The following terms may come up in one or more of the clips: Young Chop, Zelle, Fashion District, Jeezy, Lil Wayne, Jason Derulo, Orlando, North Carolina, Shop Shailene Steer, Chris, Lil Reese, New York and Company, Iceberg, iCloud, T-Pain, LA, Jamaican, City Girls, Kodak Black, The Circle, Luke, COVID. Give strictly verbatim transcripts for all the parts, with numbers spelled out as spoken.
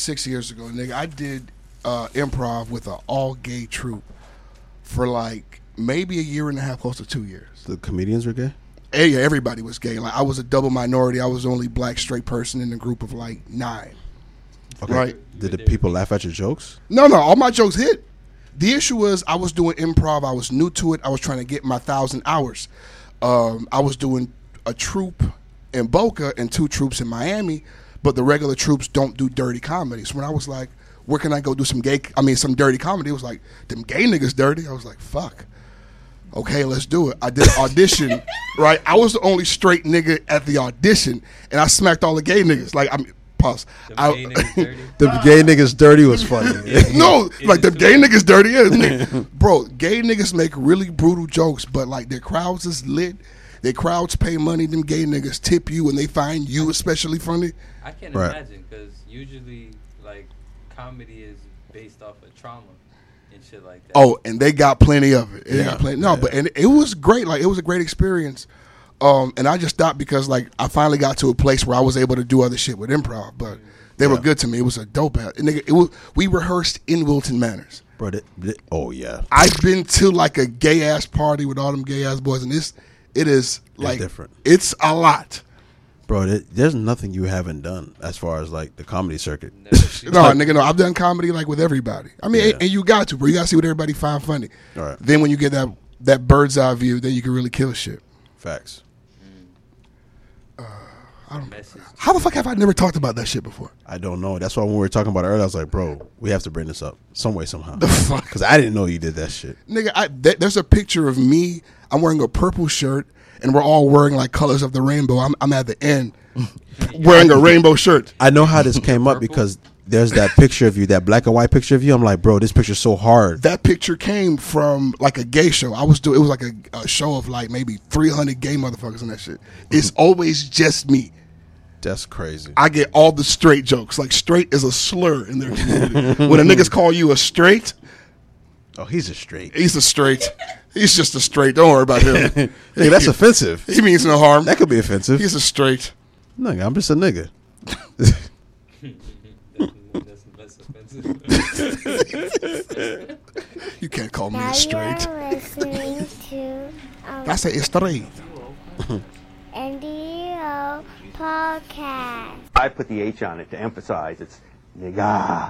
six years ago, nigga, I did uh, improv with an all-gay troupe for like maybe a year and a half, close to two years. The comedians were gay? Yeah, everybody was gay. Like I was a double minority. I was the only black straight person in a group of like nine. Okay. Right? Did the people laugh at your jokes? No, no. All my jokes hit. The issue was I was doing improv. I was new to it. I was trying to get my thousand hours. Um, I was doing a troupe in Boca and two troupes in Miami, but the regular troupes don't do dirty comedy. So when I was like, where can I go do some gay, I mean, some dirty comedy? It was like, them gay niggas dirty. I was like, fuck. Okay, let's do it. I did an audition, right? I was the only straight nigga at the audition, and I smacked all the gay niggas. Like, I mean, pause. The gay niggas dirty. The ah. gay niggas dirty was funny. Yeah. No, it like, the gay niggas dirty is. Nigga. Bro, gay niggas make really brutal jokes, but, like, their crowds is lit. Their crowds pay money. Them gay niggas tip you, and they find you especially funny. I can't right. imagine, because usually, like, comedy is based off of trauma. And shit like that. Oh, and they got plenty of it. Yeah. Got plenty. No, yeah. but and it was great. Like it was a great experience. Um, and I just stopped because like I finally got to a place where I was able to do other shit with improv. But they yeah. were good to me. It was a dope ass. And nigga, it was, we rehearsed in Wilton Manors. Bro, that, that, oh yeah. I've been to like a gay ass party with all them gay ass boys, and this it is like it's different. It's a lot. Bro, that, there's nothing you haven't done as far as like the comedy circuit. No, like, nigga, no. I've done comedy like with everybody. I mean, yeah. and, and you got to, bro. You got to see what everybody find funny. All right. Then when you get that that bird's eye view, then you can really kill shit. Facts. Mm. Uh, I don't. How the fuck have I never talked about that shit before? I don't know. That's why when we were talking about it earlier, I was like, bro, we have to bring this up some way somehow. The fuck? Because I didn't know you did that shit, nigga. I, th- there's a picture of me. I'm wearing a purple shirt. And we're all wearing like colors of the rainbow. I'm, I'm at the end wearing a rainbow shirt. I know how this came up because there's that picture of you, that black and white picture of you. I'm like, bro, this picture's so hard. That picture came from like a gay show. I was doing, it was like a, a show of like maybe three hundred gay motherfuckers and that shit. It's always just me. That's crazy. I get all the straight jokes. Like straight is a slur in their community. When the niggas call you a straight. Oh, he's a straight. He's a straight. He's just a straight. Don't worry about him. Hey, that's he, offensive. He means no harm. That could be offensive. He's a straight. Nigga, I'm just a nigga. that's, that's offensive. You can't call now me a straight. You're listening to um, that's a straight. N D O podcast. I put the H on it to emphasize it's nigga.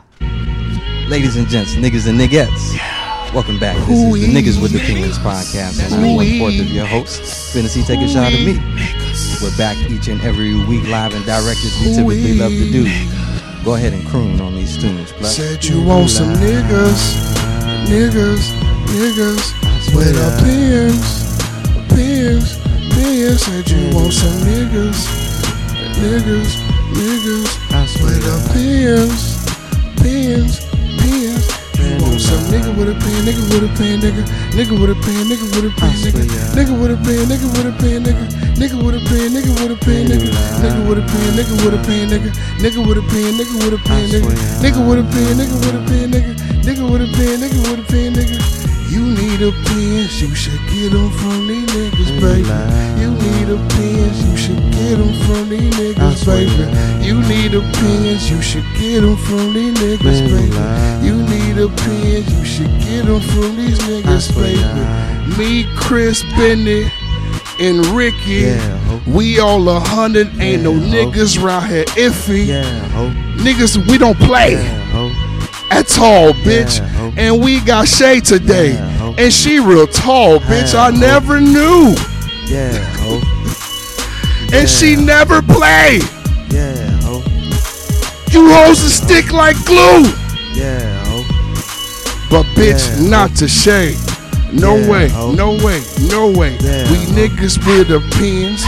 Ladies and gents, niggas and niggettes. Yeah. Welcome back. This is the Niggas With Opinions podcast, and I'm one fourth of your host, Fantasy. Take a shot at me. We're back each and every week, live and direct as we typically love to do. Go ahead and croon on these tunes. Plus, said you want some niggas, niggas, niggas with opinions, opinions, opinions. Said you want some niggas, niggas, niggas with opinions, opinions. Some nigga with a pen, nigga with a pen, nigga, nigga with a pen, nigga with a pen, nigga, nigga with a pen, nigga with a pen, nigga, nigga with a pen, nigga with a pen, nigga, nigga with a pen, nigga with a pen, nigga, nigga with a pen, nigga with a pen, nigga, nigga with a pen, nigga with a pen, nigga, nigga with a pen, nigga with a pen, nigga. You need a pen, you should get them from these niggas, baby. You need a pen, you should get them from these niggas, baby. You need a pen, you should get them from these niggas, baby. You need a pen. You should get them from these niggas, baby. Me, Chris, Benny, and Ricky. Yeah, we all a hundred. Yeah, ain't no hope. Niggas round here iffy. Yeah, niggas, we don't play. Yeah, at all, bitch. Yeah, and we got Shay today. Yeah, and she real tall, bitch. Yeah, I never hope. Knew. Yeah, and yeah, she never played. Yeah, you hoes yeah, stick like glue. Yeah. But bitch, yeah, not to shade. No yeah, way, ho. no way, no way. Yeah, we ho. niggas with opinions,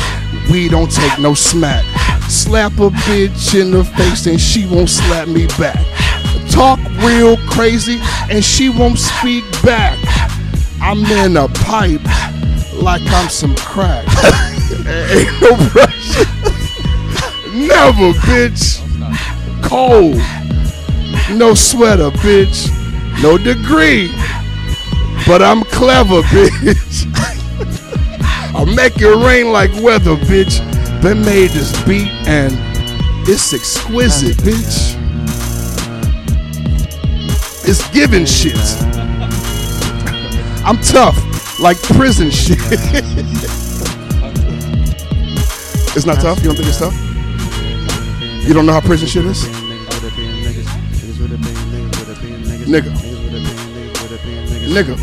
we don't take no smack. Slap a bitch in the face and she won't slap me back. Talk real crazy and she won't speak back. I'm in a pipe like I'm some crack. Ain't no pressure. Never, bitch. Cold. No sweater, bitch. No degree, but I'm clever, bitch. I'll make it rain like weather, bitch. Been made this beat and it's exquisite, bitch. It's giving shit. I'm tough, like prison shit. It's not tough? You don't think it's tough? You don't know how prison shit is? Nigga. Nigga. Nigga.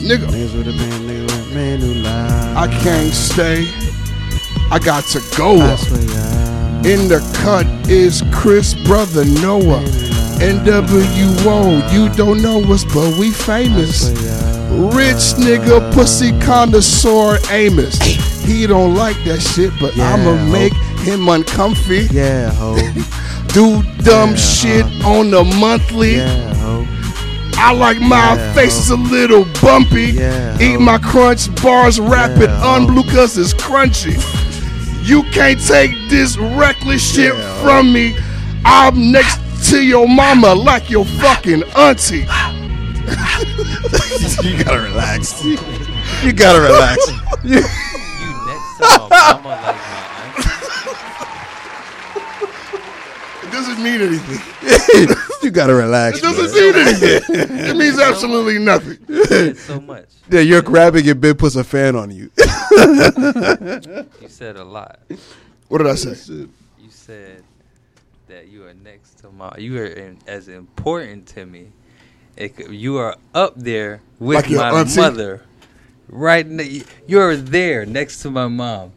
Nigga. Nigga. I can't stay. I got to go. In the cut is Chris, brother Noah. N W O, you don't know us, but we famous. Rich nigga, pussy connoisseur Amos. He don't like that shit, but yeah, I'ma make him uncomfy. Yeah, ho. Do dumb yeah, shit ho. on the monthly. Yeah, ho. I like my yeah, faces ho. a little bumpy. Yeah, eat my crunch bars, wrap yeah, it unblue cause it's crunchy. You can't take this reckless shit yeah, from ho. me. I'm next to your mama like your fucking auntie. You gotta relax. You gotta relax. You next to my mama like my auntie. It doesn't mean anything. You gotta relax. It doesn't mean anything. It means absolutely nothing. It's so much. Yeah, you're grabbing your bib puts a fan on you. You said a lot. What did I say? You said that you are next to my. You are in, as important to me. It, you are up there with like my auntie. mother, right? Ne- you're there next to my mom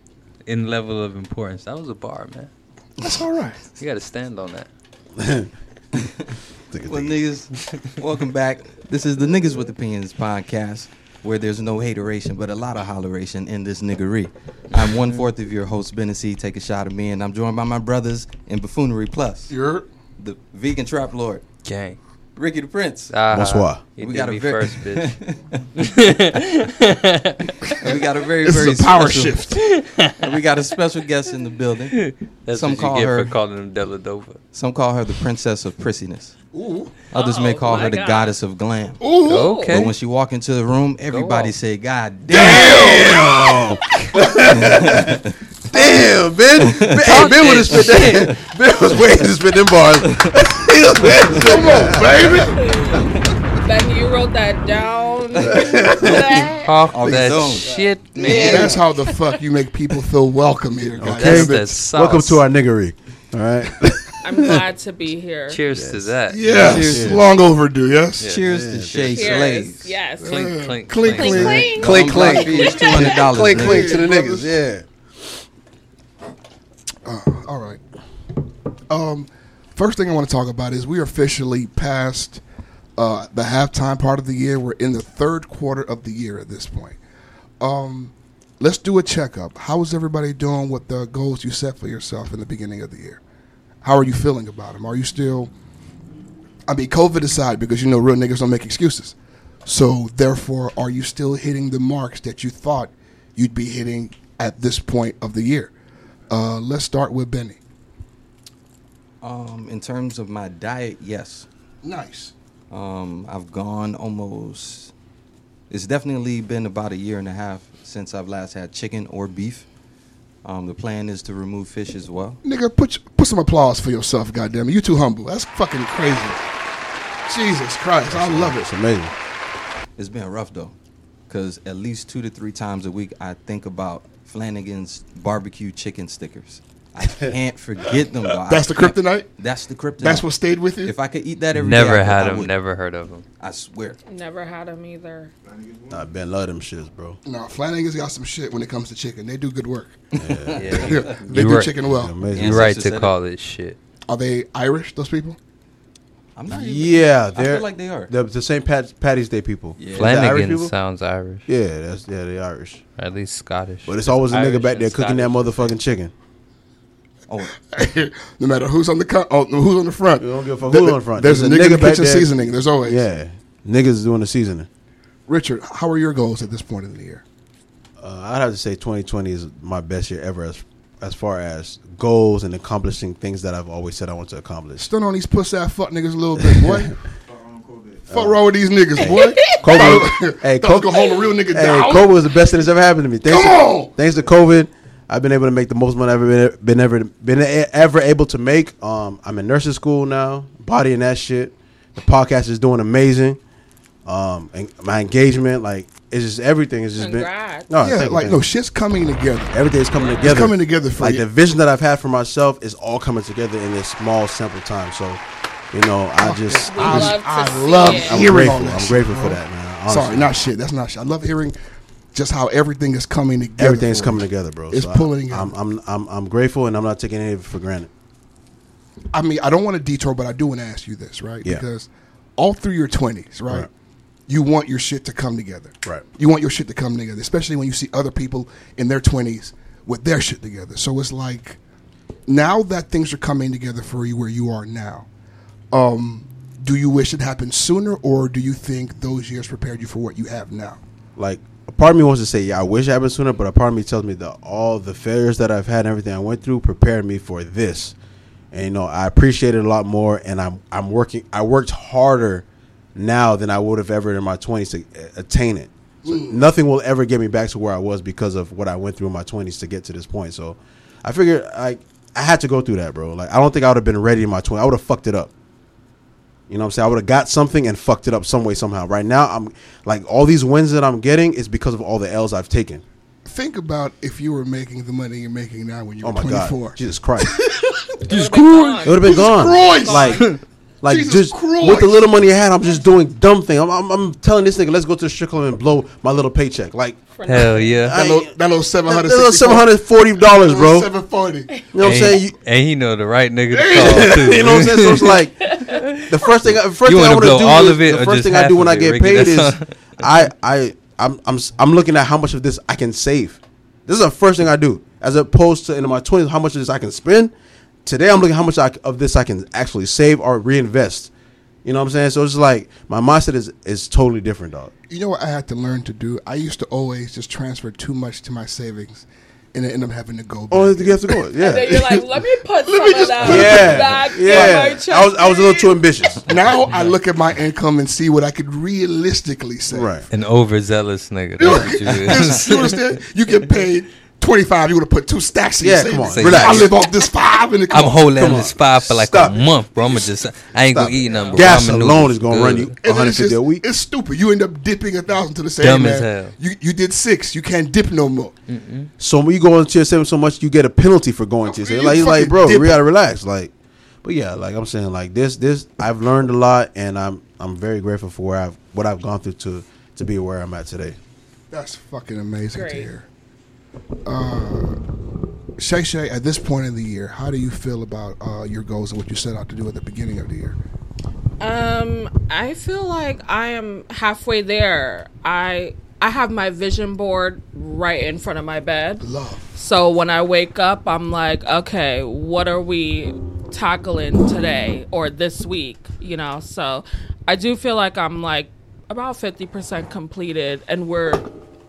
in level of importance. That was a bar, man. That's all right. You got to stand on that. Well, niggas, welcome back. This is the Niggas With Opinions podcast, where there's no hateration, but a lot of holleration in this niggery. I'm one fourth of your host, Benny C. Take a shot at me, and I'm joined by my brothers in Buffoonery Plus. You're the vegan trap lord. Gang. Ricky the Prince. Uh, Bonsoir. We got a very first bitch. We got a very this very is a power special, shift. And we got a special guest in the building. That's some what call you get her for calling him Deladova. Some call her the princess of prissiness. Ooh. Others oh, may call her the God. goddess of glam. Ooh. Okay. But when she walk into the room, everybody say, "God damn." Damn. Damn, Ben. Ben, hey, Ben would have spit that. Ben was waiting to spit them bars. Come on, baby. Benny, you wrote that down. Off all that zone. shit, man. Yeah, that's how the fuck you make people feel welcome here, guys. Okay, welcome to our niggery. All right. I'm glad to be here. Cheers yes. to that. Yes. Yes. Cheers. Long overdue, yes? yes. Cheers yes. to Shay Slays. Yes. Clink, clink, clink. Clink, clink. Clink, clink. two hundred dollars Clink, clink to the niggas, yeah. Uh, all right. Um, first thing I want to talk about is we are officially past uh, the halftime part of the year. We're in the third quarter of the year at this point. Um, let's do a checkup. How is everybody doing with the goals you set for yourself in the beginning of the year? How are you feeling about them? Are you still, I mean, COVID aside, because you know real niggas don't make excuses. So, therefore, are you still hitting the marks that you thought you'd be hitting at this point of the year? Uh, let's start with Benny. Um, in terms of my diet, yes. Nice. Um, I've gone almost, it's definitely been about a year and a half since I've last had chicken or beef. Um, the plan is to remove fish as well. Nigga, put put some applause for yourself, goddamn it. You too humble. That's fucking crazy. Jesus Christ, I love it. It's amazing. It's been rough, though, because at least two to three times a week I think about Flanagan's barbecue chicken stickers. I can't forget them, though. That's I the kryptonite? That's the kryptonite. That's what stayed with you? If I could eat that every never day, had I them. Would. Never heard of them. I swear. Never had them either. Nah, Ben love them shits, bro. No, Flanagan's got some shit when it comes to chicken. They do good work. Yeah. yeah you, they do right. chicken well. You're right to call it shit. Are they Irish, those people? I'm not even Yeah, they're, I feel like they are. They're the Saint Pat, Patty's Day people. Yeah. Flanagan Irish people? Sounds Irish. Yeah, that's yeah, they Irish. Or at least Scottish. But it's always Irish a nigga back there cooking Scottish. that motherfucking chicken. Oh, no matter who's on the co- oh, who's on the front. You don't give a fuck who's on the front. There's, there's a, a nigga, nigga back there seasoning. There's always yeah, niggas doing the seasoning. Richard, how are your goals at this point in the year? Uh, I'd have to say twenty twenty is my best year ever as as far as goals and accomplishing things that I've always said I want to accomplish. Still on these puss ass fuck niggas a little bit, boy. Fuck wrong with these niggas, boy. COVID, hey, COVID, hey, hold a real nigga down. Hey, COVID was the best thing that's ever happened to me. Thanks Come to, on. Thanks to COVID, I've been able to make the most money I've ever been, been ever been ever able to make. Um, I'm in nursing school now, bodying that shit. The podcast is doing amazing. Um, and my engagement, like, it's just everything has just Congrats. been. No, yeah, like no shit's coming together. Everything's coming together. It's coming together for like you. The vision that I've had for myself is all coming together in this small, simple time. So, you know, I just, I, love I love it. hearing I'm grateful, all that. I'm grateful shit, for that, man. Honestly. Sorry, not shit. That's not shit. I love hearing just how everything is coming together. Everything's coming together, bro. It's so pulling. I, I'm, I'm, I'm, I'm grateful, and I'm not taking any of it for granted. I mean, I don't want to detour, but I do want to ask you this, right? Yeah. Because all through your twenties, right? Right. You want your shit to come together. Right. You want your shit to come together, especially when you see other people in their twenties with their shit together. So it's like, now that things are coming together for you where you are now, um, do you wish it happened sooner, or do you think those years prepared you for what you have now? Like, a part of me wants to say, yeah, I wish it happened sooner, but a part of me tells me that all the failures that I've had and everything I went through prepared me for this. And, you know, I appreciate it a lot more, and I'm I'm working. I worked harder now than I would have ever in my twenties to attain it. So mm. nothing will ever get me back to where I was because of what I went through in my twenties to get to this point. So I figured I I had to go through that, bro. Like, I don't think I would have been ready in my twenties. I would have fucked it up. You know what I'm saying? I would have got something and fucked it up some way, somehow. Right now, I'm like, all these wins that I'm getting is because of all the L's I've taken. Think about if you were making the money you're making now when you were twenty-four. Oh my God. Jesus Christ. Jesus Christ. It would have been gone. Christ. Like, like just Christ. With the little money I had, I'm just doing dumb thing. I'm, I'm, I'm telling this nigga, let's go to the strip club and blow my little paycheck. Like, hell yeah, that little, that little seven hundred, that little seven hundred forty dollars, bro. Seven forty. You know what I'm saying? You, and he know the right nigga to call too. You know what I'm saying? So it's like the first thing, first thing I want to do is, it, the first thing I do when it, I get Ricky, paid is I, I, I'm, I'm, I'm looking at how much of this I can save. This is the first thing I do, as opposed to in my twenties, how much of this I can spend. Today, I'm looking at how much I, of this I can actually save or reinvest. You know what I'm saying? So it's like, my mindset is, is totally different, dog. You know what I had to learn to do? I used to always just transfer too much to my savings and then end up having to go back. Oh, you have to go. Yeah. And then you're like, let me put some me of that yeah, back yeah. in my check. I was, I was a little too ambitious. Now I look at my income and see what I could realistically save. Right. An overzealous nigga. That's you understand? You get paid twenty-five, you would have put two stacks in yeah, your savings. Come on, relax. I live off this five. In the I'm holding this five for like Stop a it. month, bro. I'm just, I ain't going to eat nothing. Bro. Gas I'm alone is going to run you one hundred fifty a week. It's stupid. You end up dipping a thousand to the same. Dumb man. as hell. You, you did six. You can't dip no more. Mm-mm. So when you go into your savings so much, you get a penalty for going no, to your savings. Like, you like, bro, we got to relax. Like, But yeah, like I'm saying, like this, this, I've learned a lot, and I'm I'm very grateful for where I've, what I've gone through to, to be where I'm at today. That's fucking amazing Great. to hear. Uh, Shay Shay, at this point in the year, how do you feel about uh, your goals and what you set out to do at the beginning of the year? Um, I feel like I am halfway there. I I have my vision board right in front of my bed. Love. So when I wake up, I'm like, okay, what are we tackling today or this week? You know, so I do feel like I'm like about fifty percent completed, and we're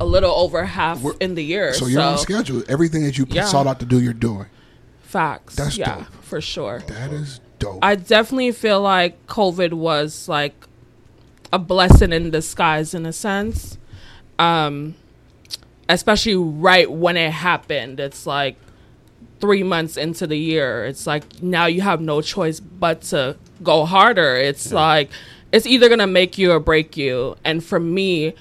a little over half We're, in the year. So you're so. on schedule. Everything that you yeah. sought out to do, you're doing. Facts. That's yeah, dope. For sure. That is dope. I definitely feel like COVID was like a blessing in disguise in a sense. Um, especially right when it happened. It's like three months into the year. It's like now you have no choice but to go harder. It's yeah. like it's either going to make you or break you. And for me,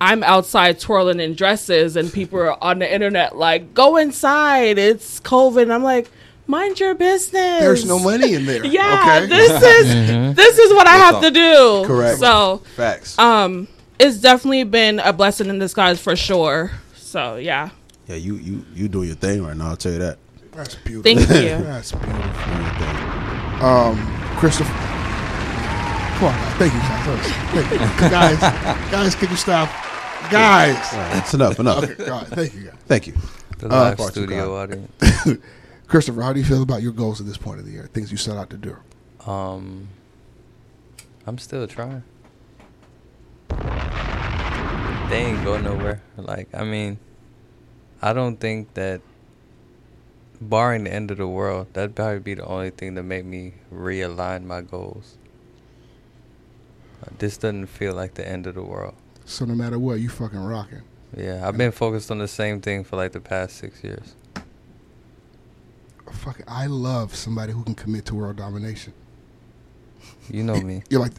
I'm outside twirling in dresses, and people are on the internet like, go inside, it's COVID. And I'm like, mind your business. There's no money in there. yeah, okay? this is mm-hmm. this is what That's I have all. to do. Correct. So facts. Um, it's definitely been a blessing in disguise for sure. So yeah. Yeah, you you you doing your thing right now. I'll tell you that. That's beautiful. Thank you. That's beautiful. Um, Christopher. Come on, thank you, thank you. guys. Guys, can you stop? Guys, that's enough. Enough. Okay, God, thank you, guys. Thank you. The live uh, studio audience. Christopher, how do you feel about your goals at this point of the year? Things you set out to do? Um, I'm still trying. They ain't go nowhere. Like, I mean, I don't think that, barring the end of the world, that'd probably be the only thing that made me realign my goals. This doesn't feel like the end of the world. So no matter what, you fucking rocking. Yeah, I've been focused on the same thing for like the past six years. fucking, I love somebody who can commit to world domination. You know me. You're like,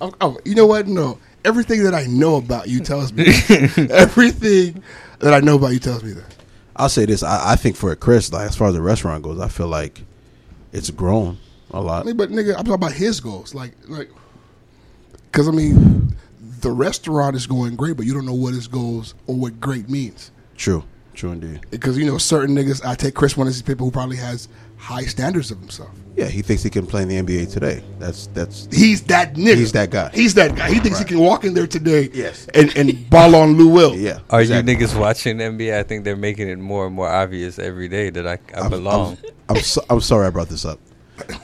I'm, I'm, you know what? No, everything that I know about you tells me everything that I know about you tells me that. I'll say this: I, I think for Chris, like as far as the restaurant goes, I feel like it's grown a lot. But nigga, I'm talking about his goals, like like, because I mean, the restaurant is going great, but you don't know what his goals or what great means. True. True indeed. Because, you know, certain niggas, I take Chris, one of these people who probably has high standards of himself. Yeah, he thinks he can play in the N B A today. That's that's he's that nigga. He's that guy. He's that guy. He thinks right. he can walk in there today. Yes. and, and ball on Lou Will. Yeah. Are exactly. you niggas watching N B A? I think they're making it more and more obvious every day that I, I I'm, belong. I'm I'm, so, I'm sorry I brought this up.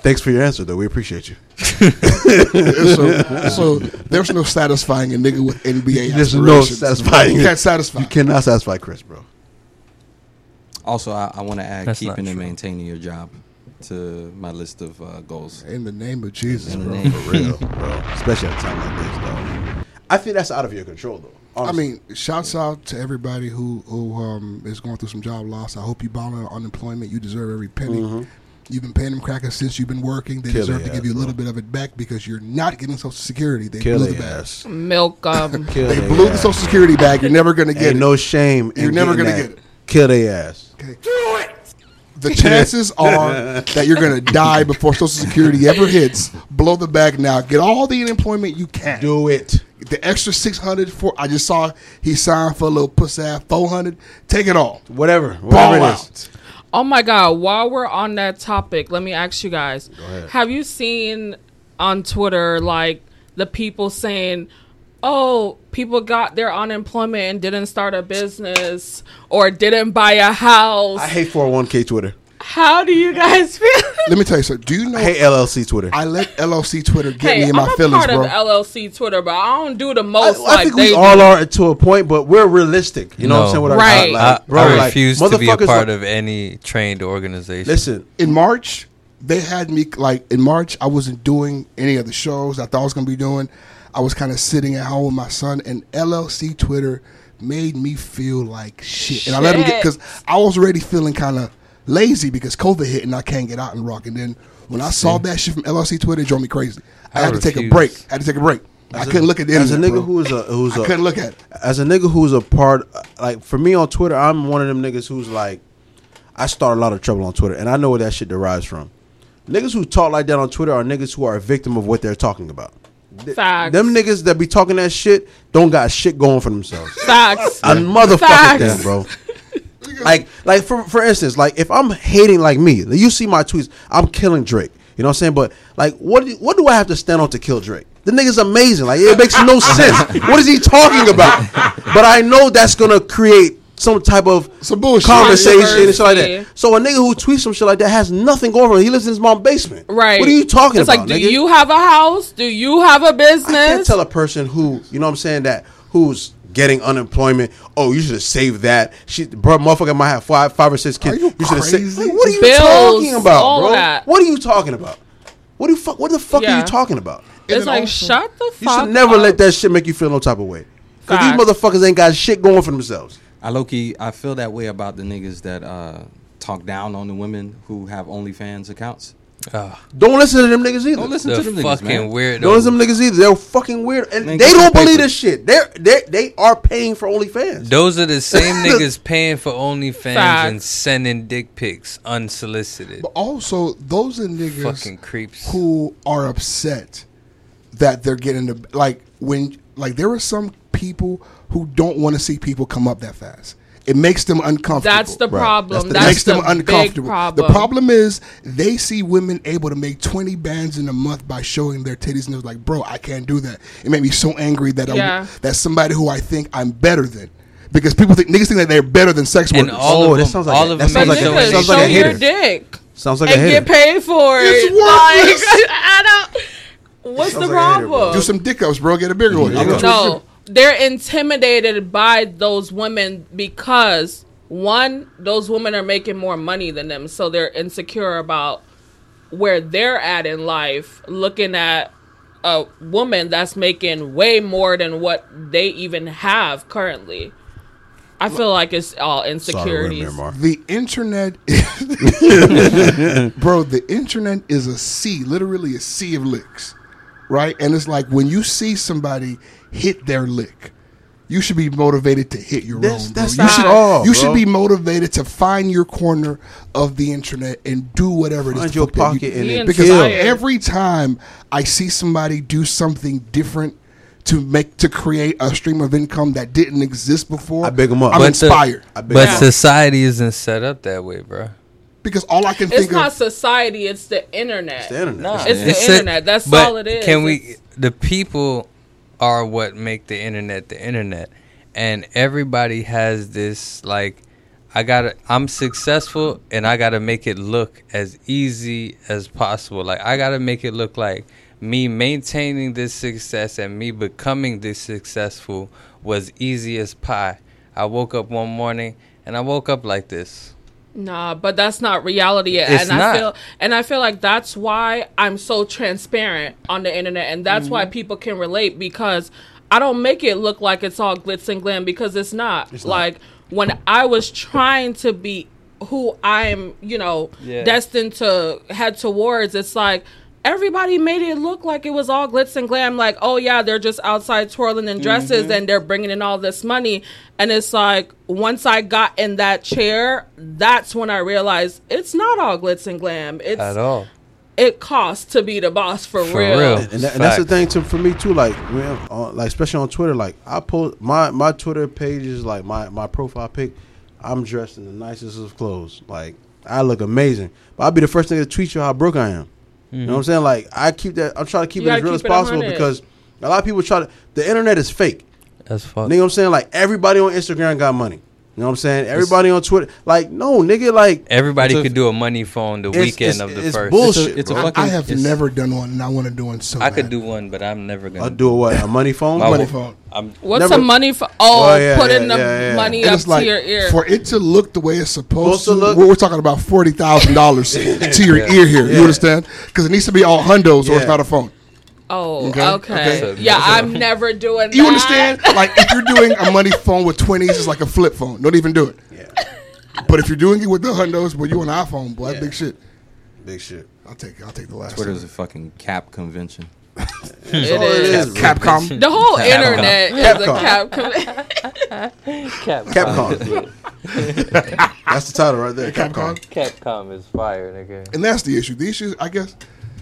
Thanks for your answer, though. We appreciate you. so, so there's no satisfying a nigga with N B A. There's no satisfying. You can't satisfy. You cannot satisfy Chris, bro. Also, I, I want to add That's keeping and maintaining your job to my list of uh, goals. In the name of Jesus, bro, name. For real, bro. Especially at a time like this, though. I think that's out of your control, though. Honestly. I mean, shouts yeah. out to everybody who who um, is going through some job loss. I hope you bomb on unemployment. You deserve every penny. Mm-hmm. You've been paying them crackers since you've been working. They Kill deserve they to ass, give you a little bro. bit of it back because you're not getting Social Security. They Kill blew the bag. Ass. Milk um. They, they blew ass, the Social Security bag. You're never going to get Ain't it. No shame. You're never going to get it. Kill their ass. Okay. Do it. The chances are that you're gonna die before Social Security ever hits. Blow the bag now. Get all the unemployment you can. Do it. The extra six hundred for I just saw he signed for a little puss ass four hundred. Take it all. Whatever. Whatever Ball it is. Out. Oh my God! While we're on that topic, let me ask you guys: Go ahead. Have you seen on Twitter like the people saying? Oh, people got their unemployment and didn't start a business or didn't buy a house. I hate four oh one k Twitter. How do you guys feel? Let me tell you something. Do you know? I hate L L C Twitter. I let L L C Twitter get hey, me in I'm my feelings, bro. I'm a part of L L C Twitter, but I don't do the most. I, I like think we they all do. Are to a point, but we're realistic. You no, know what I'm saying? What right. I, I, bro, I refuse like, to be a part like, of any trained organization. Listen, in March, they had me, like, in March, I wasn't doing any of the shows I thought I was going to be doing. I was kind of sitting at home with my son, and L L C Twitter made me feel like shit. And I let him get, because I was already feeling kind of lazy because COVID hit and I can't get out and rock. And then when I saw that shit from L L C Twitter, it drove me crazy. I, I had refuse. to take a break. I had to take a break. As I couldn't a, look at the internet, as a nigga bro. who is a who's I a, couldn't look at it. As a nigga who's a part, like for me on Twitter, I'm one of them niggas who's like, I start a lot of trouble on Twitter, and I know where that shit derives from. Niggas who talk like that on Twitter are niggas who are a victim of what they're talking about. Facts. Them niggas that be talking that shit don't got shit going for themselves. Facts. I motherfucking them, bro. Like, like for for instance, like if I'm hating like me, you see my tweets, I'm killing Drake. You know what I'm saying? But like, what do, what do I have to stand on to kill Drake? The nigga's amazing. Like it makes no sense. What is he talking about? But I know that's gonna create some type of some bullshit conversation yeah. and shit like that. So a nigga who tweets some shit like that has nothing going for him. He lives in his mom's basement. Right. What are you talking it's about? It's like, do nigga? you have a house? Do you have a business? I can't tell a person who, you know what I'm saying, that who's getting unemployment, oh, you should have saved that. She, bro, motherfucker might have five, five or six kids. Are you, you crazy? Saved, like, what are you Bills, talking about, bro? That. What are you talking about? What do you fuck? What the fuck yeah. are you talking about? It's Isn't like, awesome? Shut the fuck up. You should never up. let that shit make you feel no type of way. Because these motherfuckers ain't got shit going for themselves. I low-key, I feel that way about the niggas that uh, talk down on the women who have OnlyFans accounts. Uh, don't listen to them niggas either. Don't listen the to them fucking niggas, man. Weirdo. Don't listen to them niggas either. They're fucking weird. And niggas they don't believe this shit. They're, they're, they are paying for OnlyFans. Those are the same niggas paying for OnlyFans Fact. and sending dick pics unsolicited. But also, those are niggas fucking creeps. who are upset that they're getting the... Like, when, like there were some people... who don't want to see people come up that fast. It makes them uncomfortable. That's the right. problem. That's the, That's it makes the them uncomfortable. Problem. The problem is they see women able to make twenty bands in a month by showing their titties, and they're like, "Bro, I can't do that." It made me so angry that yeah. I, that somebody who I think I'm better than, because people think niggas think that they're better than sex workers. And all oh, of that them, sounds like all a, of that sounds like, a, sounds like a hater. Show your dick. Sounds like and a hater. And get paid for it's it. Worthless. Like, I don't. What's the problem? Like hater, do some dick ups, bro. Get a bigger one. Yeah. No. They're intimidated by those women because, one, those women are making more money than them. So they're insecure about where they're at in life, looking at a woman that's making way more than what they even have currently. I feel like it's all insecurities. Sorry, the internet, is bro. The internet is a sea, literally a sea of licks, right? And it's like when you see somebody hit their lick, you should be motivated to hit your that's, own. That's bro. Not you should, all. You bro. should be motivated to find your corner of the internet and do whatever it is. Find your pocket in it. Because I, every time I see somebody do something different. To make to create a stream of income that didn't exist before, I big them up. I'm but inspired. The, I big but them society up. Isn't set up that way, bro. Because all I can it's think of, it's not society; it's the internet. It's the internet. No, it's, it's the internet. internet. That's but all it is. Can we? The people are what make the internet the internet, and everybody has this like, I gotta. I'm successful, and I gotta make it look as easy as possible. Like I gotta make it look like. Me maintaining this success and me becoming this successful was easy as pie. I woke up one morning and I woke up like this. Nah, but that's not reality. It's and not. I feel and I feel like that's why I'm so transparent on the internet, and that's mm-hmm. why people can relate, because I don't make it look like it's all glitz and glam, because it's not. It's like not. When I was trying to be who I'm, you know, yeah. destined to head towards, it's like everybody made it look like it was all glitz and glam. Like, oh, yeah, they're just outside twirling in dresses mm-hmm. and they're bringing in all this money. And it's like, once I got in that chair, that's when I realized it's not all glitz and glam. It's, At all. It costs to be the boss for, for real. real. And, and, that, and that's the thing to, for me, too. Like, on, like, especially on Twitter, like, I post my, my Twitter page is like my, my profile pic. I'm dressed in the nicest of clothes. Like, I look amazing. But I'll be the first thing to tweet you how broke I am. You know what I'm saying? Like, I keep that, I'm trying to keep you it as real as possible because a lot of people try to, the internet is fake. That's fuck. You know what I'm saying? Like, everybody on Instagram got money. You know what I'm saying? Everybody it's, on Twitter. Like, no, nigga, like. Everybody a, could do a money phone the it's, weekend it's, of the it's first. Bullshit, it's bullshit. I, fucking, I have it's, never done one, and I want to do one so I bad. could do one, but I'm never going to. I'll do a what? A money phone? money phone. I'm What's never, a money phone? Oh, oh yeah, putting yeah, the yeah, yeah. money and up to like, your ear. For it to look the way it's supposed to look. We're talking about forty thousand dollars to your yeah. ear here. Yeah. You understand? Because it needs to be all hundos yeah. or it's not a phone. Oh, okay. okay. okay. Yeah, I'm never doing that. You understand? Like, if you're doing a money phone with twenties, it's like a flip phone. Don't even do it. Yeah. But if you're doing it with the hundos, well, you an iPhone, boy. Yeah. Big shit. Big shit. I'll take I'll take the last Twitter's one. Twitter's a fucking cap convention. it it is. is. Capcom. The whole Capcom. internet Capcom. is a cap Capcom. Capcom. That's the title right there. Capcom. Capcom is fire, nigga. And that's the issue. The issue, I guess...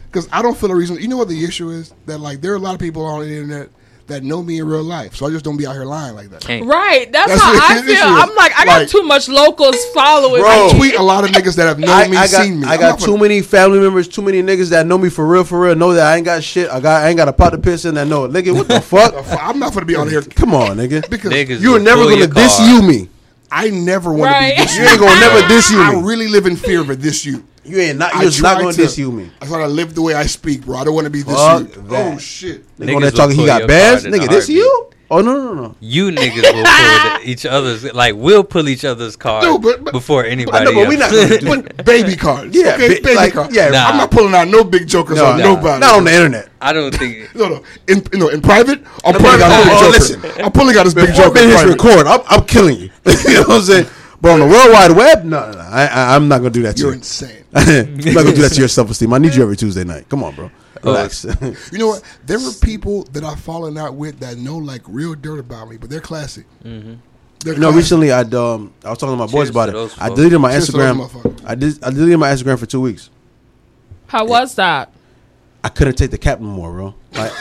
Because I don't feel a reason. You know what the issue is? That, like, there are a lot of people on the internet that know me in real life. So I just don't be out here lying like that. Can't. Right. That's, that's how I feel. I'm like, I got like, too much locals following. Bro. I tweet a lot of niggas that have known I, me, I got, seen me. I got too many family members, too many niggas that know me for real, for real, know that I ain't got shit. I got, I ain't got a pot to piss in that know it. Nigga, what the fuck? I'm not going to be on here. Come on, nigga. Because niggas you are never going to diss you me. I never want right. to be diss you. You ain't going to never diss you me. I really live in fear of a diss you. You ain't not. You're just not gonna diss you me. I thought I lived the way I speak, bro. I don't want to be this. Oh shit! Nigga on that talking, he got bands. Nigga, this you? Oh no, no, no. You niggas will pull each other's like we'll pull each other's cards no, but, but, before anybody. But, no, but we not gonna do baby cards. Yeah, okay, ba- baby like, cards. Yeah, nah. I'm not pulling out no big jokers no, on nah. nobody. Not on the internet. I don't think. no, no. In no, in private, I'm pulling out this big joker. I'm pulling out this big joker. This record. I'm I'm killing you. You know what I'm saying? But on the World Wide Web, no, no, no. I, I, I'm not going to do that to you. You're insane. I'm not going to do that to your self-esteem. I need you every Tuesday night. Come on, bro. Relax. Oh. You know what? There are people that I've fallen out with that know, like, real dirt about me, but they're classy. Mm-hmm. They're classy. No, recently I'd, um, I was talking to my boys Cheers about it. I deleted my Cheers Instagram. I, did, I deleted my Instagram for two weeks. How and was that? I couldn't take the cap no more, bro. Like,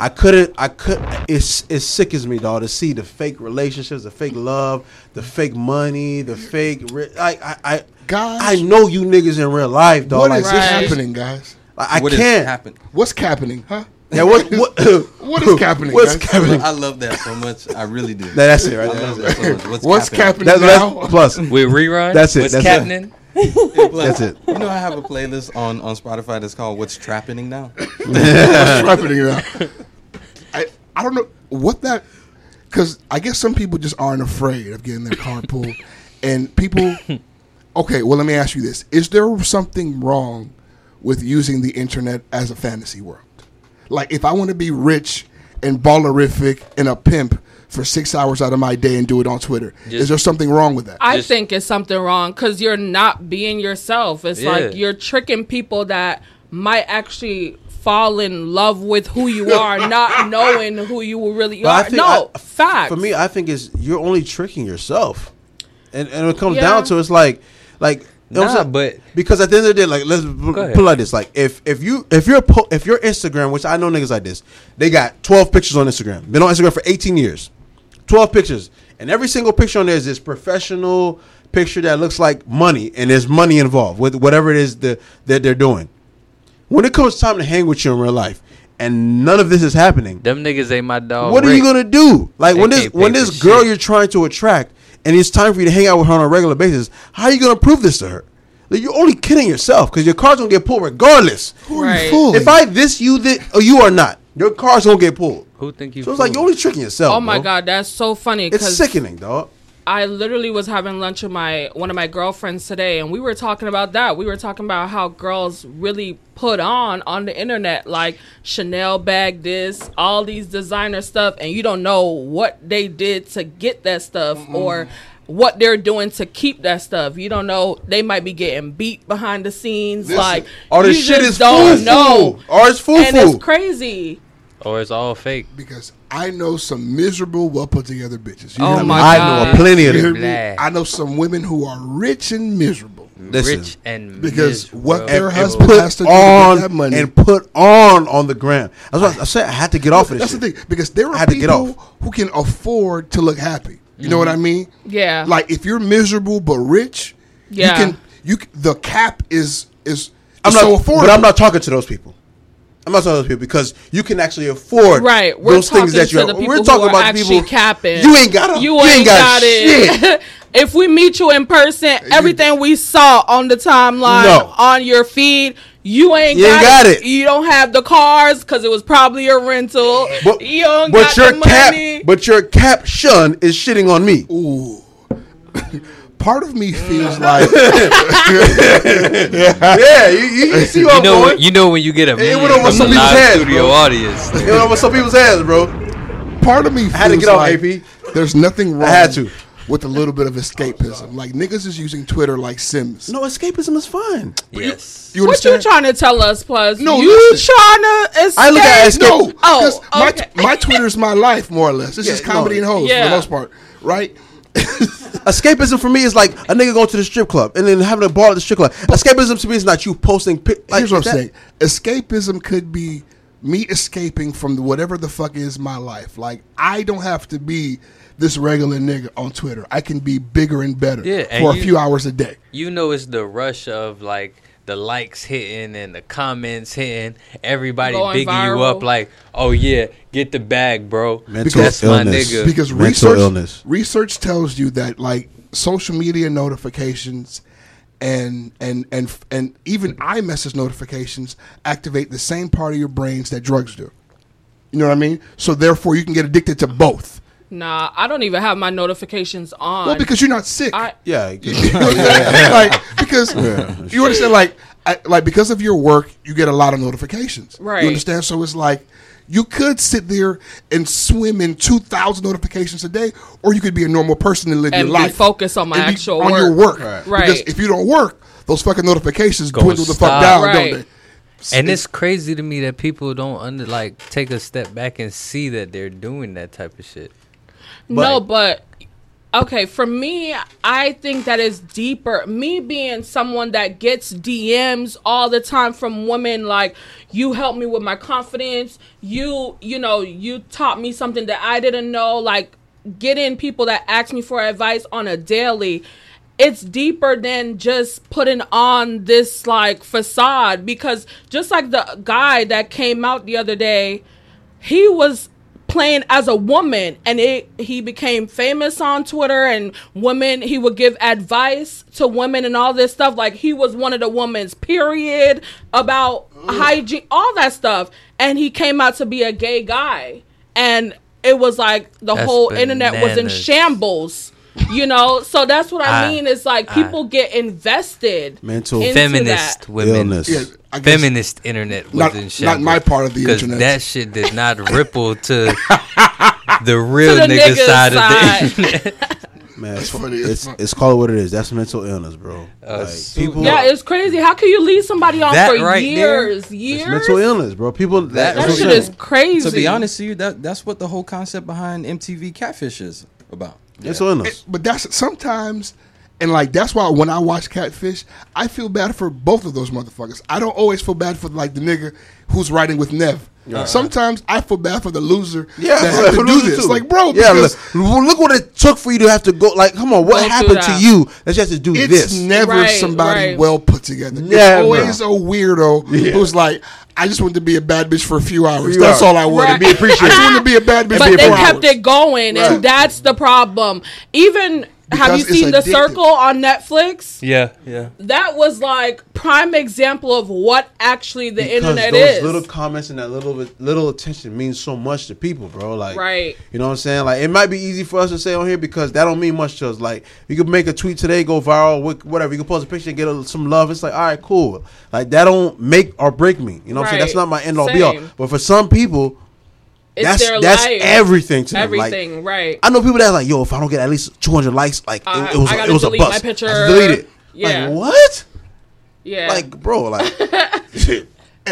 I couldn't, I could. It's it sickens me, dog, to see the fake relationships, the fake love, the fake money, the fake. Ri- like, I, I, guys, I know you niggas in real life, dog. What like, is right. happening, guys? Like, I what can't. Is happen- What's happening, huh? Yeah, what what what is happening? What's happening? I love that so much. I really do. That's it, right? I love that so much. What's, What's happening that's, now? That's, plus, with rerun. That's it. What's that's happening? It. That's it. You know, I have a playlist on, on Spotify that's called "What's Trappening Now." What's trappening now? I I don't know what that, because I guess some people just aren't afraid of getting their card pulled, and people. Okay, well, let me ask you this: is there something wrong with using the internet as a fantasy world? Like, if I want to be rich and ballerific and a pimp for six hours out of my day and do it on Twitter. Just, is there something wrong with that? I just, think it's something wrong because you're not being yourself. It's yeah. like you're tricking people that might actually fall in love with who you are, not knowing who you really are. I think no, I, facts. For me, I think it's you're only tricking yourself. And and it comes yeah. down to it's like like nah, you know but because at the end of the day, like let's put like this, like if if you if you're po- if your Instagram, which I know niggas like this, they got twelve pictures on Instagram. Been on Instagram for eighteen years, twelve pictures, and every single picture on there is this professional picture that looks like money, and there's money involved with whatever it is the, that they're doing. When it comes time to hang with you in real life, and none of this is happening, them niggas ain't my dog. What Rick. Are you gonna do? Like they when this when this girl shit. You're trying to attract. And it's time for you to hang out with her on a regular basis. How are you going to prove this to her? Like, you're only kidding yourself because your car's going to get pulled regardless. Who right. are you fooling? If I this you, this, or you are not, your car's going to get pulled. Who think you So it's fooled? Like you're only tricking yourself. Oh, my bro. God. That's so funny. It's sickening, dog. I literally was having lunch with my one of my girlfriends today, and we were talking about that. We were talking about how girls really put on on the internet, like Chanel bag this, all these designer stuff, and you don't know what they did to get that stuff mm-hmm. or what they're doing to keep that stuff. You don't know. They might be getting beat behind the scenes. Listen, like all this shit is don't foo-foo. Know. Or it's foo-foo. And it's crazy. Or it's all fake. Because I know some miserable, well put together bitches. You oh my I God. Know plenty of them. I know some women who are rich and miserable. Listen, rich and because miserable. What their husband has to do on to get that money and put on on the gram. That's what I, I said. I had to get off of this. That's shit. The thing because there are people who can afford to look happy. You mm-hmm. know what I mean? Yeah. Like if you're miserable but rich, yeah. you can. You the cap is is. I'm so not affordable. But I'm not talking to those people. I'm not talking about those people because you can actually afford right. We're those things that you're. We're talking about people capping. You ain't got it. You, you ain't, ain't got, got it. Shit. If we meet you in person, everything we saw on the timeline, no. on your feed, you ain't, you got, ain't got it. it. You don't have the cars because it was probably a rental. But, you don't but got your the cap, money. But your caption is shitting on me. Ooh. Part of me feels like, yeah, you, you see what I'm you know, going. You know when you get a million from the live hands, studio bro. Audience. It went over some people's hands, bro. Part of me feels I had to get like off, A P. There's nothing wrong I had to. With a little bit of escapism. Like, niggas is using Twitter like Sims. No, escapism is fine. Yes. You, you what you trying to tell us, Plus? No, you listen. Trying to escape? I look at escape. No, oh, okay. my, t- my Twitter's my life, more or less. It's yeah, just comedy no, and hoes yeah. for the most part, right? Escapism for me is like a nigga going to the strip club and then having a ball at the strip club. Escapism to me is not you posting pic- like here's what that. I'm saying. Escapism could be me escaping from whatever the fuck is my life. Like I don't have to be this regular nigga on Twitter. I can be bigger and better yeah, and for you, a few hours a day. You know it's the rush of like the likes hitting and the comments hitting. Everybody going bigging viral. You up like, oh yeah, get the bag, bro. Mental because that's illness. My nigga. Because Mental research illness. Research tells you that like social media notifications and and and and even iMessage notifications activate the same part of your brains that drugs do. You know what I mean? So therefore, you can get addicted to both. Nah, I don't even have my notifications on. Well, because you're not sick. I, yeah, you know yeah. Like because yeah. you understand, like, I, like because of your work, you get a lot of notifications. Right. You understand? So it's like you could sit there and swim in two thousand notifications a day, or you could be a normal person and live and your life. And focus on my actual on work. Your work. Right. Because if you don't work, those fucking notifications Go dwindle stop. The fuck down, right. don't they? And it's crazy to me that people don't under like take a step back and see that they're doing that type of shit. But no, but, okay, for me, I think that is deeper. Me being someone that gets D Ms all the time from women, like, you helped me with my confidence. You, you know, you taught me something that I didn't know. Like, getting people that ask me for advice on a daily, it's deeper than just putting on this, like, facade. Because just like the guy that came out the other day, he was playing as a woman, and it he became famous on Twitter, and women, he would give advice to women and all this stuff, like he was one of the women's period about Ugh. Hygiene, all that stuff, and he came out to be a gay guy, and it was like the that's whole bananas. Internet was in shambles, you know. So that's what I, I mean, it's like people I, get invested mental feminist that. Women yeah, feminist internet was not, in shambles not my part of the internet. Because that shit did not ripple to the real the nigga, nigga side, side of the internet. Man, it's, it's, it's called what it is. That's mental illness, bro. Uh, like, people, yeah, it's crazy. How can you leave somebody off for right years? There, years? It's mental illness, bro. People That, that shit is crazy. To be honest with you, that, that's what the whole concept behind M T V Catfish is about. Yeah. Mental illness. It, but that's sometimes, and like that's why when I watch Catfish, I feel bad for both of those motherfuckers. I don't always feel bad for like the nigga who's riding with Nev. Uh-huh. Sometimes I feel bad for the loser yeah, that had to do this. Too. Like, bro, yeah, look, look what it took for you to have to go. Like, come on, what go happened to you that you have to do it's this? It's never right, somebody right. well put together. Never. It's always a weirdo yeah. who's like, I just wanted to be a bad bitch for a few hours. Few that's hours. all I wanted. Right. Be appreciated. I just wanted to be a bad bitch but for a few hours. But they kept it going, and right. that's the problem. Even... Because have you seen addictive. The Circle on Netflix? Yeah, yeah. That was like prime example of what actually the because internet those is. Those little comments and that little little attention means so much to people, bro. Like, right. You know what I'm saying? Like, it might be easy for us to say on here because that don't mean much to us. Like, you could make a tweet today, go viral, whatever. You can post a picture and get a, some love. It's like, all right, cool. Like, that don't make or break me. You know what right. I'm saying? That's not my end all Same. be all. But for some people... It's that's their that's life. everything to them. Everything, like, right. I know people that are like, yo, if I don't get at least two hundred likes, like, uh, it, it was, it was a bust. My picture. I delete it. Yeah. Like, what? Yeah. Like, bro, like, shit.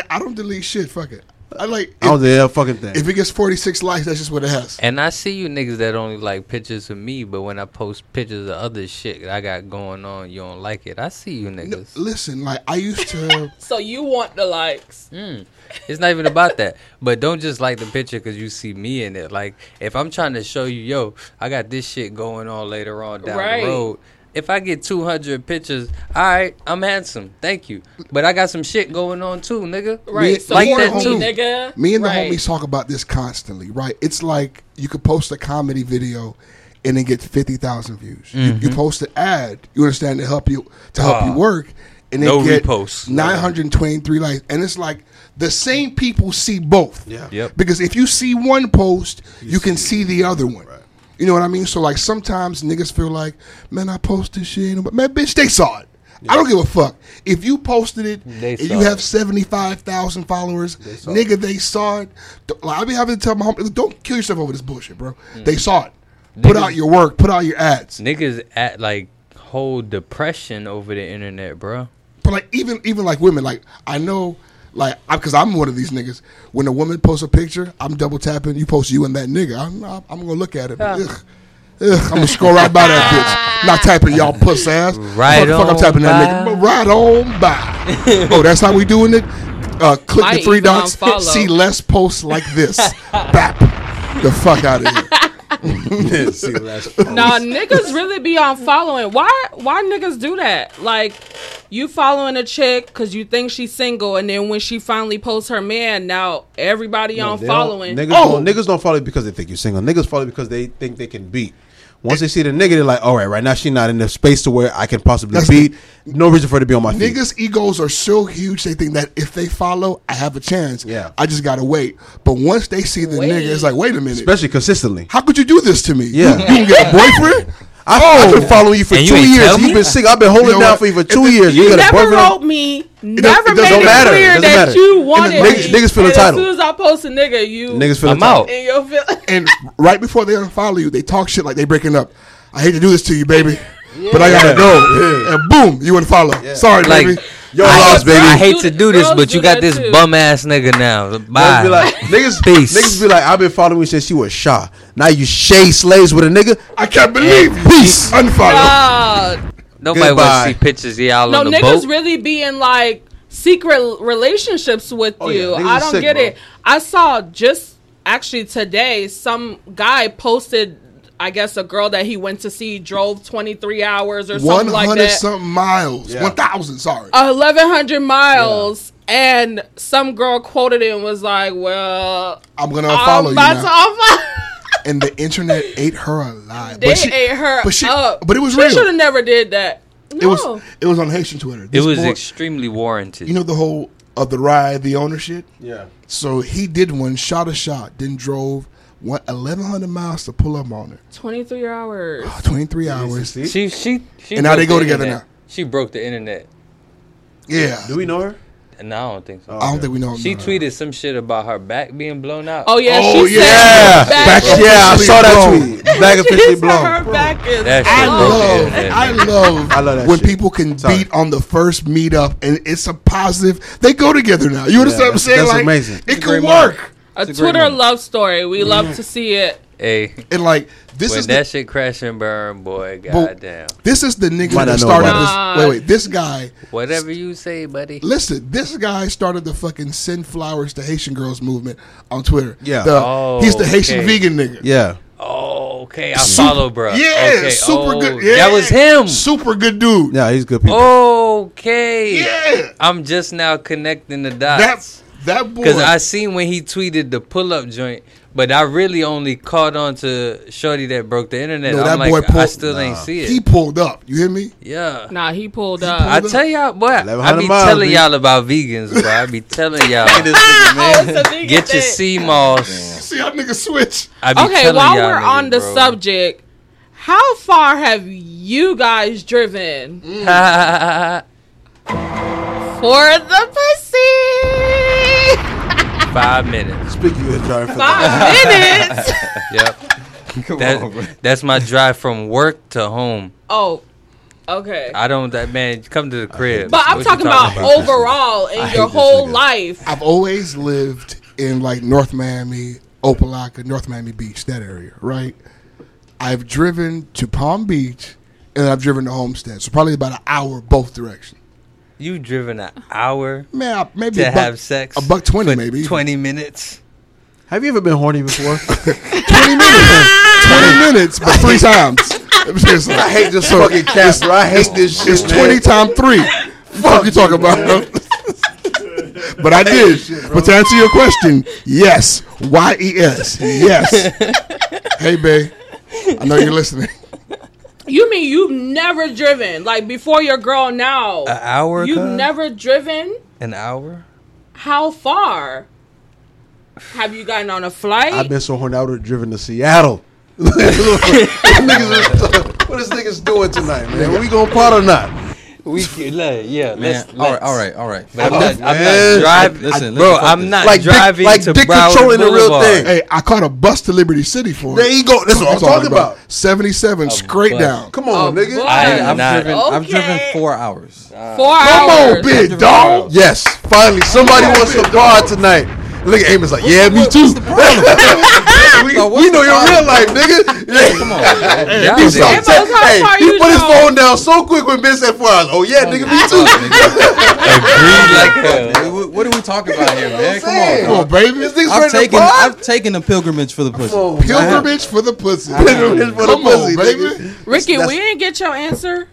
I don't delete shit, fuck it. I like. If, I don't delete that fucking thing. If it gets forty-six likes, that's just what it has. And I see you niggas that only like pictures of me, but when I post pictures of other shit that I got going on, you don't like it. I see you niggas. No, listen, like, I used to. So you want the likes. Mm. It's not even about that. But don't just like the picture because you see me in it. Like, if I'm trying to show you, yo, I got this shit going on later on down right. the road. If I get two hundred pictures, all right, I'm handsome. Thank you. But I got some shit going on too, nigga. Right. Me, so like that homie, too. Nigga. Me and the right. homies talk about this constantly, right? It's like you could post a comedy video and it gets fifty thousand views. Mm-hmm. You, you post an ad, you understand, to help you to help uh, you work, and they no get reposts. nine hundred twenty-three likes. And it's like the same people see both. Yeah. Yep. Because if you see one post, you, you see can see the other one. Right. You know what I mean? So, like, sometimes niggas feel like, man, I posted shit. Man, bitch, they saw it. Yeah. I don't give a fuck. If you posted it they and you have seventy-five thousand followers, they nigga, it. they saw it. Like, I be having to tell my homie, don't kill yourself over this bullshit, bro. Mm. They saw it. Niggas, put out your work. Put out your ads. Niggas at, like, whole depression over the internet, bro. But, like, even, even like, women, like, I know... Like, because I'm one of these niggas. When a woman posts a picture, I'm double tapping. You post you and that nigga. I'm, I'm, I'm going to look at it. But, ugh, ugh, I'm going to scroll right by that bitch. Not tapping y'all puss ass. Right on by. I'm tapping that nigga. Right on by. Oh, that's how we doing it? Uh, click I the three dots. Unfollow. See less posts like this. Bap. The fuck out of here. Nah, niggas really be on following. Why why niggas do that? Like, you following a chick because you think she's single, and then when she finally posts her man, now everybody no, on following. Niggas, oh. don't, niggas don't follow because they think you're single. Niggas follow because they think they can beat. Once they see the nigga, they're like, all right, right now she's not in the space to where I can possibly That's beat. No reason for her to be on my niggas' feet. Niggas' egos are so huge, they think that if they follow, I have a chance. Yeah. I just got to wait. But once they see the wait. nigga, it's like, wait a minute. Especially consistently. How could you do this to me? Yeah. You, you can get a boyfriend? I, oh. I've been following you for and two you years. You've been sick. I've been holding you know down for you for two years. You, you never wrote me. Never made it matter. clear it that matter. you wanted niggas, me. Niggas feel entitled. As soon as I post a nigga, you. Niggas feel I'm entitled. out. And, you'll feel and right before they unfollow you, they talk shit like they breaking up. I hate to do this to you, baby, yeah. but I gotta go. Yeah. And boom, you unfollow. Yeah. Sorry, like, baby. Yo, I, lost, baby. I hate to do this, but you got this bum ass nigga now. Bye. Niggas be like, niggas, peace. Niggas be like, I've been following you since you was Shaw. Now you Shay slaves with a nigga. I can't believe you. Peace. Unfollow. No. Nobody wants to see pictures of y'all no, on the boat. No, niggas really be in like secret relationships with oh, you. Yeah, I don't sick, get bro. it. I saw just actually today some guy posted. I guess a girl that he went to see drove twenty-three hours or something like that. one hundred something miles. Yeah. one thousand, sorry. eleven hundred miles. Yeah. And some girl quoted it and was like, well, I'm going to unfollow you now. And the internet ate her alive. They but she, ate her but she, up. But it was she real. She should have never did that. No. It was, it was on Haitian Twitter. This it was boy, extremely warranted. You know the whole of the ride, the owner shit? Yeah. So he did one, shot a shot, then drove. What eleven hundred miles to pull up on her? twenty-three hours. Oh, twenty-three hours. See? She she she. And now they go the together internet. now. She broke the internet. Yeah. Do we know her? No, I don't think so. Oh, I don't okay. think we know. She no, tweeted no. some shit about her back being blown out. Oh yeah, oh, she yeah. said back, back yeah, I saw that tweet. Back officially blown. Her back is that I, love, yeah, I love, I love that when shit. People can Sorry. beat on the first meetup, and it's a positive. They go together now. You understand yeah, what I'm saying? That's like, amazing. It it's can work. A, a Twitter love story. We yeah. love to see it. Hey, and like this when is that the, shit crash and burn, boy. Goddamn, this is the nigga that started. This, wait, wait, this guy. Whatever you say, buddy. Listen, this guy started the fucking send flowers to Haitian girls movement on Twitter. Yeah, the, oh, he's the Haitian okay. vegan nigga. Yeah. Oh, okay. I super, follow, bro. Yeah, okay. super oh, good. Yeah, that was him. Super good dude. Yeah, he's good people. Okay. Yeah. I'm just now connecting the dots. That's that boy. Because I seen when he tweeted the pull up joint. But I really only caught on to shorty that broke the internet. No, I'm like, boy pulled, I still nah. ain't see it. He pulled up. You hear me? Yeah. Nah, he pulled he up. Pulled I up. tell y'all, boy, I be miles, telling y'all about vegans, bro. I be telling y'all. oh, Get your sea moss. See how niggas switch. I be okay, telling while y'all we're niggas, on the bro. subject, how far have you guys driven mm. for the pussy? Five minutes. Speaking of driving for five minutes. Yep. Come that, on, bro. That's my drive from work to home. Oh, okay. I don't. That man, come to the crib. But I'm talking, talking about, about overall in your whole life. I've always lived in like North Miami, Opelika, North Miami Beach, that area, right? I've driven to Palm Beach, and I've driven to Homestead, so probably about an hour both directions. You driven an hour Man, maybe to a buck, have sex? A buck twenty, maybe twenty minutes. Have you ever been horny before? twenty minutes, twenty minutes, but three times. Just, I hate this fucking cat, bro. I hate this shit. It's man. twenty times three. Fuck you talking about? But I did. Shit, but to answer your question, yes, Y E S, yes. Hey, babe, I know you're listening. You mean you've never driven? Like, before your girl now. An hour? You've car? never driven? An hour? How far? Have you gotten on a flight? I've been so horny, I would have driven to Seattle. What is niggas doing tonight, man? Are we going to part or not? We like, yeah, man, let's, let's. All right, all right, all right. But I'm, not, I'm not driving. Listen, bro, I'm not like driving dick, like to dick Broward controlling Boulevard. The real thing. Hey, I caught a bus to Liberty City for it. There you go. That's what I'm talking about. seventy-seven, a straight bus. down. Come on, a nigga. I, I've, not, driven, okay. I've driven four hours. Four Come hours. Come on, big dog. Yes, finally, somebody oh, wants some guard tonight. Look at Amos like, what's yeah, the, me what, too. we, so we know your real life, nigga. Yeah. Come on. Yeah, he, so Amos, hey, he put know? his phone down so quick when Ben said four hours. Oh, yeah, oh, nigga, me too. Agreed like hell. What are we talking about here, man? Come on, come on, baby. This nigga's I've, taken, I've taken a pilgrimage for the pussy. Oh, pilgrimage for the pussy. Pilgrimage for the pussy, baby. Ricky, we didn't get your answer.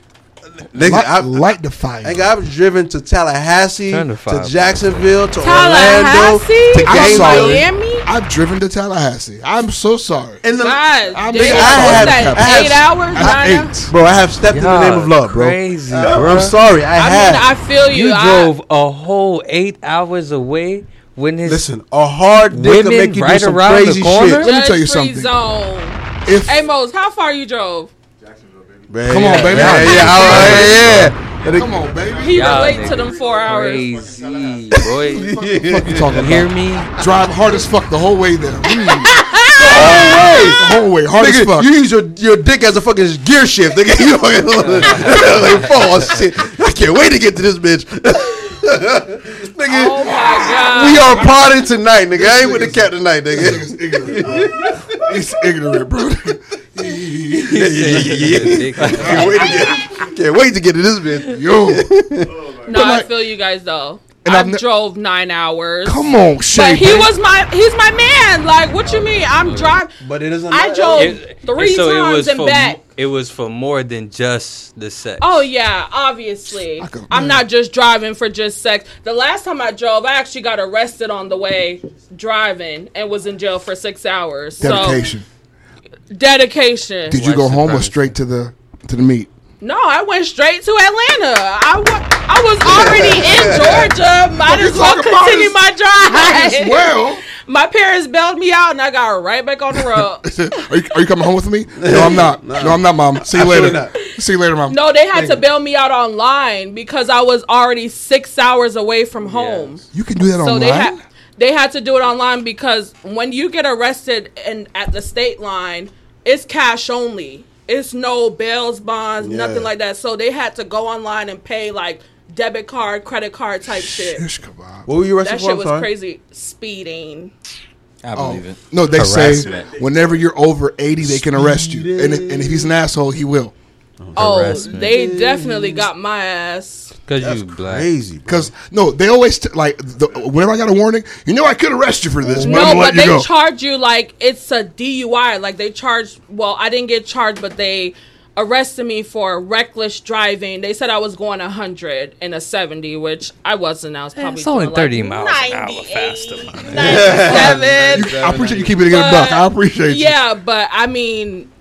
Nigga, light, I, light the fire. Nigga, I've driven to Tallahassee, to, to Jacksonville, to Orlando, to Miami. I've driven to Tallahassee. I'm so sorry. And the, God, I, mean, I have, that, I have eight hours, I eight. bro. I have stepped yeah, in the name of love, bro. Crazy, uh, bro. I'm sorry. I, I have. Mean, I feel you. You I, drove a whole eight hours away. When his listen, a hard dick women make you right do some around crazy the corner. Shit. Let Judge me tell you something. Zone. If Amos, how far you drove? Man, come on, baby. Yeah, yeah, all right, yeah. yeah. Come on, baby. He relate to them four hours. Crazy, boy. What the fuck you talking about? Hear me? Drive hard as fuck the whole way there. The whole way. The whole way. Hard nigga, as fuck. You use your, your dick as a fucking gear shift. Nigga. You fucking like, fall. Shit. I can't wait to get to this bitch. Nigga. Oh, my God. We are partying tonight, nigga. I ain't with the cat tonight, nigga. This nigga's ignorant, bro. He's ignorant, bro. yeah, yeah, yeah, yeah. Can't, wait get, can't wait to get to this bitch. Yo. Oh no, like, I feel you guys though. And I I've ne- drove nine hours. Come on, Shay. But he baby. was my, he's my man. Like, what you mean? I'm driving. But it is. I drove it, three so times and for, back. It was for more than just the sex. Oh yeah, obviously. Go, I'm not just driving for just sex. The last time I drove, I actually got arrested on the way driving and was in jail for six hours. Dedication. So, Dedication. Did you go home or straight to the to the meet? No, I went straight to Atlanta. I, wa- I was already in Georgia. Might as well continue my drive. Might as well. My parents bailed me out, and I got right back on the road. are, you, are you coming home with me? No, I'm not. No, no I'm not, Mom. See you later. See you later, mom. No, they had Thank to you. bail me out online because I was already six hours away from home. Yes. You can do that so online? They had, they had to do it online because when you get arrested in, at the state line, it's cash only. It's no bails, bonds, yeah. nothing like that. So they had to go online and pay, like, debit card, credit card type shit. Shish kebab. What were you arrested for? That shit was time? crazy. Speeding. I believe oh. it. No, they Harassment. say whenever you're over eighty, they can arrest you. And if, and if he's an asshole, he will. Oh, oh they definitely got my ass. Because you black. Crazy. Because, no, they always, t- like, the, whenever I got a warning, you know I could arrest you for this. But no, I'm but they go. charge you like it's a D U I. Like, they charge, well, I didn't get charged, but they arrested me for reckless driving. They said I was going one hundred and a seventy, which I wasn't. I was probably yeah, it's only thirty like miles an hour faster. ninety-seven You, I appreciate you keeping it in a buck. I appreciate yeah, you. Yeah, but I mean,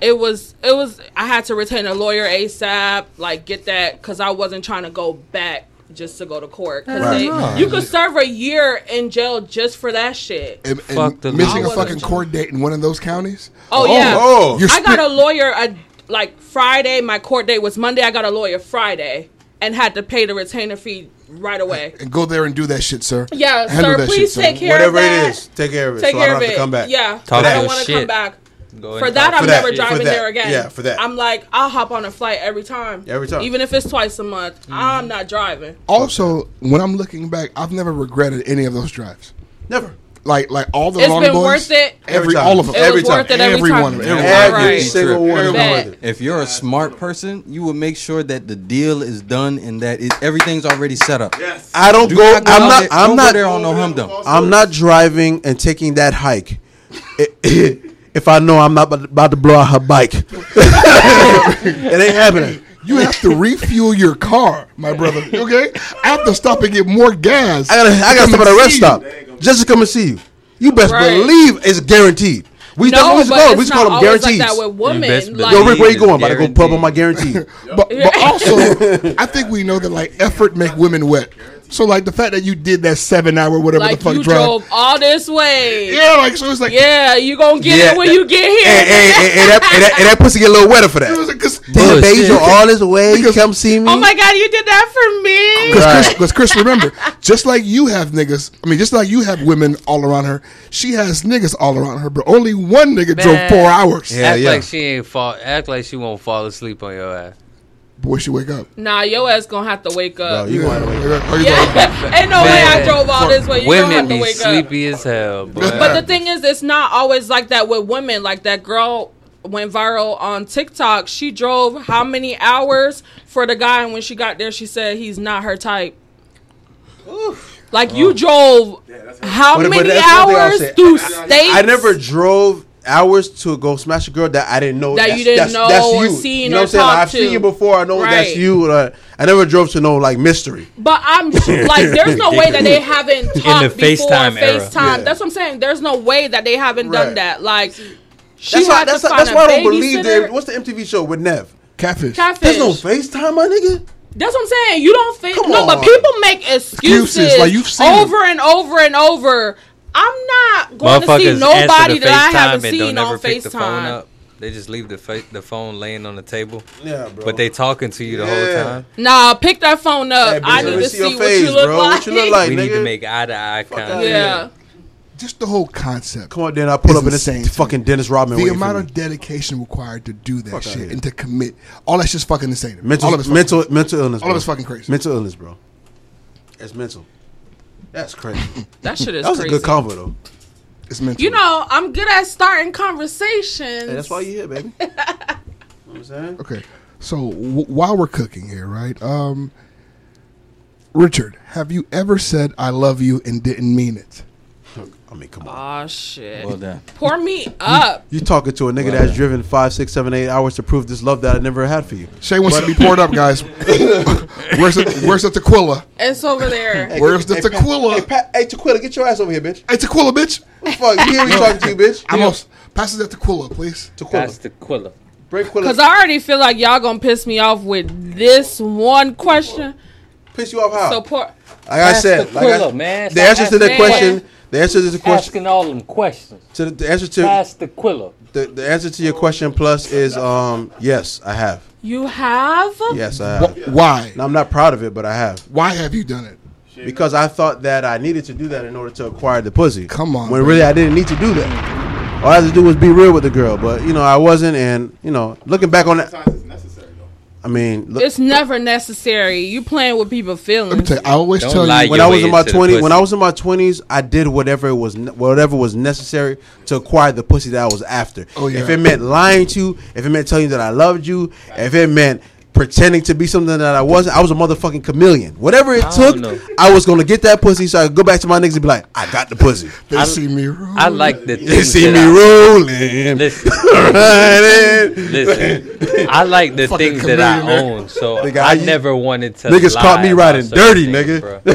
it was, it was, I had to retain a lawyer ASAP, like get that, because I wasn't trying to go back just to go to court. Cause right. they, right. You could serve a year in jail just for that shit. And, and Fuck the missing law. a fucking court date in one of those counties? Oh, oh yeah. Oh. Sp- I got a lawyer a Like, Friday, my court date was Monday. I got a lawyer Friday and had to pay the retainer fee right away. And go there and do that shit, sir. Yeah, Handle sir, please shit, take sir. care Whatever of that. Whatever it is, take care of it. Take so care I don't of have it. to come back. Yeah, talk I don't want to come back. For that, I'm for never that. driving there again. Yeah, for that. I'm like, I'll hop on a flight every time. Every time. Even if it's twice a month, mm. I'm not driving. Also, when I'm looking back, I've never regretted any of those drives. Never. Like, like all the it's long been boys, worth it. Every, every all of them, it every was time, worth it every, every time. one, of them. every, every right. single one of them. If you're a smart person, you will make sure that the deal is done and that it, everything's already set up. Yes. I don't Do go. Not go I'm not. There, I'm not there on no humdum. I'm not driving and taking that hike. If I know I'm not about to blow out her bike, it ain't happening. You have to refuel your car, my brother. Okay, I have to stop and get more gas. I gotta, I gotta stop at a rest stop. Just to come and see you. You best right. believe it's guaranteed. We no, don't know. We just call them guarantees. Like that with women. Like, yo, Rick, where you going? About to go pub on my guarantee. but, but also, I think we know that like effort make women wet. So like the fact that you did that seven hour whatever like the fuck you drive, drove all this way. Yeah, like so it's like yeah, you gonna get yeah, it when that, you get here. And, and, and, and, that, and, that, and that pussy get a little wetter for that. It was like, cause Bush, baby, yeah. all this way, because, come see me. Oh my god, you did that for me. Because Chris, Chris, remember, just like you have niggas, I mean, just like you have women all around her, she has niggas all around her, but only one nigga Man. drove four hours. Yeah, act yeah. like she ain't fall. Act like she won't fall asleep on your ass. Boy, she wake up. Nah, your ass gonna have to wake up. No, you yeah. gonna have to wake up. Yeah. Ain't no Man. way I drove all this way. You women gonna have to wake up. Women be sleepy as hell, boy. But the thing is, it's not always like that with women. Like that girl went viral on TikTok. She drove how many hours for the guy, and when she got there, she said he's not her type. Oof. Like oh. you drove yeah, how but, many but hours through states? I never drove hours to go smash a girl that I didn't know that that's, you didn't that's, know that's or you. seen you know or what I'm saying? Like, I've to. seen you before. I know right. that's you. Uh, I never drove to no like mystery. But I'm like, there's no way that they haven't talked the before FaceTime. FaceTime. Yeah. That's what I'm saying. There's no way that they haven't right. done that. Like she that's had why, to that's, find that's why I don't believe that. What's the M T V show with Nev? Catfish. Catfish. There's no FaceTime, my nigga. That's what I'm saying. You don't face. No, on. but people make excuses, excuses. Like, you've seen over them. and over and over. I'm not going to see nobody that I haven't seen on FaceTime. They just leave the fa- the phone laying on the table. Yeah, bro. But they talking to you the yeah. whole time. Nah, pick that phone up. Hey, I need to see, see what, face, you look like. what you look like. We nigga. need to make eye to eye contact. Yeah. Just the whole concept. Come on, then I pull up in this fucking Dennis Rodman. The amount of dedication required to do that Fuck shit and to commit. All that's just fucking insane. Mental, mental, mental illness. All of it's fucking crazy. Mental illness, bro. It's mental. That's crazy. That shit is crazy. That was crazy. A good convo, though. It's mental. You know, I'm good at starting conversations. Hey, that's why you're here, baby. You know what I'm saying? Okay. So, w- while we're cooking here, right? Um, Richard, have you ever said, I love you, and didn't mean it? I mean, come on. Oh, shit. Well done. Pour me up. You, you talking to a nigga well that's done. driven five, six, seven, eight hours to prove this love that I never had for you. Shay wants to be poured up, guys. Where's the, where's the tequila? It's over there. Hey, where's the hey, tequila? Hey, pa- hey, tequila, get your ass over here, bitch. Hey, tequila, bitch. What the fuck? You hear me talking to you, bitch? I'm off. Pass us that tequila, please. Tequila. Pass tequila. Because I already feel like y'all going to piss me off with this one question. Piss you off how? So pour. Like I said. Tequila, like I, man. The answer to that question... The answer to the question. Asking all them questions. To the, the answer to. Pass the quilla. the, the answer to your question plus is um yes, I have. You have? Yes, I have. Wh- why? Now, I'm not proud of it, but I have. Why have you done it? Because I thought that I needed to do that in order to acquire the pussy. Come on. When man. really I didn't need to do that. All I had to do was be real with the girl. But, you know, I wasn't. And, you know, looking back on that. Sometimes it's necessary, though. I mean. Look, it's never necessary. You playing with people's feelings. Let me tell you, I always Don't tell you. When I, was in my twenty, when I was in my twenties, I did whatever it was whatever was necessary to acquire the pussy that I was after. Oh, yeah. If it meant lying to you, if it meant telling you that I loved you, if it meant pretending to be something that I wasn't. I was a motherfucking chameleon. Whatever it I took, I was going to get that pussy so I could go back to my niggas and be like, I got the pussy. They I, see me rolling. I like the They see me I, rolling. Listen. listen. I like the fucking things that I own, so nigga, I, I never wanted to Niggas lie caught me riding dirty, things, nigga. Nah.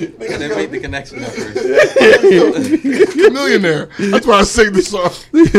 Nigga, they made the connection up first. Millionaire. That's why I sing this song. But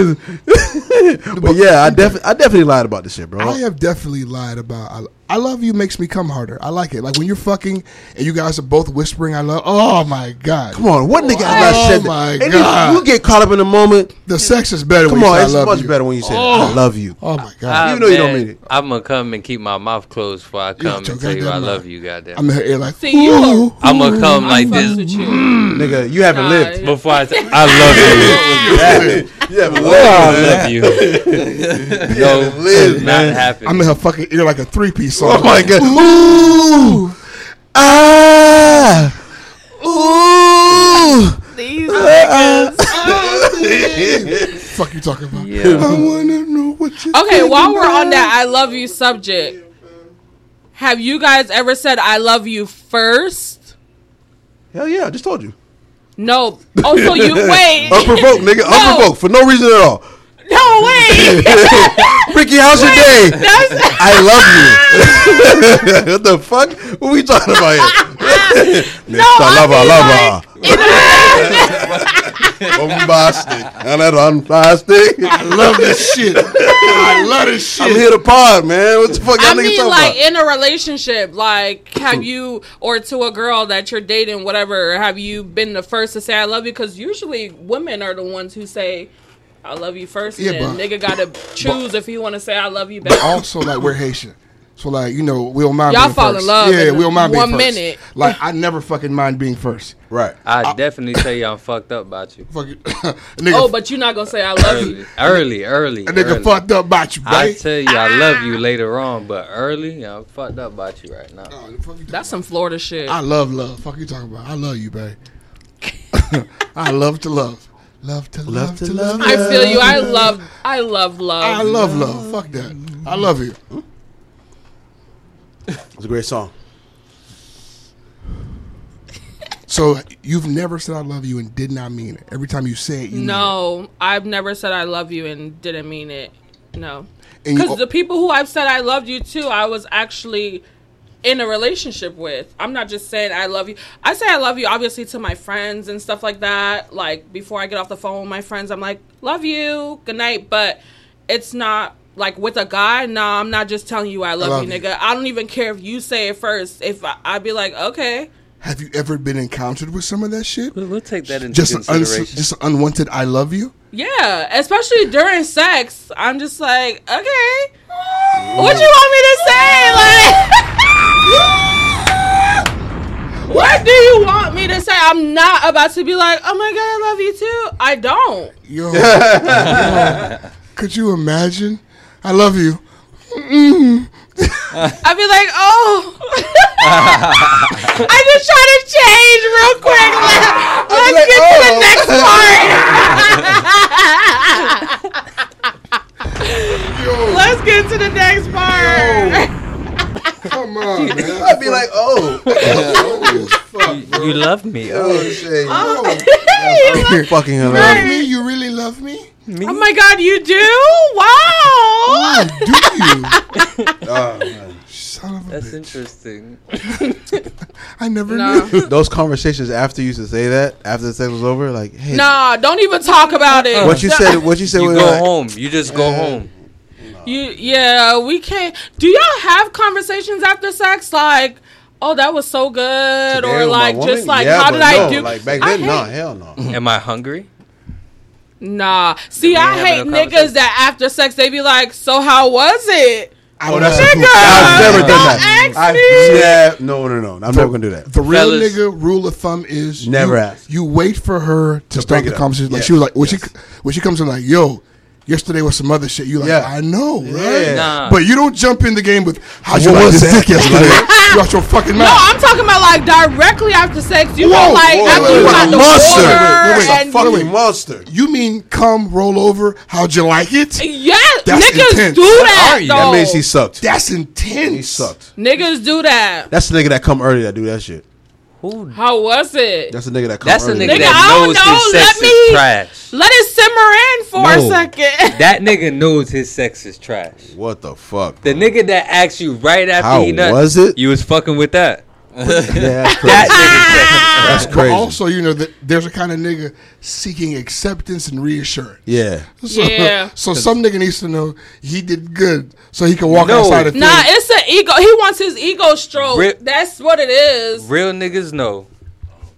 yeah, I, defi- I definitely lied about this shit, bro. I have definitely lied about. I, I love you makes me come harder. I like it. Like when you're fucking and you guys are both whispering, I love. Oh my god. Come on, what nigga oh, has not said that? Oh my and god. You get caught up in the moment. The sex is better. Come when on, you say, it's much you. better when you say oh. I love you. Oh my god. I, Even though man, you don't mean it. I'm gonna come and keep my mouth closed before I come and tell you I love you, goddamn. I'm in her ear like. See you. I'm gonna come like this, mm, nigga. You haven't nah, lived before. I, t- I love you. You haven't lived. I love you. You haven't lived, man. Not happening. I'm in her fucking ear like a three-piece song. Oh my god. Ooh, ah, ooh. These niggas. Oh, fuck you talking about? Yeah. I wanna know what you. Okay, while we're about. on that, I love you subject. Have you guys ever said I love you first? Hell yeah, I just told you. No. Oh, so you wait. Unprovoked, nigga. No. Unprovoked. For no reason at all. No, wait. Ricky, how's wait, your day? That's... I love you. What the fuck? What we talking about here? No, I love her, love her. I love this shit. I love this shit. I'm here to pod, man. What the fuck y'all I niggas mean, talking like, about? I mean, like, in a relationship, like, have you, or to a girl that you're dating, whatever, have you been the first to say I love you? Because usually women are the ones who say I love you first, and yeah, then but, nigga gotta choose but, if he wanna say I love you back. But also, like, we're Haitian. So, like, you know, we don't mind Y'all being first. Y'all fall in love. Yeah, in we don't mind being first. One minute. Like, I never fucking mind being first. Right. I, I definitely tell you I'm fucked up about you. Fuck you. Nigga, oh, but you're not gonna say I love you. Early, early. A nigga early. fucked up about you, babe. I tell you I love you later on, but early, I'm fucked up about you right now. Oh, fuck you. That's some Florida shit. I love love. Fuck you talking about. I love you, babe. I love to love. Love to love, love to love. love. I feel you. I love. I love love. I love love. Fuck that. I love you. It's a great song. So you've never said I love you and did not mean it. Every time you say it, you no, mean it. I've never said I love you and didn't mean it. No, because the people who I've said I loved you to, I was actually in a relationship with. I'm not just saying I love you. I say I love you obviously to my friends and stuff like that. Like before I get off the phone with my friends, I'm like, love you, good night. But it's not like with a guy. No, nah, I'm not just telling you I love, I love you, you, nigga. I don't even care if you say it first. If I, I'd be like, okay. Have you ever been encountered with some of that shit? We'll, we'll take that into just consideration. An uns- just an unwanted I love you? Yeah, especially during sex. I'm just like, okay, what you want me to say? Like. What do you want me to say? I'm not about to be like, oh my god, I love you too. I don't. Yo, yo, could you imagine? I love you. Mm-mm. I'd be like, oh, I just try to change real quick. Let's like, get oh. to the next part. Let's get to the next part. Yo. Come on, man. I'd be like, oh. oh fuck, you, you love me. Oh, oh shit. Oh. Oh. You're fucking you love me. You really love me? me? Oh, my God. You do? Wow. Ooh, do you? Oh, man. Son of a That's bitch. interesting. I never no. knew. Those conversations after you used to say that, after the sex was over, like, hey. Nah, don't even talk about it. What you said. What you said. You go like, home. You just go uh, home. You yeah, we can't. Do y'all have conversations after sex? Like, oh, that was so good, Today or like, just like, yeah, how did no. I do? Like back then, I no, hate. hell no. Am I hungry? Nah. See, I hate no niggas that after sex, they be like, so how was it? Oh, that's nigga. Cool. I've never done that. Ask me. Yeah, no, no, no. I'm the, never gonna do that. The real Fellas, nigga rule of thumb is never you, ask. You wait for her to, to start the conversation. Like yes. she was like, when yes. she when she comes in like, yo, yesterday was some other shit. You like, yeah. I know, right? Yeah. Nah. But you don't jump in the game with how you was sick yesterday. You out your fucking mouth. No, I'm talking about like directly after sex. You whoa, know, like whoa, after wait, you wait, got wait, the monster. water. Wait, wait, wait, a fucking you, monster. You mean come roll over? How'd you like it? Yeah, that's niggas intense. do that. Though. That means he sucked. That's intense. He sucked. Niggas do that. That's the nigga that come early that do that shit. Who? How was it? That's a nigga that comes. That's a nigga, nigga that knows know. his let sex me, is trash. Let it simmer in for no, a second. That nigga knows his sex is trash. What the fuck? The bro? nigga that asked you right after How he nut, was it? You was fucking with that. Yeah, that's crazy. That nigga, that's crazy. But also, you know that there's a kind of nigga seeking acceptance and reassurance. Yeah. So, yeah. So some nigga needs to know he did good, so he can walk no, outside of things. Nah, it's an ego. He wants his ego stroked. Real, that's what it is. Real niggas know.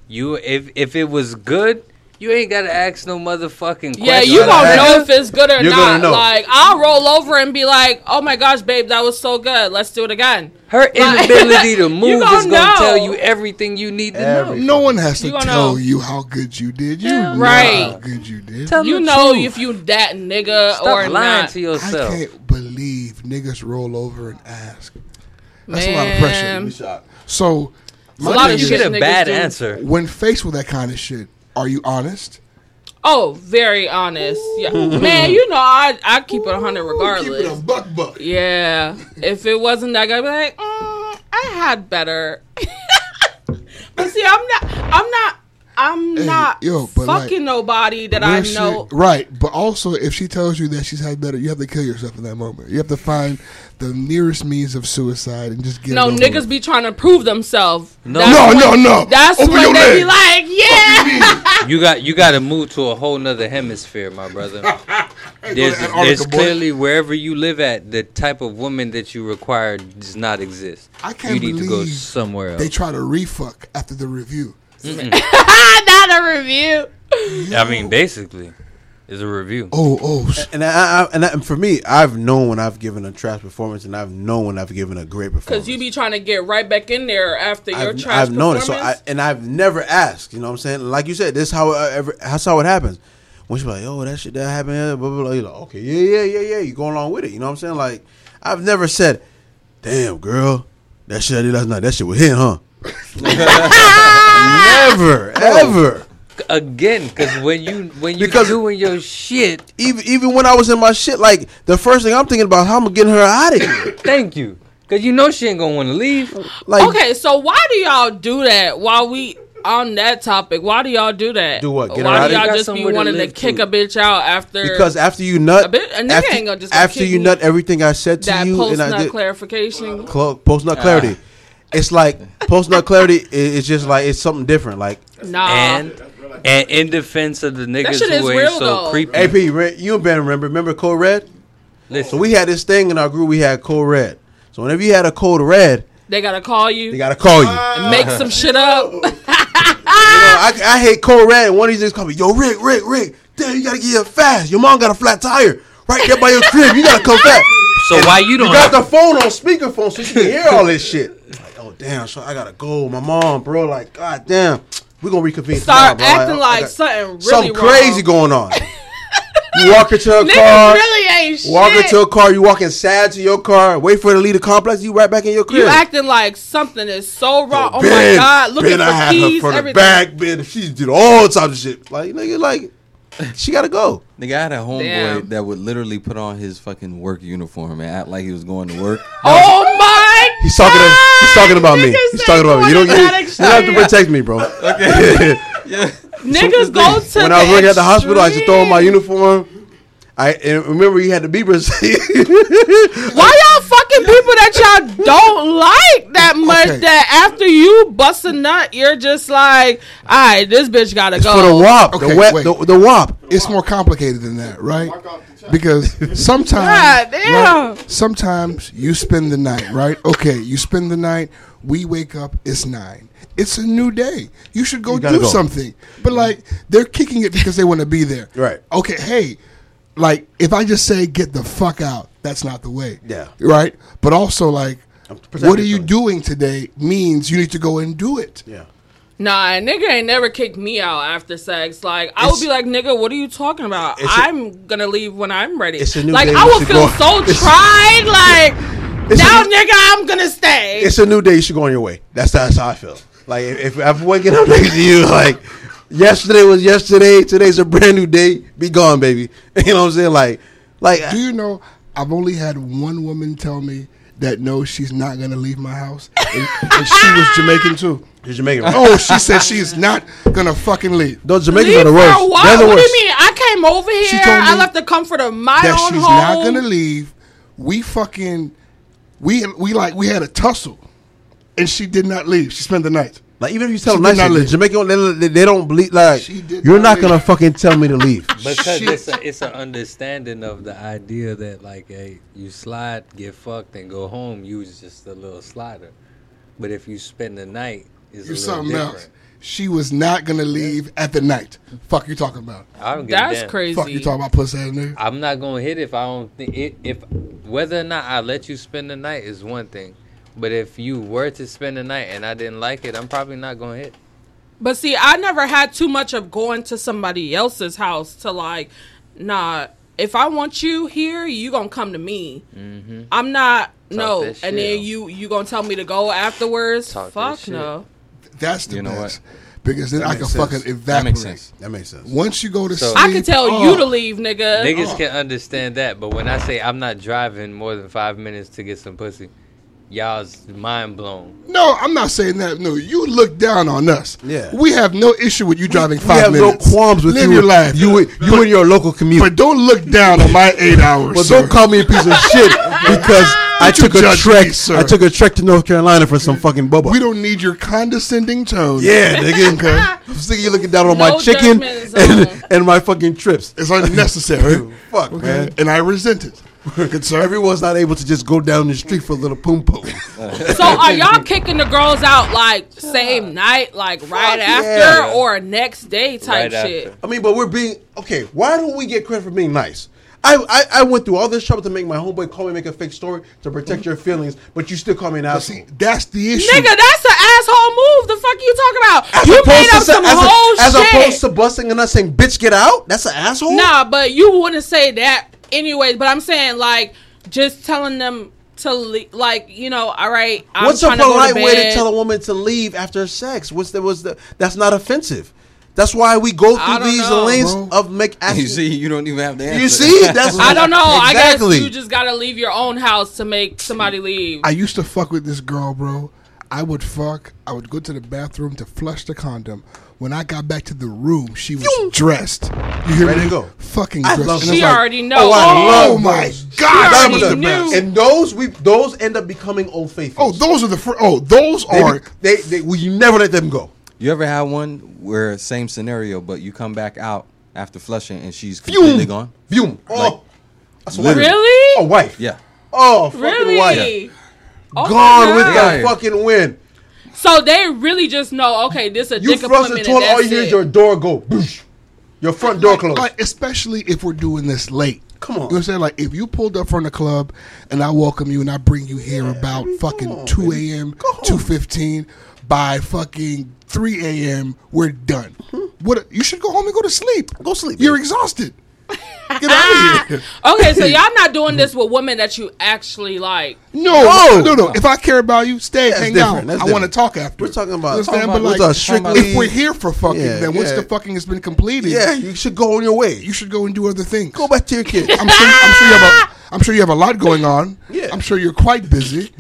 You if if it was good, you ain't gotta ask no motherfucking question. Yeah, you gonna know if it's good or You're not. Like I'll roll over and be like, "Oh my gosh, babe, that was so good. Let's do it again." Her inability to move gonna is gonna know. tell you everything you need to everything. know. No one has to you tell know. you how good you did. You yeah, know right. how good you did. Tell you know truth. if you that nigga Stop or lying not. to yourself. I can't believe niggas roll over and ask. That's Man. a lot of pressure. So my a lot of you get a bad do. answer when faced with that kind of shit. Are you honest? Oh, very honest. Yeah, man. You know, I I keep it a hundred regardless. Keep it a buck buck. Yeah. If it wasn't that guy, I'd be like, mm, I had better. But see, I'm not. I'm not. I'm hey, not yo, fucking like, nobody that I know. She, right. But also, if she tells you that she's had better, you have to kill yourself in that moment. You have to find the nearest means of suicide and just get. No, it niggas over. be trying to prove themselves. No, that's no, when, no, no. That's Open when they leg. be like, yeah. You got, you got to move to a whole nother hemisphere, my brother. There's, there's clearly wherever you live at, the type of woman that you require does not exist. I can't. You need to go somewhere else. They try to refuck after the review. Not a review. I mean, basically, it's a review. Oh, oh, and I, I, and, I, and for me, I've known when I've given a trash performance, and I've known when I've given a great performance. Because you be trying to get right back in there after I've, your trash. I've known it, so I, and I've never asked. You know what I'm saying? Like you said, this is how I ever, that's how it happens. When she's like, "Oh, that shit that happened," blah blah blah. You're like, "Okay, yeah, yeah, yeah, yeah." You go along with it. You know what I'm saying? Like, I've never said, "Damn, girl, that shit I did last night, that shit was him, huh?" Never, ever. Again, because when you when you doing your shit, even even when I was in my shit, like the first thing I'm thinking about, how I'm getting her out of here. Thank you, because you know she ain't gonna want to leave. Like, okay, so why do y'all do that? While we on that topic, why do y'all do that? Do what? Get why her do out y'all just be wanting to, to kick to. a bitch out after? Because after you nut, a, bit, a nigga after, ain't gonna just after gonna you nut everything I said to that you. That post nut clarification. Cl- post nut clarity. Uh. It's like post nut clarity is just like it's something different. Like nah. and and in defense of the niggas who ain't so though. creepy. A P, you and Ben remember remember Code Red? Listen. So we had this thing in our group. We had Code Red. So whenever you had a Code Red, they gotta call you. They gotta call you and make some shit up. You know, I, I hate Code Red. And one of these niggas called me, "Yo, Rick, Rick, Rick. Damn, you gotta get here fast. Your mom got a flat tire right there by your crib. You gotta come back." So and why you don't? You got have- the phone on speakerphone so you can hear all this shit. Damn, so I gotta go. My mom, bro, like, God damn, we're gonna reconvene. Start tomorrow, acting bro. I, like I something really something wrong. crazy going on. You walk into a car, really ain't walk shit. into a car, you walking sad to your car, wait for it to leave the complex, you right back in your crib. You acting like something is so wrong. Oh, oh Ben, my God, looking Ben, for I had keys, her for everything. The bag, Ben, she did all types of shit. Like, nigga, like, she gotta go. Nigga, I had a homeboy damn. that would literally put on his fucking work uniform and act like he was going to work. Oh was, my. He's talking. To, he's talking about me. He's talking about me. You don't. You, you don't have to protect me, bro. Okay. Yeah. Niggas so, go to. When I was working at the hospital, I just throw on my uniform. I and remember you had the Beavers. Why y'all fucking people that y'all don't like that much? Okay. That after you bust a nut, you're just like, all right, this bitch gotta it's go. For the W A P, okay, the, we- the the W A P. It's more complicated than that, right? Because sometimes, right, sometimes you spend the night, right? Okay, you spend the night. We wake up. It's nine. It's a new day. You should go you do go. something. But like, they're kicking it because they want to be there. Right. Okay. Hey, like if I just say get the fuck out, that's not the way. Yeah. Right. But also like, what are you doing today means you need to go and do it. Yeah. Nah, nigga ain't never kicked me out after sex. Like, I it's, would be like, nigga, what are you talking about? A, I'm going to leave when I'm ready. It's a new like, day I would feel so it's, tried. Like, now, new, nigga, I'm going to stay. It's a new day. You should go on your way. That's, that's how I feel. Like, if, if I'm waking up next to you, like, yesterday was yesterday. Today's a brand new day. Be gone, baby. You know what I'm saying? Like, like. Do you know, I've only had one woman tell me that knows she's not going to leave my house. And, and she was Jamaican, too. You're Jamaican. Right? Oh, she said she's not going to fucking leave. Those Jamaicans leave are the worst. What, what do you mean? I came over here. I left the comfort of my own home. That she's not going to leave. We fucking, we we like, we had a tussle. And she did not leave. She spent the night. Like, even if you tell them nicely, Jamaican, they, they don't believe, like, you're not, not going to fucking tell me to leave. Because it's a, it's an understanding of the idea that, like, hey, you slide, get fucked, and go home. You was just a little slider. But if you spend the night, you're something different. Else. She was not gonna leave yeah. at the night. Fuck you talking about? I don't give That's damn. Crazy. Fuck you talking about, pussy ass nigga? I'm not gonna hit if I don't think it, if whether or not I let you spend the night is one thing, but if you were to spend the night and I didn't like it, I'm probably not gonna hit. But see, I never had too much of going to somebody else's house to like, nah. If I want you here, you gonna come to me. Mm-hmm. I'm not Talk no, and shit. Then you you gonna tell me to go afterwards? Talk Fuck no. That's the you know best. What? Because then that I can sense. Fucking evaporate. That makes sense. That makes sense. Once you go to so, sleep. I can tell oh, you to leave, nigga. Niggas oh. can understand that. But when I say I'm not driving more than five minutes to get some pussy, y'all's mind blown. No, I'm not saying that. No, you look down on us. Yeah. We have no issue with you driving we, five minutes. We have minutes. No qualms with Live you. Your life. You, you but, and your local community. But don't look down on my eight hours. But sir. Don't call me a piece of shit because... I took, a trek, me, I took a trek to North Carolina for some fucking bubba. We don't need your condescending tone. Yeah, nigga. Okay. I'm sick of you looking down on no my chicken and, and my fucking trips. It's unnecessary. Fuck, okay. man. And I resent it. So everyone's not able to just go down the street for a little poom poom. So are y'all kicking the girls out like same night, like right Fuck after yeah. or next day type right shit? After. I mean, but we're being, okay, why don't we get credit for being nice? I, I I went through all this trouble to make my homeboy call me, make a fake story to protect your feelings, but you still call me an asshole. See, that's the issue, nigga. That's an asshole move. The fuck you talking about? As you made up some whole shit. As opposed to busting and not saying, "Bitch, get out." That's an asshole. Nah, but you wouldn't say that anyways. But I'm saying like just telling them to leave, like you know, all right. I'm What's a polite way to tell a woman to leave after sex? What's the, what's the that's not offensive. That's why we go through these know, lanes bro. Of make action. You see, you don't even have to answer. You see, that's I don't know. Exactly. I guess you just gotta leave your own house to make somebody leave. I used to fuck with this girl, bro. I would fuck. I would go to the bathroom to flush the condom. When I got back to the room, she was dressed. You hear Ready me? To go. Fucking I dressed. She like, already knows. Oh, I oh love my those. God, that was the best. And those we those end up becoming old faithfuls. Oh, those are the fr- oh those they are be, they they well, you never let them go. You ever had one where same scenario, but you come back out after flushing and she's completely Fume. Gone? Fume. Oh, like, really? A wife. Yeah. Oh, fucking really? Wife. Yeah. Oh gone with the fucking wind. So they really just know. Okay, this is a dick appointment. You flush the toilet, all you hear is your door go. Boosh. Your front door closed. Like, especially if we're doing this late. Come on. You know what I'm saying? Like, if you pulled up from the club and I welcome you and I bring you here yeah, about baby, fucking on, two a.m., two fifteen, by fucking three a.m., we're done. Mm-hmm. What? You should go home and go to sleep. Go sleep. You're baby. Exhausted. Get out of here. Okay, so y'all not doing this with women that you actually like. No, no, no. no. If I care about you, stay, that's hang different. Out. That's I want to talk after. We're talking about, you know talking about like, what's strictly, if we're here for fucking, yeah, then yeah. once the fucking has been completed, yeah, you should go on your way. You should go and do other things. Go back to your kid. I'm, sure, I'm, sure you have a, I'm sure you have a lot going on. Yeah. I'm sure you're quite busy.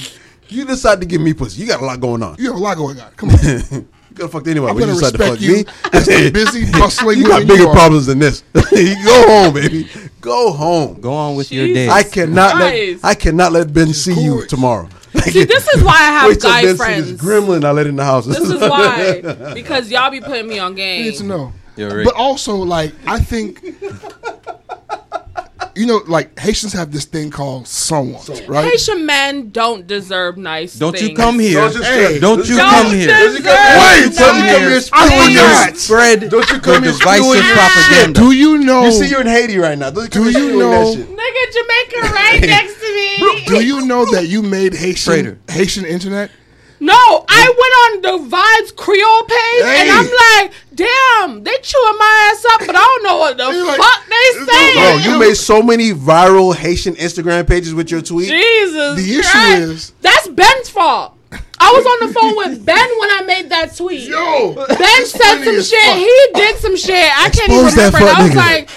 You decide to give me pussy. You got a lot going on. You have a lot going on. Come on. You got to fuck anyone. I'm going to respect you. You're busy, bustling. You got bigger problems than this. You go home, baby. Go home. Go on with Jesus your day. I cannot Christ. let I cannot let Ben see you tomorrow. See, this is why I have Wait guy Ben friends. This gremlin I let in the house. This is why. Because y'all be putting me on game. You need to know. But also, like, I think... you know, like Haitians have this thing called someone, right? Haitian men don't deserve nice don't things. Don't you come here. Don't, just, hey, don't, don't you come here. Wait, don't you come here spewing spread. Don't you come here spewing propaganda. Do you know? You see you're in Haiti right now. Don't you come do you know? Nigga, Jamaica right next to me. Do you know that you made Haitian Trader. Haitian internet? No, I went on the Vibes Creole page, hey. and I'm like, damn, they chewing my ass up, but I don't know what the like, fuck they saying. Bro, you made so many viral Haitian Instagram pages with your tweet. Jesus The issue Christ. is... That's Ben's fault. I was on the phone with Ben when I made that tweet. Yo, Ben said some shit. Fuck. He did some shit. I Expose can't even remember it. I was nigga. like...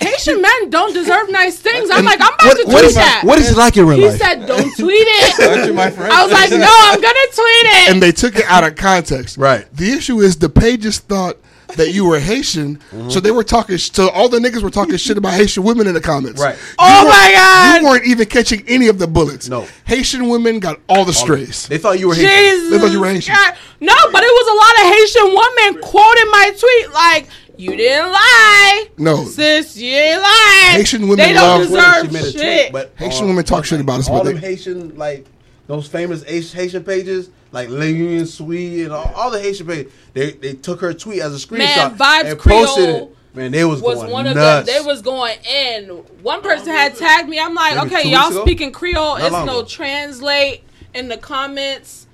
Haitian men don't deserve nice things. I'm and like, I'm about what, to tweet what is, that. What is it like in real life? He said, don't tweet it. My I was like, no, I'm going to tweet it. And they took it out of context. Right. The issue is the pages thought that you were Haitian, mm-hmm. so they were talking, so all the niggas were talking shit about Haitian women in the comments. Right. You oh, my God. You weren't even catching any of the bullets. No. Haitian women got all the strays. They thought you were Haitian. Jesus they thought you were Haitian. God. No, but it was a lot of Haitian women quoting my tweet like, you didn't lie. No. Sis, you didn't lie. Haitian women they don't love deserve shit. Tweet, but Haitian women talk shit about us. All them Haitian, like, those famous Haitian pages, like Le Union Sweet and all, all the Haitian pages, they they took her tweet as a screenshot Man, Vibes and posted Creole it. Man, they was, was going one of nuts. Them, they was going in. One person had tagged me. I'm like, maybe okay, y'all speaking Creole. Not it's no ago. Translate in the comments.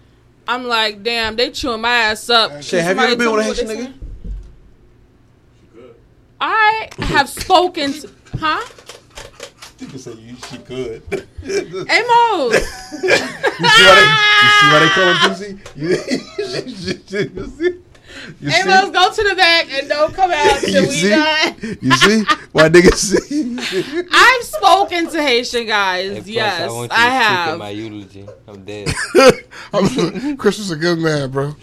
I'm like, damn, they chewing my ass up. Shay, have you ever been with a Haitian nigga? I have spoken to, huh? You can say you, she could. Amos! you, see why they, you see why they call him Boosie? Amos, go to the back and don't come out till we see? Done. You see? Why niggas see? I've spoken to Haitian guys, plus, yes. I, I have. My eulogy. I'm dead. I'm, Chris was a good man, bro.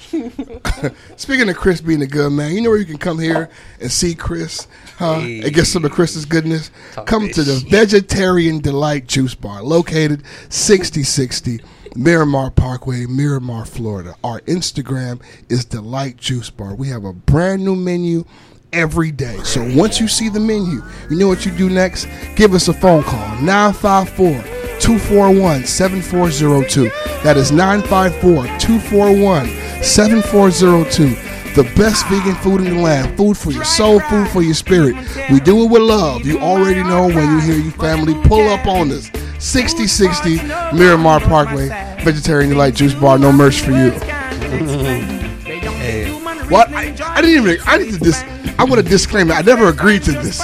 Speaking of Chris being a good man, you know where you can come here and see Chris huh? hey. and get some of Chris's goodness? Talk come to the Vegetarian Delight Juice Bar, located sixty sixty Miramar Parkway, Miramar, Florida. Our Instagram is Delight Juice Bar. We have a brand new menu every day. So once you see the menu, you know what you do next? Give us a phone call, nine five four, two four one, seven four zero two. That is nine five four, two four one, seven four zero two. The best vegan food in the land. Food for your soul, food for your spirit. We do it with love. You already know when you hear your family pull up on us. sixty sixty Miramar Parkway, Vegetarian Delight Juice Bar. No merch for you. Hey. What? I, I didn't even. I need to dis. I want to disclaim it. I never agreed to this.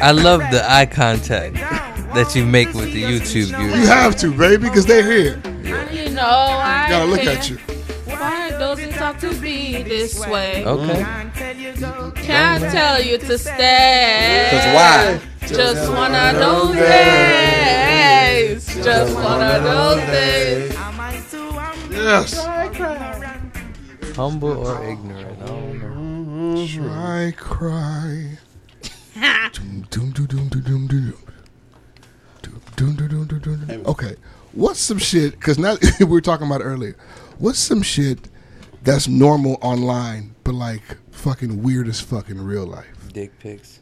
I love the eye contact that you make with the YouTube viewers. You have to, baby, because they're here. Yeah. You know, I gotta look at you. Why doesn't talk to me this way? Okay. Can't tell you to stay. Cause why? Just one of those days. Just one of those days. Yes. Humble or ignorant? I don't know. Try cry. Okay. What's some shit? Because now we were talking about it earlier. What's some shit that's normal online, but like fucking weird as fuck in real life? Dick pics.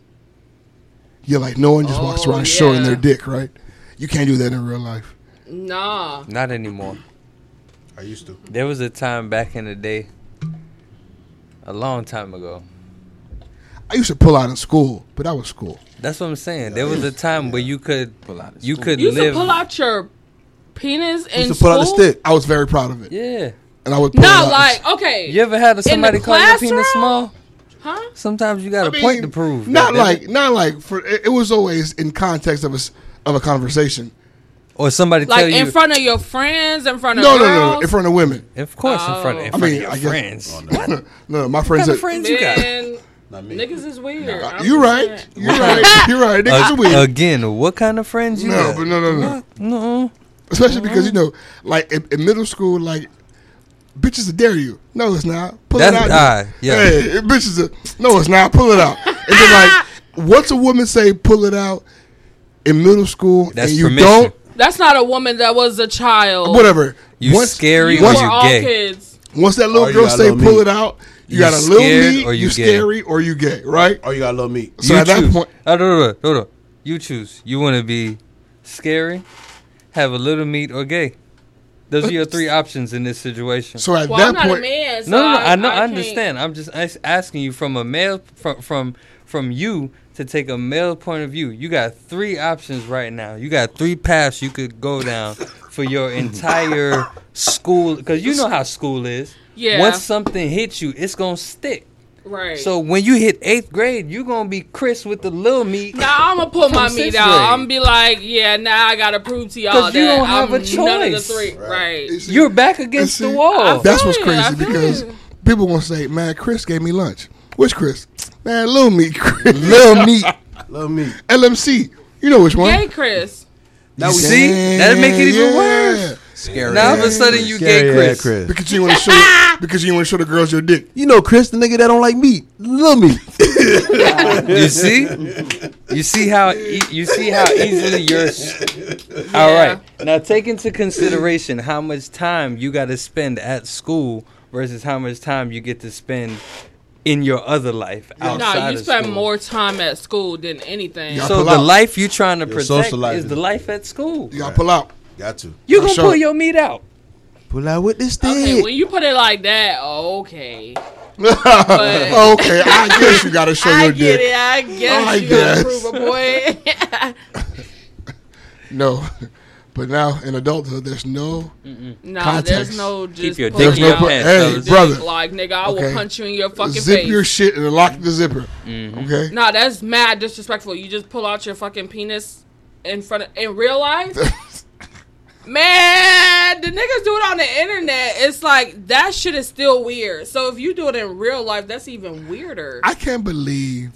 Yeah, like no one just oh, walks around yeah. showing their dick, right? You can't do that in real life. Nah. Not anymore. I used to. There was a time back in the day, a long time ago. I used to pull out in school, but that was school. That's what I'm saying. Yeah, there was a time yeah. where you could pull out. You could you live. You used to pull out your penis in used to pull out a stick. I was very proud of it. Yeah. And I would pull no, it out. No, like, okay. You ever had somebody call your penis small? Huh? Sometimes you got I a mean, point to prove. Not that, like, that. not like for. It, it was always in context of a of a conversation, or somebody like tell in you, front of your friends, in front of no, girls? no, no, in front of women. Of course, oh. in front of. In front I mean, of your I guess, friends. Oh, no. no, my friends. What kind of friends you got? Not me. Niggas is weird. No, you right. You right. You right. Niggas are weird. Again, what kind of friends you? No, got? but no, no, no, what? no. Especially mm-hmm. because you know, like in, in middle school, like. Bitches will dare you. No, it's not. Pull That's it out. That's yeah. Hey, bitches are, no, it's not. Pull it out. And then like, once a woman say pull it out in middle school That's and you permission. don't. That's not a woman. That was a child. Whatever. You once, scary once, or you once, gay. Kids. Once that little or girl say pull meat. it out, you, you got a little meat, or you, you scary, or you gay, right? Or you got a little meat. So you at choose. that point. No, no, no, no, no. You choose. You want to be scary, have a little meat, or gay. Those are your three options in this situation. So at well, that I'm not point, a man, so no, no, no, I, I know, I, I understand. I'm just asking you from a male, from from from you to take a male point of view. You got three options right now. You got three paths you could go down for your entire school, because you know how school is. Yeah. Once something hits you, it's gonna stick. Right. So when you hit eighth grade, you're going to be Chris with the little meat. Nah, I'm going to put my meat out. I'm going to be like, yeah, now nah, I got to prove to y'all that you don't have I'm a choice. None of the three. Right. right. See, you're back against see, the wall. That's what's crazy it, because it. people want to say, man, Chris gave me lunch. Which Chris? Man, little meat. Chris. Little meat. Little meat. L M C. You know which one. Gay Chris. Now we see? That'd make it even yeah. worse. Scary. Now all of a sudden you gay Chris. Chris. Because you want to show because you want to show the girls your dick. You know Chris, the nigga that don't like meat, love me. You see, you see how e- you see how easily you're. Yeah. All right, now take into consideration how much time you got to spend at school versus how much time you get to spend in your other life outside No, you spend school. More time at school than anything. Y'all so the out. Life you're trying to your protect is the life at school. Y'all pull out. Got to. You gonna sure. pull your meat out. Pull out with this thing. Okay, when you put it like that, okay. But, okay, I guess you gotta show I your dick. It, I guess I you guess. gotta prove a boy. No, but now in adulthood, there's no. No, nah, there's no. Just keep your dick in no your put, head, hey, just brother. Like nigga, I okay. will punch you in your fucking Zip face. Zip your shit and lock the zipper. Mm-hmm. Okay. No, nah, that's mad disrespectful. You just pull out your fucking penis in front of in real life. Man, the niggas do it on the internet. It's like, that shit is still weird. So if you do it in real life, that's even weirder. I can't believe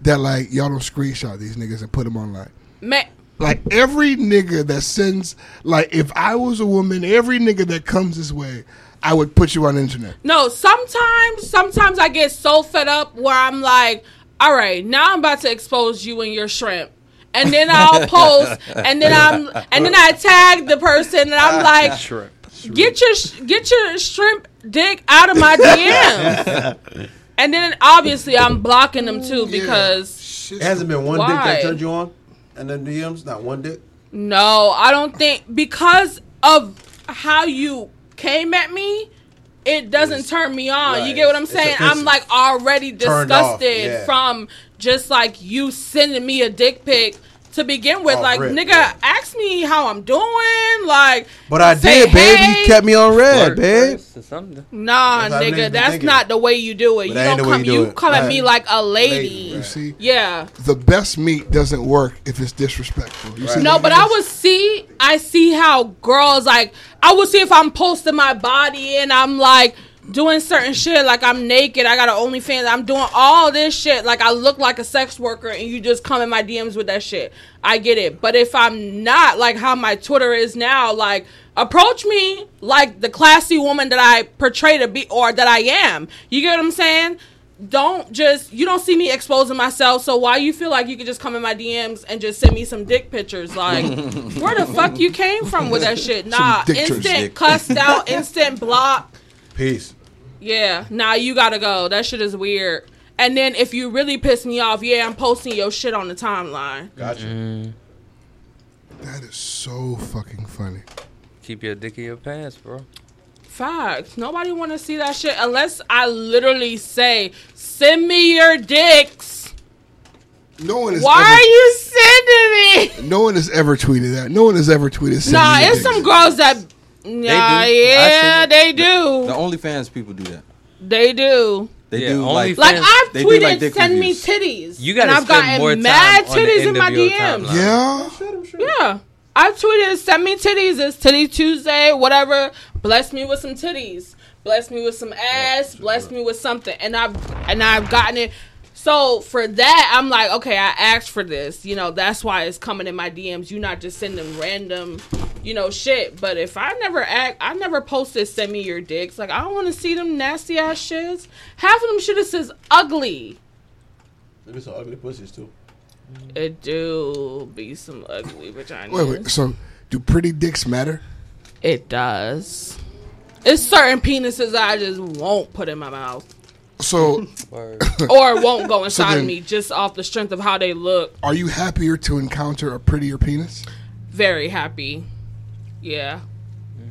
that, like, y'all don't screenshot these niggas and put them online. Man. Like, every nigga that sends, like, if I was a woman, every nigga that comes this way, I would put you on the internet. No, sometimes, sometimes I get so fed up where I'm like, all right, now I'm about to expose you and your shrimp. And then I'll post, and then I'm, and then I tag the person, and I'm like, shrimp, shrimp. "Get your get your shrimp dick out of my D Ms." And then obviously I'm blocking them too because yeah. it hasn't been one why? dick that turned you on, and the D Ms not one dick. No, I don't think because of how you came at me. It doesn't it's, turn me on. Right. You get what I'm saying? I'm like already disgusted yeah. from just like you sending me a dick pic to begin with. Oh, like, rip, nigga, yeah. ask me how I'm doing. Like, but I say, did, babe. Hey. You kept me on red, babe. Nah, that's nigga, that's thinking. Not the way you do it. You don't come. You, you come at me like a lady. lady right. see, yeah. The best meat doesn't work if it's disrespectful. You right. see no, but I would see. I see how girls like. I would see if I'm posting my body and I'm like doing certain shit, like I'm naked, I got an OnlyFans, I'm doing all this shit, like I look like a sex worker and you just come in my D Ms with that shit. I get it. But if I'm not, like how my Twitter is now, like approach me like the classy woman that I portray to be or that I am. You get what I'm saying? Don't just, you don't see me exposing myself, so why you feel like you could just come in my D Ms and just send me some dick pictures? Like, where the fuck you came from with that shit? Nah, instant cussed out, instant block. Peace. Yeah, nah, you gotta go. That shit is weird. And then if you really piss me off, yeah, I'm posting your shit on the timeline. Gotcha. Mm. That is so fucking funny. Keep your dick in your pants, bro. Facts. Nobody want to see that shit unless I literally say, send me your dicks. No one is. Why ever, are you sending me? No one has ever tweeted that. No one has ever tweeted. Send nah, me your it's dicks. Some girls that. Nah, they do. Yeah, they do. The, the OnlyFans people do that. They do. They yeah, do. Like, like I've tweeted, like send reviews. Me titties. You gotta and I've spend gotten more mad time titties in my D Ms. Yeah. Sure, sure. Yeah. I've tweeted, send me titties. It's Titty Tuesday, whatever. Bless me with some titties. Bless me with some ass. Bless me with something. And I've and I've gotten it. So for that, I'm like, okay, I asked for this. You know, that's why it's coming in my D Ms. You're not just sending random, you know, shit. But if I never act, I never posted, send me your dicks. Like, I don't want to see them nasty ass shits. Half of them shit is just ugly. There's some ugly pussies too. It do be some ugly vaginas. Wait, wait, so do pretty dicks matter? It does. It's certain penises I just won't put in my mouth. So, or won't go inside so then, of me just off the strength of how they look. Are you happier to encounter a prettier penis? Very happy. Yeah. Mm.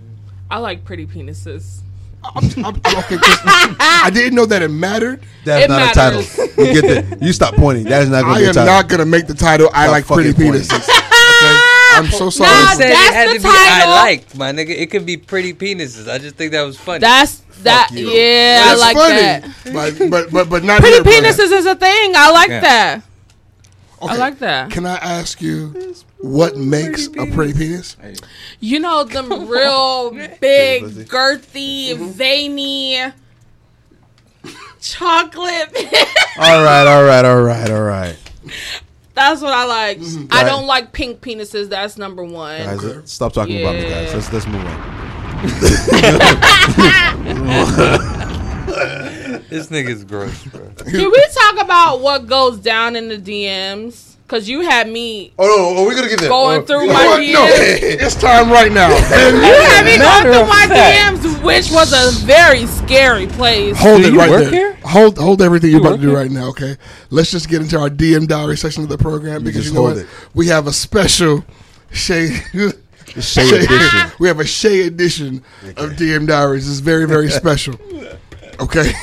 I like pretty penises. I'm, I'm talking, I didn't know that it mattered. That's it not matters. A title. You, get the, you stop pointing. That is not going to be a title. I am not going to make the title. I like pretty penises. Okay? I'm so sorry. No, that's it had the to be, title. I like, my nigga. It could be pretty penises. I just think that was funny. That's that. Yeah, that's I like funny. That. But, but but but not pretty penises brand. Is a thing. I like yeah. that. Okay. I like that. Can I ask you what makes penis. A pretty penis? You know, them real big, girthy, mm-hmm. veiny, chocolate. all right, all right, all right, all right. That's what I like. Mm-hmm. I right. don't like pink penises. That's number one. Guys, okay. Stop talking yeah. about me, guys. Let's, let's move on. This nigga's gross, bro. Can we talk about what goes down in the D Ms? Because you had me oh, no, we're gonna get going that. Through oh, my no, D Ms. No. It's time right now. You had me going through my fact. D Ms, which was a very scary place. Hold do it right there. Here? Hold hold everything you're you about to do here? Right now, okay? Let's just get into our D M diary section of the program you because you know what? It. We have a special shade. Shay edition. We have a Shay edition okay. of D M diaries. It's very, very special. Okay?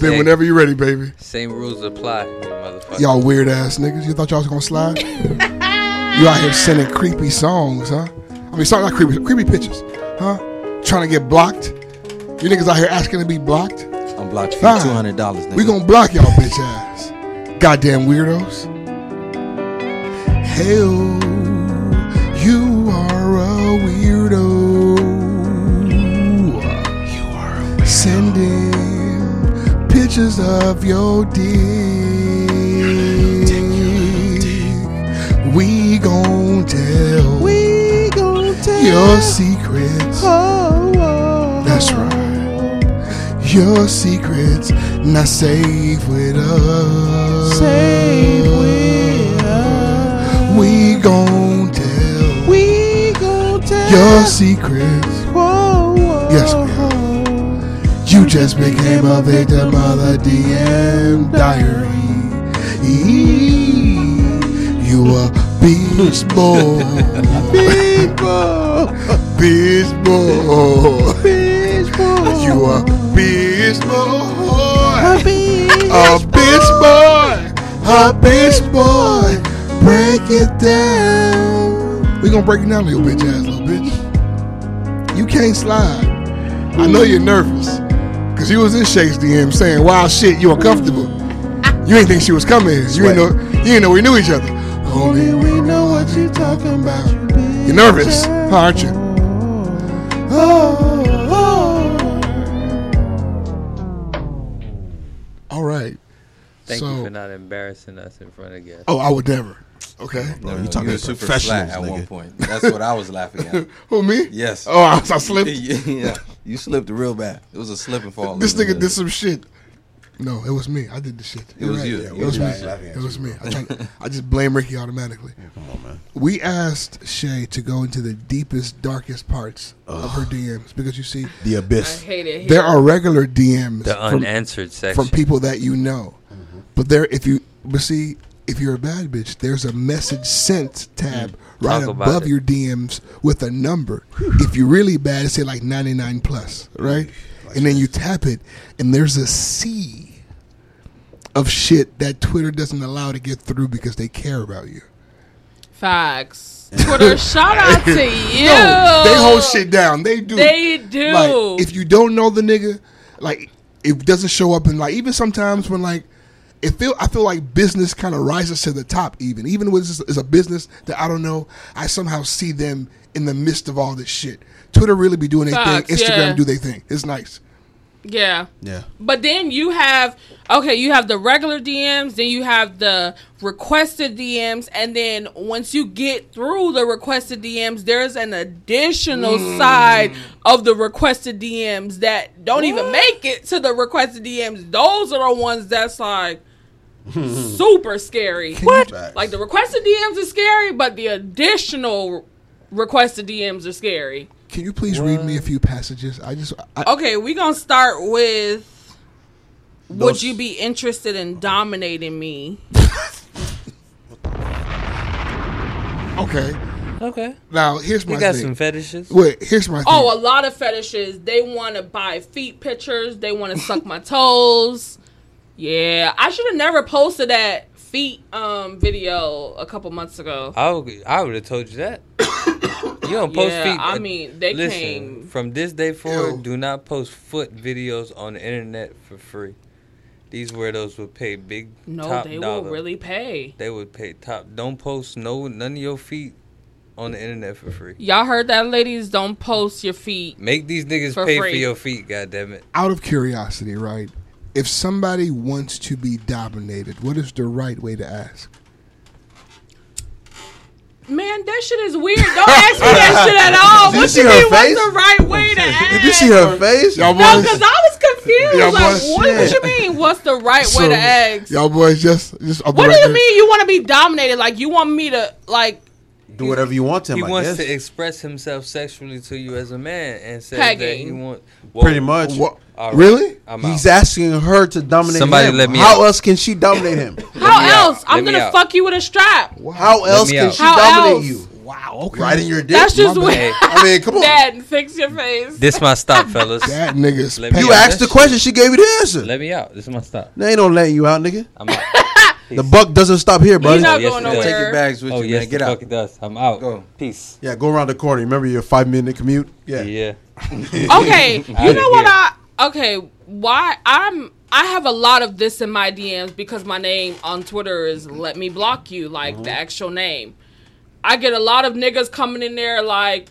Ben, whenever you're ready, baby. Same rules apply, motherfucker. Y'all weird ass niggas. You thought y'all was gonna slide? You out here sending creepy songs, huh? I mean, sorry, not creepy, creepy pictures, huh? Trying to get blocked. You niggas out here asking to be blocked. I'm blocked for nah, two hundred dollars. We gonna block y'all, bitch ass. Goddamn weirdos. Hell, you are a weirdo. You are a weirdo. Sending. Pictures of your dick. We gon' tell. We gon' tell your secrets. Oh, oh, oh. That's right. Your secrets not safe with us. Safe with us. We gon' tell. We gon' tell your secrets. Oh, oh, yes, we are. You just became a victim of the D M diary. You a beast boy. Beast boy. Beast boy. Beast boy. You a beast boy. A beast boy. A beast boy. Break it down. We gonna break it down to your bitch ass, little bitch. You can't slide. I know you're nervous. Cause you was in Shay's D M saying wild shit. You uncomfortable. You ain't think she was coming. You Sweat. ain't know. You ain't know we knew each other. Only we know what you talking about. You're nervous, aren't you? Oh, oh. All right. Thank so, you for not embarrassing us in front of guests. Oh, I would never. Okay, no, no, you talking super flat at nigga. One point. That's what I was laughing at. Who me? Yes. Oh, I, I slipped. Yeah, you slipped real bad. It was a slip and fall. This nigga minute. Did some shit. No, it was me. I did the shit. It You're was right. you. Yeah, it, it was me. It was me. I, to, I just blame Ricky automatically. Yeah, come on, man. We asked Shay to go into the deepest, darkest parts Ugh. of her D Ms because you see, the abyss. I hate it. Here. There are regular D Ms, the unanswered from, section from people that you know, mm-hmm. but there, if you, but see. If you're a bad bitch, there's a message sent tab right Talk above your D Ms with a number. If you're really bad, it's say like ninety-nine plus, right? And then you tap it, and there's a sea of shit that Twitter doesn't allow to get through because they care about you. Facts. Twitter, shout out to you. No, they hold shit down. They do. They do. Like, if you don't know the nigga, like, it doesn't show up. And, like, even sometimes when, like, It feel I feel like business kind of rises to the top even. Even when it's a business that I don't know, I somehow see them in the midst of all this shit. Twitter really be doing their thing. Instagram yeah. do their thing. It's nice. Yeah. Yeah. But then you have, okay, you have the regular D Ms, then you have the requested D Ms, and then once you get through the requested D Ms, there's an additional mm. side of the requested D Ms that don't what? even make it to the requested D Ms. Those are the ones that's like, super scary. What? Like the requested D Ms are scary, but the additional requested D Ms are scary. Can you please what? read me a few passages? I just I, okay. We gonna start with Those... Would you be interested in dominating me? Okay. Okay. Now here's my. You got thing. Some fetishes. Wait, here's my. Oh, thing. A lot of fetishes. They want to buy feet pictures. They want to suck my toes. Yeah, I should have never posted that feet um video a couple months ago. I would, I would have told you that. You don't post yeah, feet. I mean, they Listen, came from this day forward. Ew. Do not post foot videos on the internet for free. These weirdos would pay big. No, top they dollar. Will really pay. They would pay top. Don't post no none of your feet on the internet for free. Y'all heard that, ladies? Don't post your feet. Make these niggas for pay free. For your feet. Goddamn it! Out of curiosity, right? If somebody wants to be dominated, what is the right way to ask? Man, that shit is weird. Don't ask me that shit at all. What you mean? What's the right way to ask? Did you see her face? Y'all boys, no, because I was confused. Like, what, what you mean? What's the right so, way to ask? Y'all boys just, just. What right do you there. Mean? You want to be dominated? Like you want me to like do whatever you want to him? He I wants guess. To express himself sexually to you as a man and says Peggy. That he wants well, pretty much. Well, right, really? He's asking her to dominate Somebody him. Let me How out. Else can she dominate him? How else? Out. I'm going to fuck you with a strap. Wow. How else can out. She How dominate else? You? Wow. Okay. Right in your dick. That's just weird. I mean, come on. Dad, fix your face. This my stop, fellas. That nigga's You out. Asked the question. She gave you the answer. Let me out. This is my stop. They don't let you out, nigga. I'm out. The buck doesn't stop here, buddy. You're not oh, going yes, nowhere. Take your bags with oh, you, yes, man. Get out. It does. I'm out. Go. Peace. Yeah, go around the corner. Remember your five-minute commute? Yeah. Yeah. Okay. You know what I... Okay, why I'm I have a lot of this in my D Ms because my name on Twitter is Let Me Block You, like mm-hmm. the actual name. I get a lot of niggas coming in there like,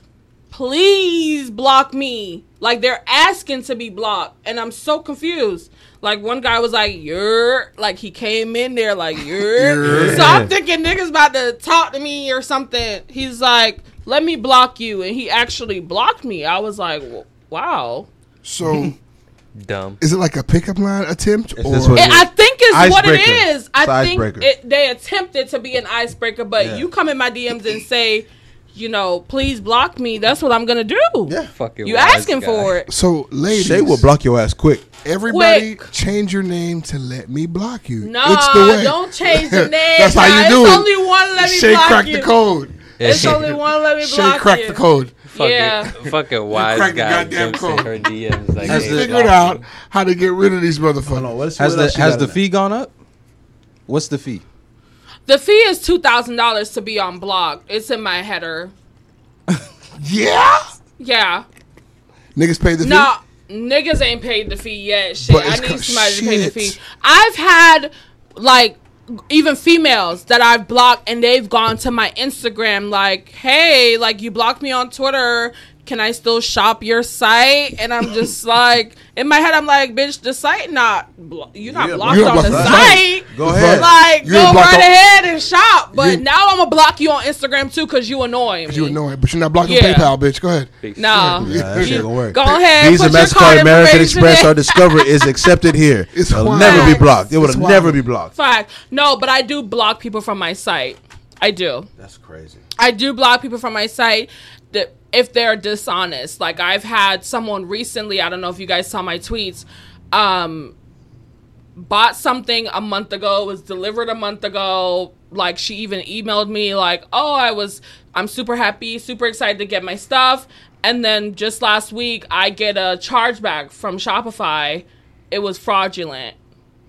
please block me. Like they're asking to be blocked, and I'm so confused. Like one guy was like, "You're," like he came in there like, "You're." So I'm thinking niggas about to talk to me or something. He's like, "Let me block you," and he actually blocked me. I was like, "Wow." So. Dumb. Is it like a pickup line attempt? Or? It, I think it's icebreaker. What it is. I it's think it, they attempted to be an icebreaker, but yeah. You come in my D Ms and say, you know, please block me. That's what I'm gonna do. Yeah, fucking. You asking guy. For it? So, ladies, they will block your ass quick. Everybody, quick. Change your name to Let Me Block You. No, nah, don't change the name. That's how you do it's it. Only one Let Me Shay Block cracked You. The code. Yeah. It's only one Let Me Shay Block You. Shay cracked the code. Fucking, yeah. Fucking wise guy jumps in her D Ms. Like, has hey, figured out how to get rid of these motherfuckers. Oh, no, has the, has the fee gone up? What's the fee? The fee is two thousand dollars to be on blog. It's in my header. Yeah? Yeah. Niggas paid the fee? No, niggas ain't paid the fee yet. Shit, I need somebody shit. To pay the fee. I've had, like, even females that I've blocked and they've gone to my Instagram like, hey, like you blocked me on Twitter. Can I still shop your site? And I'm just like, in my head, I'm like, bitch, the site not, blo- you're not yeah, blocked you're on blocked the site. Go ahead. Like, you're go right on- ahead and shop. But you're- now I'm going to block you on Instagram too because you annoying me. You annoying, but you're not blocking yeah. PayPal, bitch. Go ahead. No. Yeah, that shit gonna work. Go ahead. Visa, MasterCard, American Express, or Discover is accepted here. It's It'll wild. Never be blocked. It will never be blocked. Fact. No, but I do block people from my site. I do. That's crazy. I do block people from my site. That if they're dishonest, like I've had someone recently, I don't know if you guys saw my tweets, um, bought something a month ago, was delivered a month ago. Like she even emailed me like, oh, I was, I'm super happy, super excited to get my stuff. And then just last week I get a chargeback from Shopify. It was fraudulent.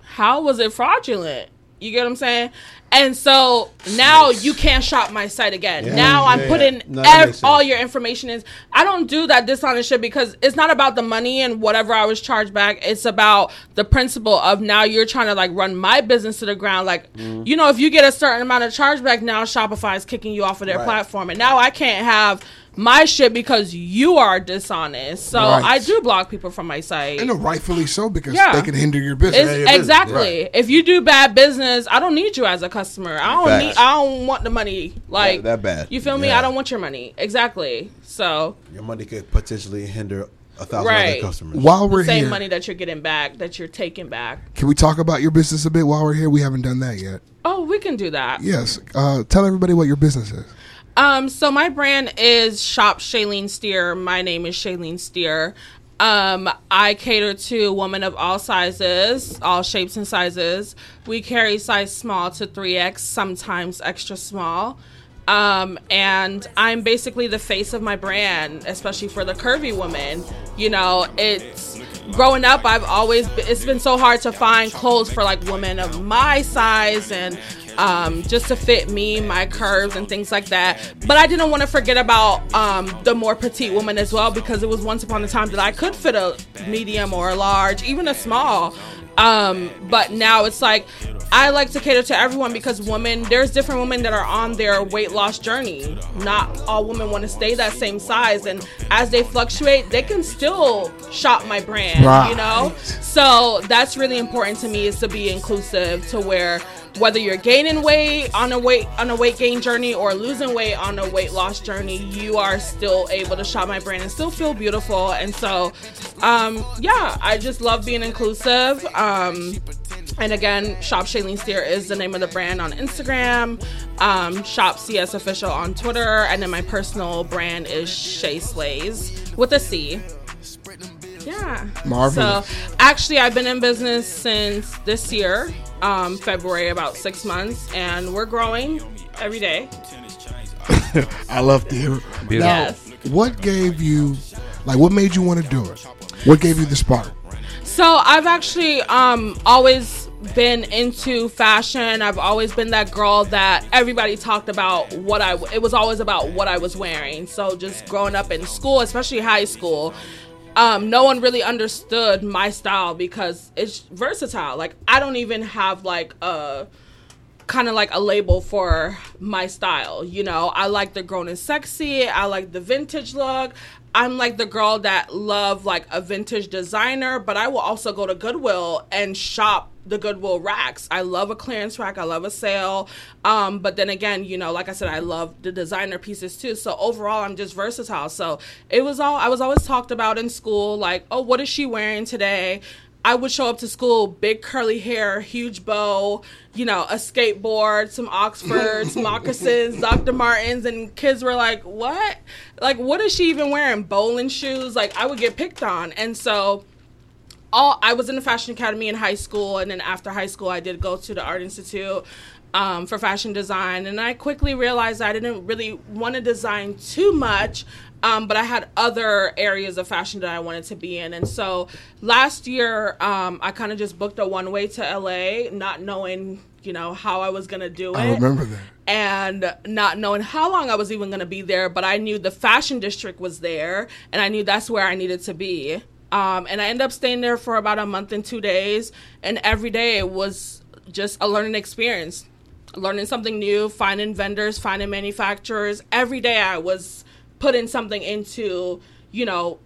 How was it fraudulent? You get what I'm saying? And so now you can't shop my site again. Yeah, now I'm yeah, putting yeah. No, ev- all your information in. I don't do that dishonest shit because it's not about the money and whatever I was charged back. It's about the principle of now you're trying to like run my business to the ground. Like, mm. you know, if you get a certain amount of chargeback, now Shopify is kicking you off of their right. platform. And now I can't have my shit because you are dishonest. So right. I do block people from my site. And rightfully so because yeah. they can hinder your business. Your business. Exactly. Right. If you do bad business, I don't need you as a customer. I don't Facts. Need. I don't want the money. Like yeah, that bad. You feel me? Yeah. I don't want your money. Exactly. So your money could potentially hinder a thousand right. other customers. While we're the same here, money that you're getting back, that you're taking back. Can we talk about your business a bit while we're here? We haven't done that yet. Oh, we can do that. Yes. Uh, tell everybody what your business is. Um, so my brand is Shop Shailene Steer. My name is Shailene Steer. Um, I cater to women of all sizes, all shapes and sizes. We carry size small to three X, sometimes extra small. Um, and I'm basically the face of my brand, especially for the curvy women. You know, it's growing up, I've always, it's been so hard to find clothes for like women of my size and um, just to fit me, my curves and things like that. But I didn't want to forget about um, the more petite women as well, because it was once upon a time that I could fit a medium or a large, even a small. Um, but now it's like, I like to cater to everyone, because women, there's different women that are on their weight loss journey. Not all women want to stay that same size, and as they fluctuate, they can still shop my brand, right. You know? So that's really important to me, is to be inclusive, to where whether you're gaining weight on a weight on a weight gain journey or losing weight on a weight loss journey, you are still able to shop my brand and still feel beautiful. And so, um, yeah, I just love being inclusive. Um, and again, Shop Shailene Steer is the name of the brand on Instagram, um, Shop C S Official on Twitter, and then my personal brand is Shay Slays with a C. Yeah. Marvelous. So actually, I've been in business since this year, um, February, about six months, and we're growing every day. I love to hear. Yes. What gave you, like, what made you want to do it? What gave you the spark? So I've actually um, always been into fashion. I've always been that girl that everybody talked about what I, it was always about what I was wearing. So just growing up in school, especially high school, Um, no one really understood my style because it's versatile. Like, I don't even have like a kind of like a label for my style. You know, I like the grown and sexy. I like the vintage look. I'm like the girl that love like a vintage designer, but I will also go to Goodwill and shop the Goodwill racks. I love a clearance rack. I love a sale. Um, but then again, you know, like I said, I love the designer pieces too. So overall, I'm just versatile. So it was all, I was always talked about in school, like, oh, what is she wearing today? I would show up to school, big curly hair, huge bow, you know, a skateboard, some Oxfords, moccasins, Doctor Martens, and kids were like, what? Like, what is she even wearing? Bowling shoes? Like, I would get picked on. And so all I was in the Fashion Academy in high school, and then after high school, I did go to the Art Institute um, for fashion design, and I quickly realized I didn't really want to design too much. Um, but I had other areas of fashion that I wanted to be in. And so last year, um, I kind of just booked a one-way to L A, not knowing, you know, how I was going to do it. I remember that. And not knowing how long I was even going to be there. But I knew the fashion district was there, and I knew that's where I needed to be. Um, and I ended up staying there for about a month and two days. And every day it was just a learning experience, learning something new, finding vendors, finding manufacturers. Every day I was putting something into, you know,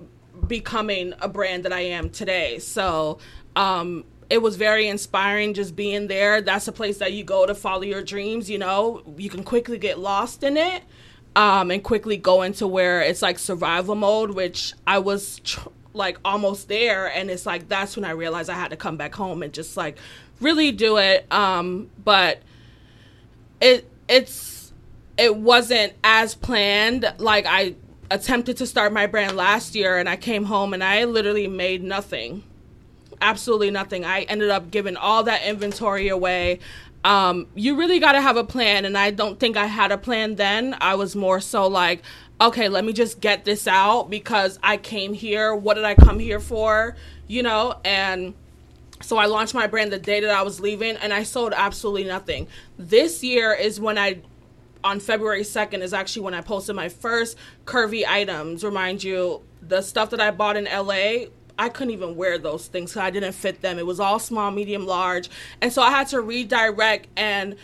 becoming a brand that I am today. So um, it was very inspiring just being there. That's a place that you go to follow your dreams, you know. You can quickly get lost in it um, and quickly go into where it's like survival mode, which I was tr- like almost there. And it's like that's when I realized I had to come back home and just like really do it. Um, but it it's... It wasn't as planned. Like, I attempted to start my brand last year, and I came home and I literally made nothing. Absolutely nothing. I ended up giving all that inventory away. Um, you really got to have a plan, and I don't think I had a plan then. I was more so like, okay, let me just get this out because I came here. What did I come here for? You know, and so I launched my brand the day that I was leaving, and I sold absolutely nothing. This year is when I... On February second is actually when I posted my first curvy items. Remind you, the stuff that I bought in L A, I couldn't even wear those things because I didn't fit them. It was all small, medium, large. And so I had to redirect and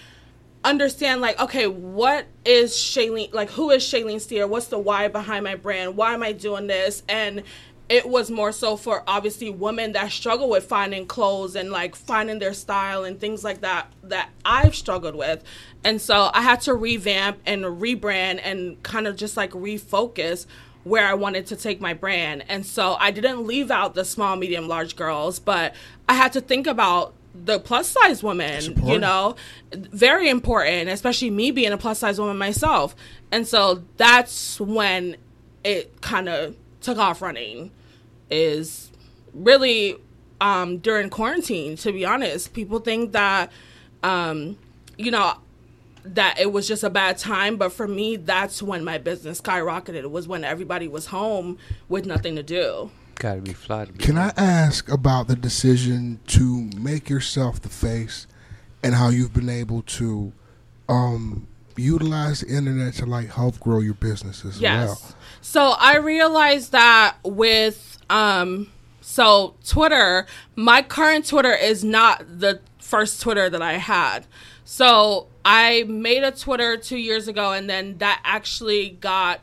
understand, like, okay, what is Shailene, like, who is Shailene Steer? What's the why behind my brand? Why am I doing this? And it was more so for, obviously, women that struggle with finding clothes and, like, finding their style and things like that that I've struggled with. And so I had to revamp and rebrand and kind of just, like, refocus where I wanted to take my brand. And so I didn't leave out the small, medium, large girls, but I had to think about the plus-size women, you know, very important, especially me being a plus-size woman myself. And so that's when it kind of took off running. is really um, during quarantine, to be honest. People think that, um, you know, that it was just a bad time. But for me, that's when my business skyrocketed. It was when everybody was home with nothing to do. Gotta be fly to be Can honest. I ask about the decision to make yourself the face and how you've been able to um, utilize the internet to like help grow your business as yes. well? So I realized that with, um, so Twitter, my current Twitter is not the first Twitter that I had. So I made a Twitter two years ago, and then that actually got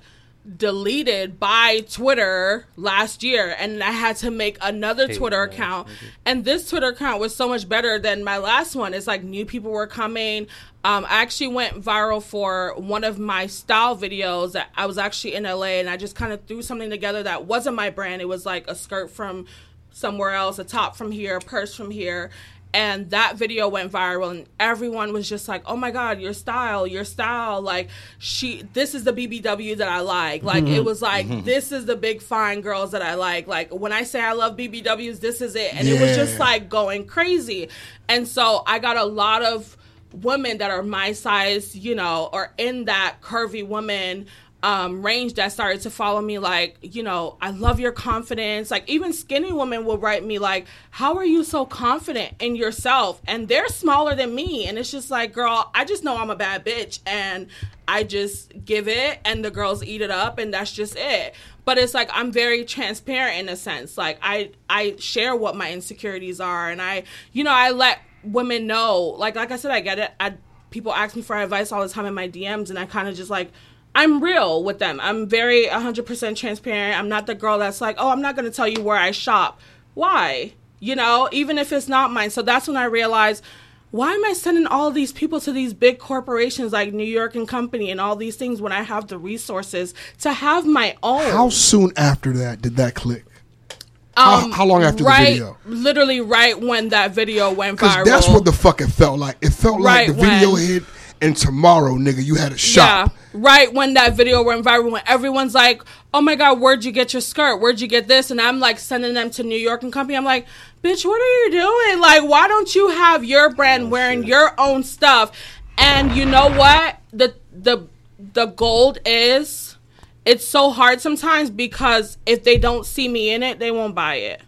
deleted by Twitter last year, and I had to make another hey, Twitter nice. account. Mm-hmm. And this Twitter account was so much better than my last one. It's like new people were coming. Um, I actually went viral for one of my style videos. That I was actually in L A, and I just kind of threw something together that wasn't my brand. It was like a skirt from somewhere else, a top from here, a purse from here. And that video went viral, and everyone was just like, oh, my God, your style, your style. Like, she, this is the B B W that I like. Like, mm-hmm. it was like, mm-hmm. this is the big fine girls that I like. Like, when I say I love B B Ws, this is it. And yeah. it was just, like, going crazy. And so I got a lot of women that are my size, you know, or in that curvy woman Um, range that started to follow me, like, you know, I love your confidence. Like, even skinny women will write me like, how are you so confident in yourself? And they're smaller than me, and it's just like, girl, I just know I'm a bad bitch, and I just give it, and the girls eat it up, and that's just it. But it's like, I'm very transparent in a sense. Like, I I share what my insecurities are, and I, you know, I let women know. Like, like I said, I get it. I, people ask me for advice all the time in my D Ms, and I kind of just like, I'm real with them. I'm very one hundred percent transparent. I'm not the girl that's like, oh, I'm not going to tell you where I shop. Why? You know, even if it's not mine. So that's when I realized, why am I sending all these people to these big corporations like New York and Company and all these things when I have the resources to have my own? How soon after that did that click? Um, how, how long after right, the video? Literally right when that video went viral. Because that's what the fuck it felt like. It felt right like the video when, hit. And tomorrow, nigga, you had a shop. Yeah, right when that video went viral, when everyone's like, oh, my God, where'd you get your skirt? Where'd you get this? And I'm, like, sending them to New York and Company. I'm like, bitch, what are you doing? Like, why don't you have your brand wearing your own stuff? And you know what? The the the gold is, it's so hard sometimes because if they don't see me in it, they won't buy it.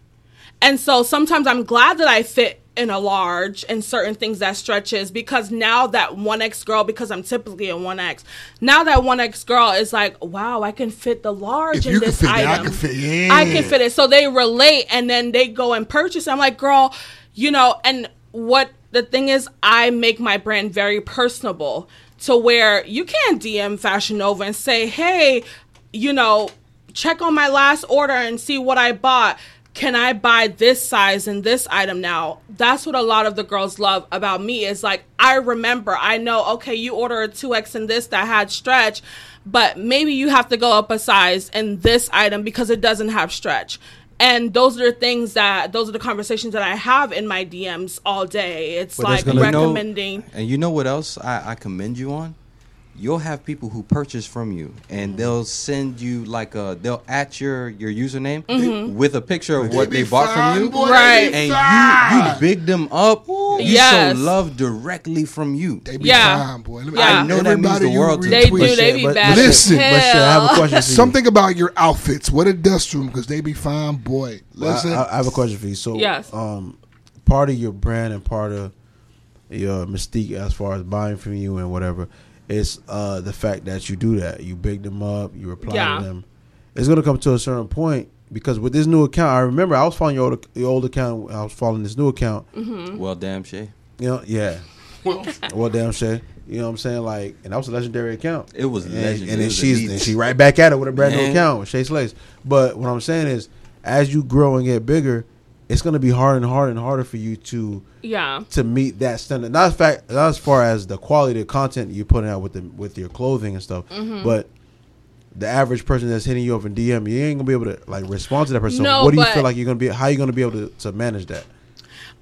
And so sometimes I'm glad that I fit in a large and certain things that stretches, because now that one X girl, because I'm typically a one X, now that one X girl is like, wow, I can fit the large if in this item. It, I, can fit, yeah. I can fit it. So they relate, and then they go and purchase. I'm like, girl, you know, and what the thing is, I make my brand very personable to where you can't D M Fashion Nova and say, hey, you know, check on my last order and see what I bought. Can I buy this size and this item now? That's what a lot of the girls love about me is like, I remember, I know, okay, you order a two X in this that had stretch, but maybe you have to go up a size in this item because it doesn't have stretch. And those are the things that, those are the conversations that I have in my D Ms all day. It's well, like recommending. Know, and you know what else I, I commend you on? You'll have people who purchase from you, and they'll send you like a, they'll at your, your username mm-hmm. with a picture of what they, they bought fine, from you. Boy, right. And fine. you you big them up. Ooh, you yes. show love directly from you. They be yeah. fine, boy. Me, yeah. I know Everybody that means the world to they tweet. Do, they shit, be but, bad Listen, but shit, I have a question for you. Something about your outfits. What it does to them, because they be fine, boy. Listen. Well, I, I have a question for you. So yes. um, part of your brand and part of your mystique as far as buying from you and whatever, it's uh, the fact that you do that. You big them up. You reply yeah. to them. It's going to come to a certain point because with this new account, I remember I was following your old, your old account. I was following this new account. Mm-hmm. Well, damn, Shay. You know, yeah. Well, well damn, Shay. You know what I'm saying? Like, and that was a legendary account. It was and, legendary. And then she's and she right back at it with a brand Man. new account with Shay Slays. But what I'm saying is, as you grow and get bigger, it's going to be harder and harder and harder for you to yeah. to meet that standard. Not as, fact, not as far as the quality of content you're putting out with the, with your clothing and stuff, mm-hmm. but the average person that's hitting you up in D M, you ain't going to be able to like respond to that person. No, what do you feel like you're going to be? How are you going to be able to, to manage that?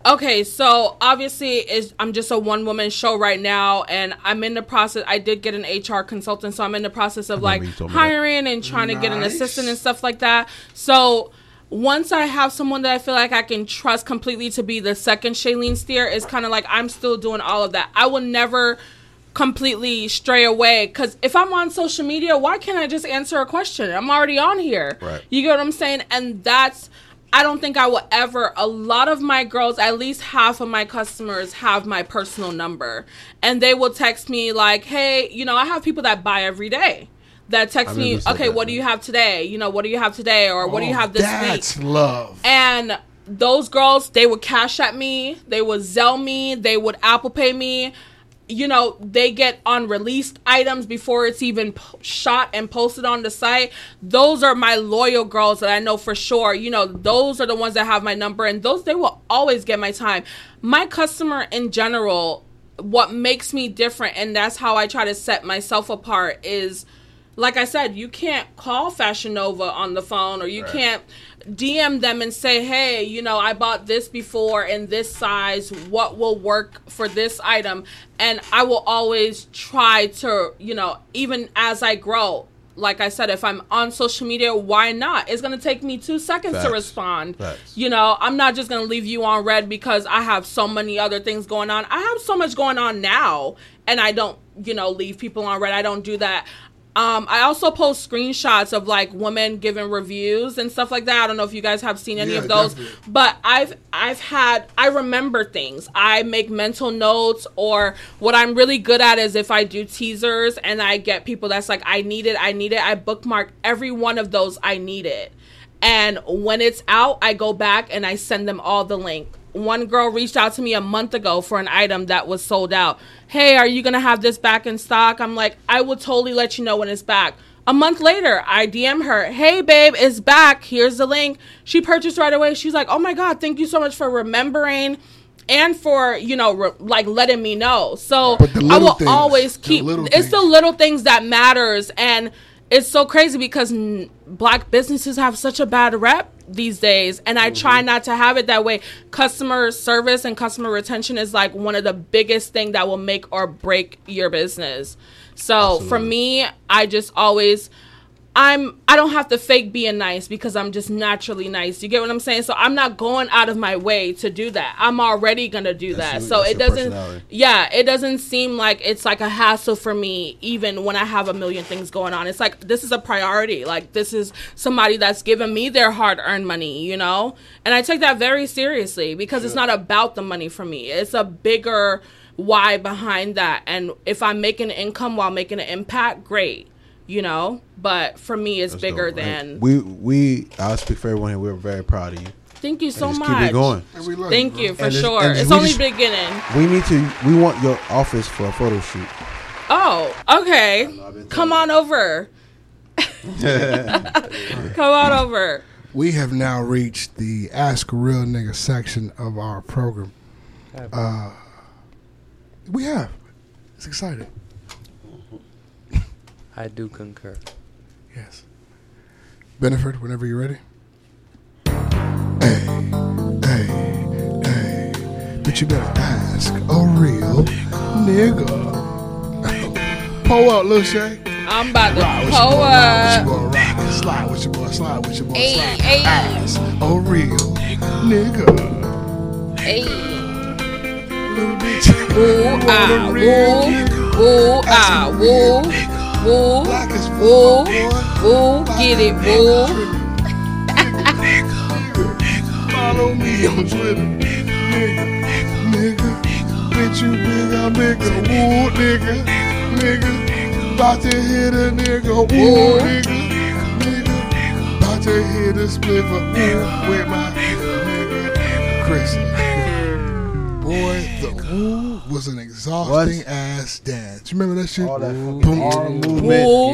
Okay, so obviously it's, I'm just a one-woman show right now, and I'm in the process. I did get an H R consultant, so I'm in the process of like hiring and trying nice. to get an assistant and stuff like that. So once I have someone that I feel like I can trust completely to be the second Shailene Steer, it's kind of like I'm still doing all of that. I will never completely stray away, because if I'm on social media, why can't I just answer a question? I'm already on here. Right. You get what I'm saying? And that's, I don't think I will ever, a lot of my girls, at least half of my customers have my personal number. And they will text me like, hey, you know, I have people that buy every day. That text me, okay, that, what man. do you have today? You know, what do you have today? Or what oh, do you have this that's week? That's love. And those girls, they would cash at me. They would Zelle me. They would Apple Pay me. You know, they get unreleased items before it's even p- shot and posted on the site. Those are my loyal girls that I know for sure. You know, those are the ones that have my number. And those, they will always get my time. My customer in general, what makes me different, and that's how I try to set myself apart, is... like I said, you can't call Fashion Nova on the phone, or you right. can't D M them and say, hey, you know, I bought this before in this size. What will work for this item? And I will always try to, you know, even as I grow, like I said, if I'm on social media, why not? It's going to take me two seconds Facts. to respond. Facts. You know, I'm not just going to leave you on red because I have so many other things going on. I have so much going on now, and I don't, you know, leave people on red. I don't do that. Um, I also post screenshots of like women giving reviews and stuff like that. I don't know if you guys have seen any yeah, of those, definitely. but I've, I've had, I remember things. I make mental notes, or what I'm really good at is if I do teasers and I get people that's like, I need it, I need it. I bookmark every one of those. I need it. And when it's out, I go back and I send them all the link. One girl reached out to me a month ago for an item that was sold out. Hey, are you going to have this back in stock? I'm like, I will totally let you know when it's back. A month later, I D M her. Hey, babe, it's back. Here's the link. She purchased right away. She's like, oh, my God, thank you so much for remembering and for, you know, re- like letting me know. So I will things, always keep the it's things. the little things that matters. And it's so crazy because n- black businesses have such a bad rep these days, and I mm-hmm. try not to have it that way. Customer service and customer retention is like one of the biggest thing that will make or break your business. So Absolutely. for me, I just always I'm I don't have to fake being nice because I'm just naturally nice. You get what I'm saying? So I'm not going out of my way to do that. I'm already gonna do Absolutely. that. So That's it doesn't yeah, it doesn't seem like it's like a hassle for me, even when I have a million things going on. It's like this is a priority. Like this is somebody that's giving me their hard earned money, you know? And I take that very seriously because yeah. it's not about the money for me. It's a bigger why behind that. And if I'm making an income while making an impact, great. You know, but for me, it's That's bigger dope, right? than we. We, I'll speak for everyone here. We're very proud of you. Thank you so and just much. Keep it going. We love Thank you, you for and sure. It's, it's only just, beginning. We need to. We want your office for a photo shoot. Oh, okay. Come on over. Come on over. We have now reached the Ask a Real Nigga section of our program. Uh, we have. It's exciting. I do concur. Yes. Beneford, whenever you're ready. Hey, hey, hey. But you better ask a real nigga. nigga. Pull up, Lil Shay. I'm about to ride pull up. Boy, ride boy, slide with your boy, slide with your boy, ay, slide. Ay. Ask a real nigga. nigga. Hey. Little bitch. Ooh, ah, woo. Ooh, ah, woo. Woo, woo, woo, get it, woo. Follow me on Twitter, nigga, nigga. Bitch, you big, I'm nigga, woo, nigga, nigga. About to hit a nigga, woo, nigga, nigga. About to hit a spliver, woo, with my nigga, Chris. Boy, the woo was an exhausting what? ass dance. You remember that shit? All that boom, boom, boom, boom,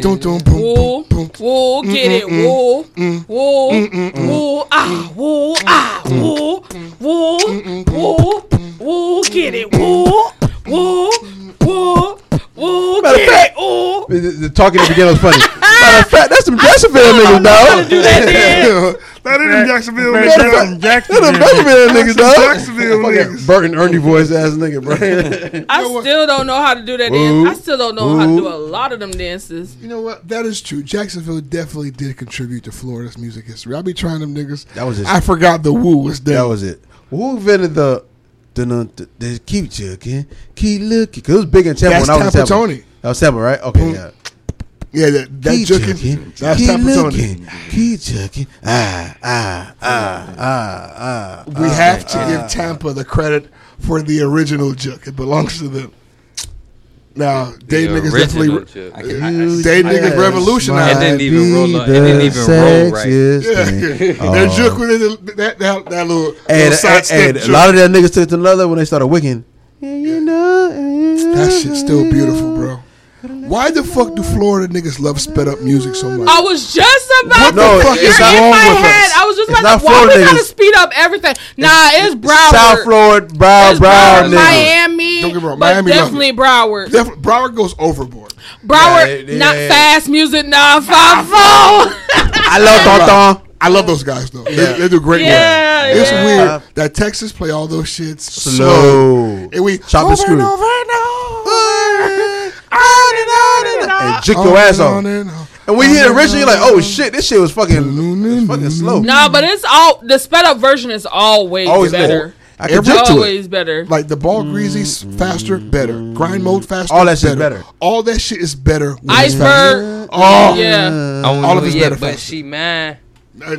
boom, boom, boom, boom. Get it, woo, woo, woo, ah, woo, ah, woo, woo, woo, woo. Get it, woo, woo, woo, woo. Matter of fact, woo. The talking at the beginning was funny. Matter of fact, that's some Jacksonville niggas, dog. That Nah, they them Jacksonville niggas. They them Jacksonville niggas, dog. Jacksonville niggas. Burton Ernie voice ass nigga, bro. I you know still don't know how to do that Ooh. dance. I still don't know Ooh. how to do a lot of them dances. You know what? That is true. Jacksonville definitely did contribute to Florida's music history. I be trying them niggas. That was it. I forgot the woo was there. That was it. Who invented the... They keep looking, keep looking. Cause it was big in Tampa when I was in Tampa. That was Tampa, right? Okay, mm. yeah. Yeah, that, that keep juking. That's keep looking, keep juking. Ah, ah, ah, ah, ah. We ah, have ah, to ah, give Tampa the credit for the original juke. It belongs to them. Now, they niggas definitely. They niggas revolutionized. It didn't even roll. It didn't even roll right. They're juke with that that little side step. A lot of that niggas took another when they started wicking. You know, that shit's still beautiful, bro. Why the fuck do Florida niggas love sped up music so much? I was just about no, to fuck is wrong my with head. Us. I was just it's about to why we gotta speed up everything. Nah, it's, it's Broward. South Florida, Broward, Broward, Broward Miami. Don't get wrong, Miami definitely Broward. Def- Broward goes overboard. Broward, yeah, yeah. Not fast music, nah, five four. I love Tonton. I love those guys though. Yeah. They, they do great yeah, work. Yeah. It's weird uh, that Texas play all those shits slow. slow. And we chop and screw. And jick your ass off. And when you hear it originally, you're like, oh shit, this shit was fucking, was fucking slow. Nah, but it's all the sped up version is always, always better. I can jump to it. Always better. Like the Ball Greasy, faster, better. Grind mode, faster, all that shit better. better. All that shit is better. Iceberg. Oh yeah. Only all of it's better. It, but she mine. The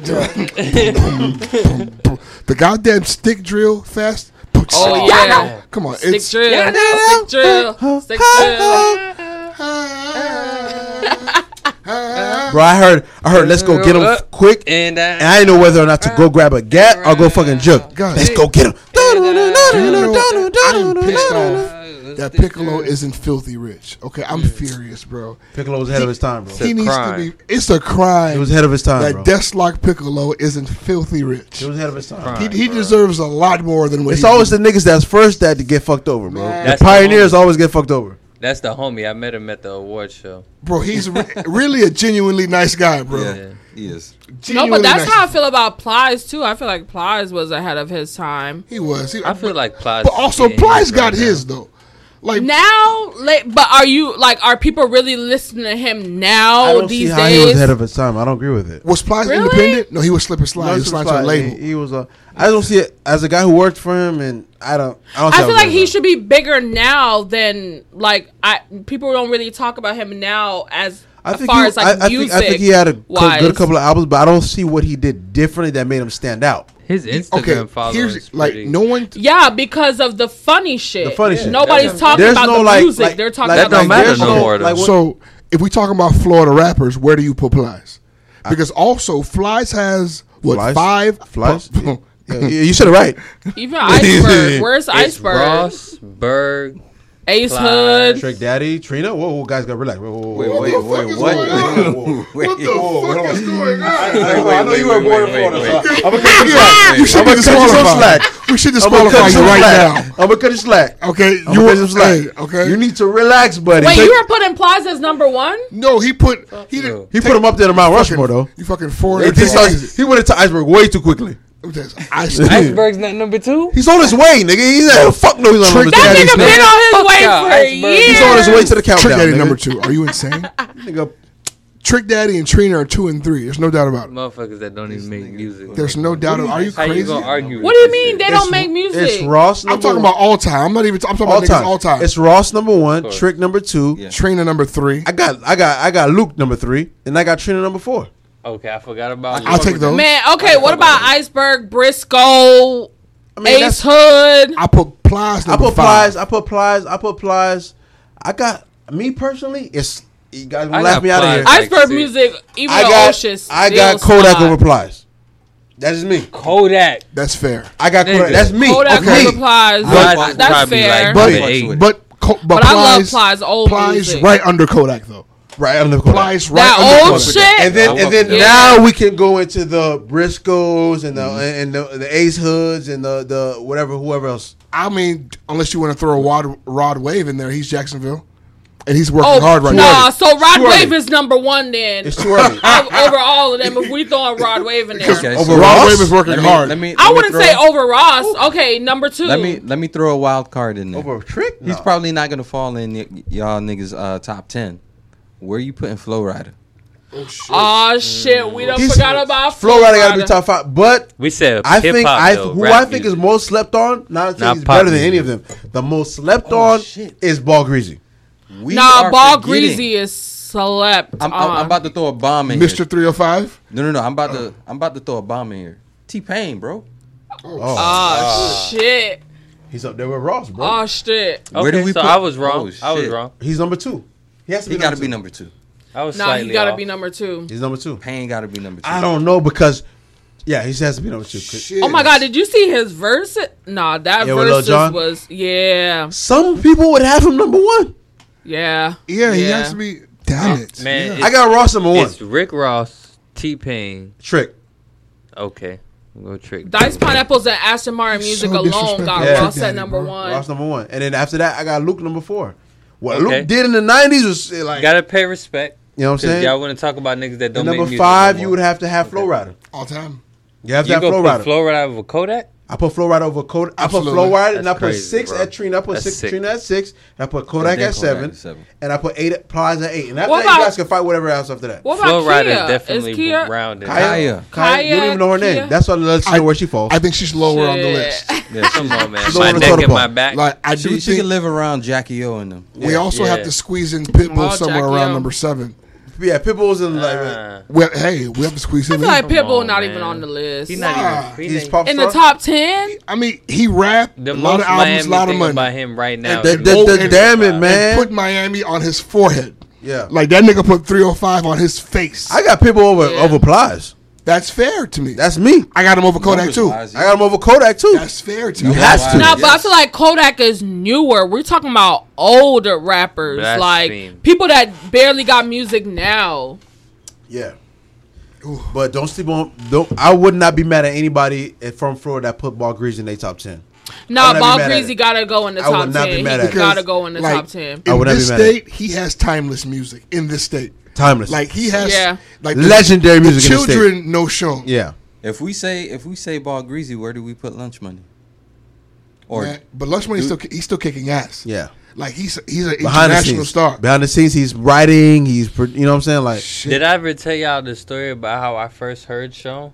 goddamn stick drill fast. Oh yeah. Come on. Stick it's drill. Yeah, no. Stick drill. Stick drill. Bro, I heard, I heard. Let's go get him quick, and I didn't know whether or not to go grab a gat or go fucking juke. Let's go get him. I'm pissed off that Piccolo isn't filthy rich. Okay, I'm furious, bro. Piccolo was ahead of his time, bro. He needs to be. It's a crime. He was ahead of his time. That Deathlock Piccolo isn't filthy rich. He was ahead of his time. He deserves a lot more than what. It's always the niggas that's first that to get fucked over, bro. The pioneers always get fucked over. That's the homie. I met him at the award show. Bro, he's re- really a genuinely nice guy, bro. Yeah, he is. Genuinely no, but that's nice how guy. I feel about Plies, too. I feel like Plies was ahead of his time. He was. He, I feel but, like Plies. But also, Plies got right his, now. though. Like now, like, but are you, like, are people really listening to him now I don't these see how days? He was ahead of his time. I don't agree with it. Was Plies really? independent? No, he was slip and slide. No, he was slide to a label. He, he was a... I don't see it as a guy who worked for him, and I don't. I, don't I feel like he should be bigger now than like I. People don't really talk about him now as, I as think far he, as like I, music. I think, I think he had a co- good couple of albums, but I don't see what he did differently that made him stand out. His Instagram okay, followers, like no one. T- yeah, because of the funny shit. The funny yeah. shit. Nobody's That's talking about no, the like, music. Like, They're talking like, about like, the no music. Like, so if we talking about Florida rappers, where do you put Plies? Because I, also Plies has what Plies? five Plies. P- Plies? Yeah, you should have right. Even Iceberg. Where's Iceberg? Ross, Berg, Ace Fly, Hood, Trick Daddy, Trina. Whoa, whoa, guys, got relax. Wait, wait, wait, wait, wait. What the fuck is going on? I know you were born in Florida. I'm gonna cut you slack. You should be disqualified. We should disqualify you right now. I'm gonna cut you slack. Okay, you were slack. Okay, you need to relax, buddy. Wait, you were putting Plies as number one? No, he put he he put him up there to Mount Rushmore though. You fucking four. He went into Iceberg way too quickly. Iceberg's not number two. He's on his way, nigga. He's like, fuck no, he's on number two. That nigga been on his fuck way out. for Iceberg. years. He's on his way to the countdown. Trick Daddy nigga. number two. Are you insane, nigga? Trick Daddy and Trina are two and three. There's no doubt about it. Motherfuckers that don't even make music. There's no doubt. Are you crazy? How you gonna argue? What do you mean they don't make music? It's Ross. I'm talking about all time. I'm not even. I'm talking about niggas all time. It's Ross number one. Trick number two. Yeah. Trina number three. I got. I got. I got Luke number three, and I got Trina number four. Okay, I forgot about I'll take those. Man, okay, what about Iceberg, Briscoe, I mean, Ace Hood? I put Plies number I put five. Plies, I put Plies, I put Plies. I got, me personally, it's, you guys will laugh me out of here. Iceberg music, even though Ocean's I got Kodak over Plies. That is me. Kodak. That's fair. I got Kodak. That's me. Kodak over Plies. That's fair. But I love Plies old music. Plies right under Kodak, though. Right under Kodak. Plies right that under old Kodak. Shit. And then, and then yeah. now we can go into the Briscoes and the mm-hmm. and the, the Ace Hoods and the, the whatever whoever else. I mean, unless you want to throw a Rod, Rod Wave in there, he's Jacksonville. and he's working oh, hard right now. Nah, so Rod Wave is number one then. It's too early. Over all of them, if we throwing Rod Wave in there. Okay, over so Rod Wave is working let me, hard. Let me, let I wouldn't say a, over Ross. Okay, number two. Let me let me throw a wild card in there. Over Trick? No. He's probably not going to fall in y- y'all niggas' uh, top ten. Where are you putting Flo Rida? Oh shit. Oh, shit. We done He's, forgot about Flo Rida. Flo Rida got to be top five. But we said I think I, though, who I think music. is most slept on, not saying he's better than music. any of them. The most slept oh, on shit. is Ball Greasy. We nah, Ball forgetting. Greasy is slept I'm, on. I'm, I'm about to throw a bomb in Mister here. Mister three oh five? No, no, no. I'm about to I'm about to throw a bomb in here. T-Pain, bro. Oh, oh uh, shit. He's up there with Ross, bro. Oh, shit. Okay, Where did we so put? I was wrong. Oh, I was wrong. He's number two. He has to be he number gotta two. be number two. I was nah, he gotta off. be number two. He's number two. Payne gotta be number two. I don't know because, yeah, he has to be number two. Shit. Oh my God, did you see his verse? Nah, that yeah, verse was yeah. Some people would have him number one. Yeah. Yeah, he yeah. has to be. Damn it, man! Yeah. I got Ross number one. It's Rick Ross, T Pain, Trick. Okay, we'll go Trick. Dice Pineapples and Aston Martin music so alone got yeah. Ross at number bro. one. Ross number one, and then after that, I got Luke number four. What okay. Luke did in the nineties was like. You gotta pay respect. You know what I'm saying? Y'all want to talk about niggas that don't make music. Number five, you would have to have Flo Rida. All time. You have to have Flo Rida. Flo Rida over Kodak? I put Flo Rida over Kodak. I put Flo Rida and I put six at Trina. I put six at Trina at six. And I put Kodak at seven. And I put eight at Plies at eight. And after that, you guys can fight whatever else after that. What about Flo Rida is definitely rounded. Kaya. Kaya. You don't even know her name. That's why let's know where she falls. I think she's lower on the list. Yeah, come on, man. My neck and my back. Like, I do think she can live around Jackie O and them. We also have to squeeze in Pitbull somewhere around number seven. Yeah, Pitbull's in the uh, like. Hey, we have to squeeze him in. I feel like Pitbull on, not man. even on the list. He's not nah, even. He's in the top ten. I mean, he rapped the a lot of albums, a lot of money. About him right now. And the, the, the, damn it, man! And put Miami on his forehead. Yeah, like that nigga put three oh five on his face. I got Pitbull over yeah. over Plies. That's fair to me. That's me. I got him over Kodak too. I got him over Kodak too. That's fair to me. You have to. No, but I feel like Kodak is newer. We're talking about older rappers, like people that barely got music now. Yeah. Ooh. But don't sleep on. Don't. I would not be mad at anybody from Florida that put Ball Greasy in their top ten. No, nah, Ball Greasy gotta go in the top ten. I would not be mad at it. He gotta go in the top ten. In this state, he has timeless music. In this state. Timeless. Like he has yeah. like the, legendary music. The children in the no show. Yeah. If we say if we say Ball Greasy, where do we put Lunch Money? Or Man, but Lunch Money still he's still kicking ass. Yeah. Like he's he's an Behind international star. Behind the scenes, he's writing, he's you know what I'm saying? Like shit. Did I ever tell y'all the story about how I first heard Sean?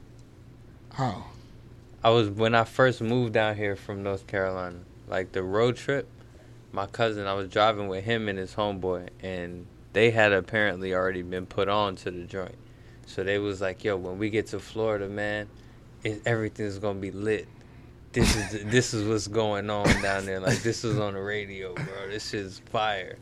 How? I was when I first moved down here from North Carolina. Like the road trip, my cousin, I was driving with him and his homeboy and they had apparently already been put on to the joint. So they was like, yo, when we get to Florida, man, it, everything's going to be lit. This is the, this is what's going on down there. Like, this is on the radio, bro. This is fire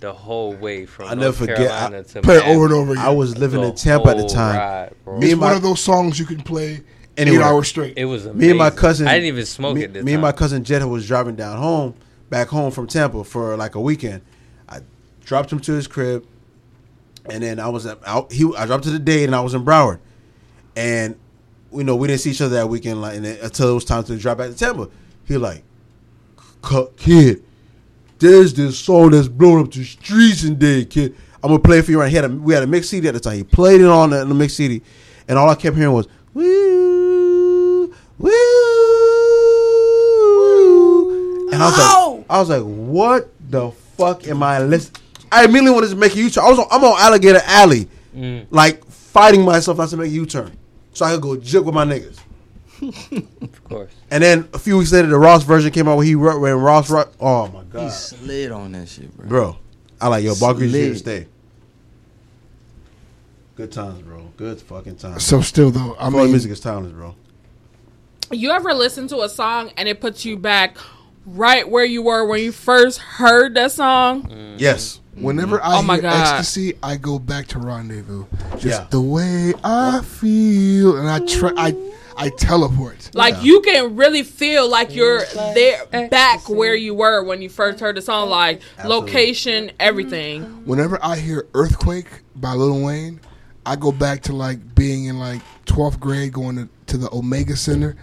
the whole way from I North never Carolina forget. I to play Miami. It over and over again. I was living the in Tampa at the time. Ride, it's me one my, of those songs you can play anyway, eight hours straight. It was amazing. Me and my cousin. I didn't even smoke me, it this Me time. And my cousin Jetta was driving down home, back home from Tampa for like a weekend. Dropped him to his crib, and then I was out. He, I dropped to the date, and I was in Broward, and you know we didn't see each other that weekend. Like and then, until it was time to drop back to Tampa, he like, kid, there's this song that's blown up the streets and dead, kid. I'm gonna play it for you right here. We had a mix C D at the time. He played it on the, the mix C D, and all I kept hearing was woo, woo, and I was oh. like, I was like, what the fuck am I listening? I immediately wanted to make a U-turn. I was on, I'm on Alligator Alley, mm. like fighting myself not to make a U-turn, so I could go jig with my niggas. Of course. And then a few weeks later, the Ross version came out where he wrote, when Ross wrote, oh my God, he slid on that shit, bro. Bro, I like yo, Ball Greasy here to stay. Good times, bro. Good fucking times. So still though, I mean, music is timeless, bro. You ever listen to a song and it puts you back right where you were when you first heard that song? Mm. Yes. Whenever I oh my hear God. Ecstasy, I go back to Rendezvous. Just yeah. the way I feel, and I tra- I I teleport. Like yeah. you can really feel like you're there, back where you were when you first heard the song. Like absolutely. Location, everything. Whenever I hear "Earthquake" by Lil Wayne, I go back to like being in like twelfth grade, going to, to the Omega Center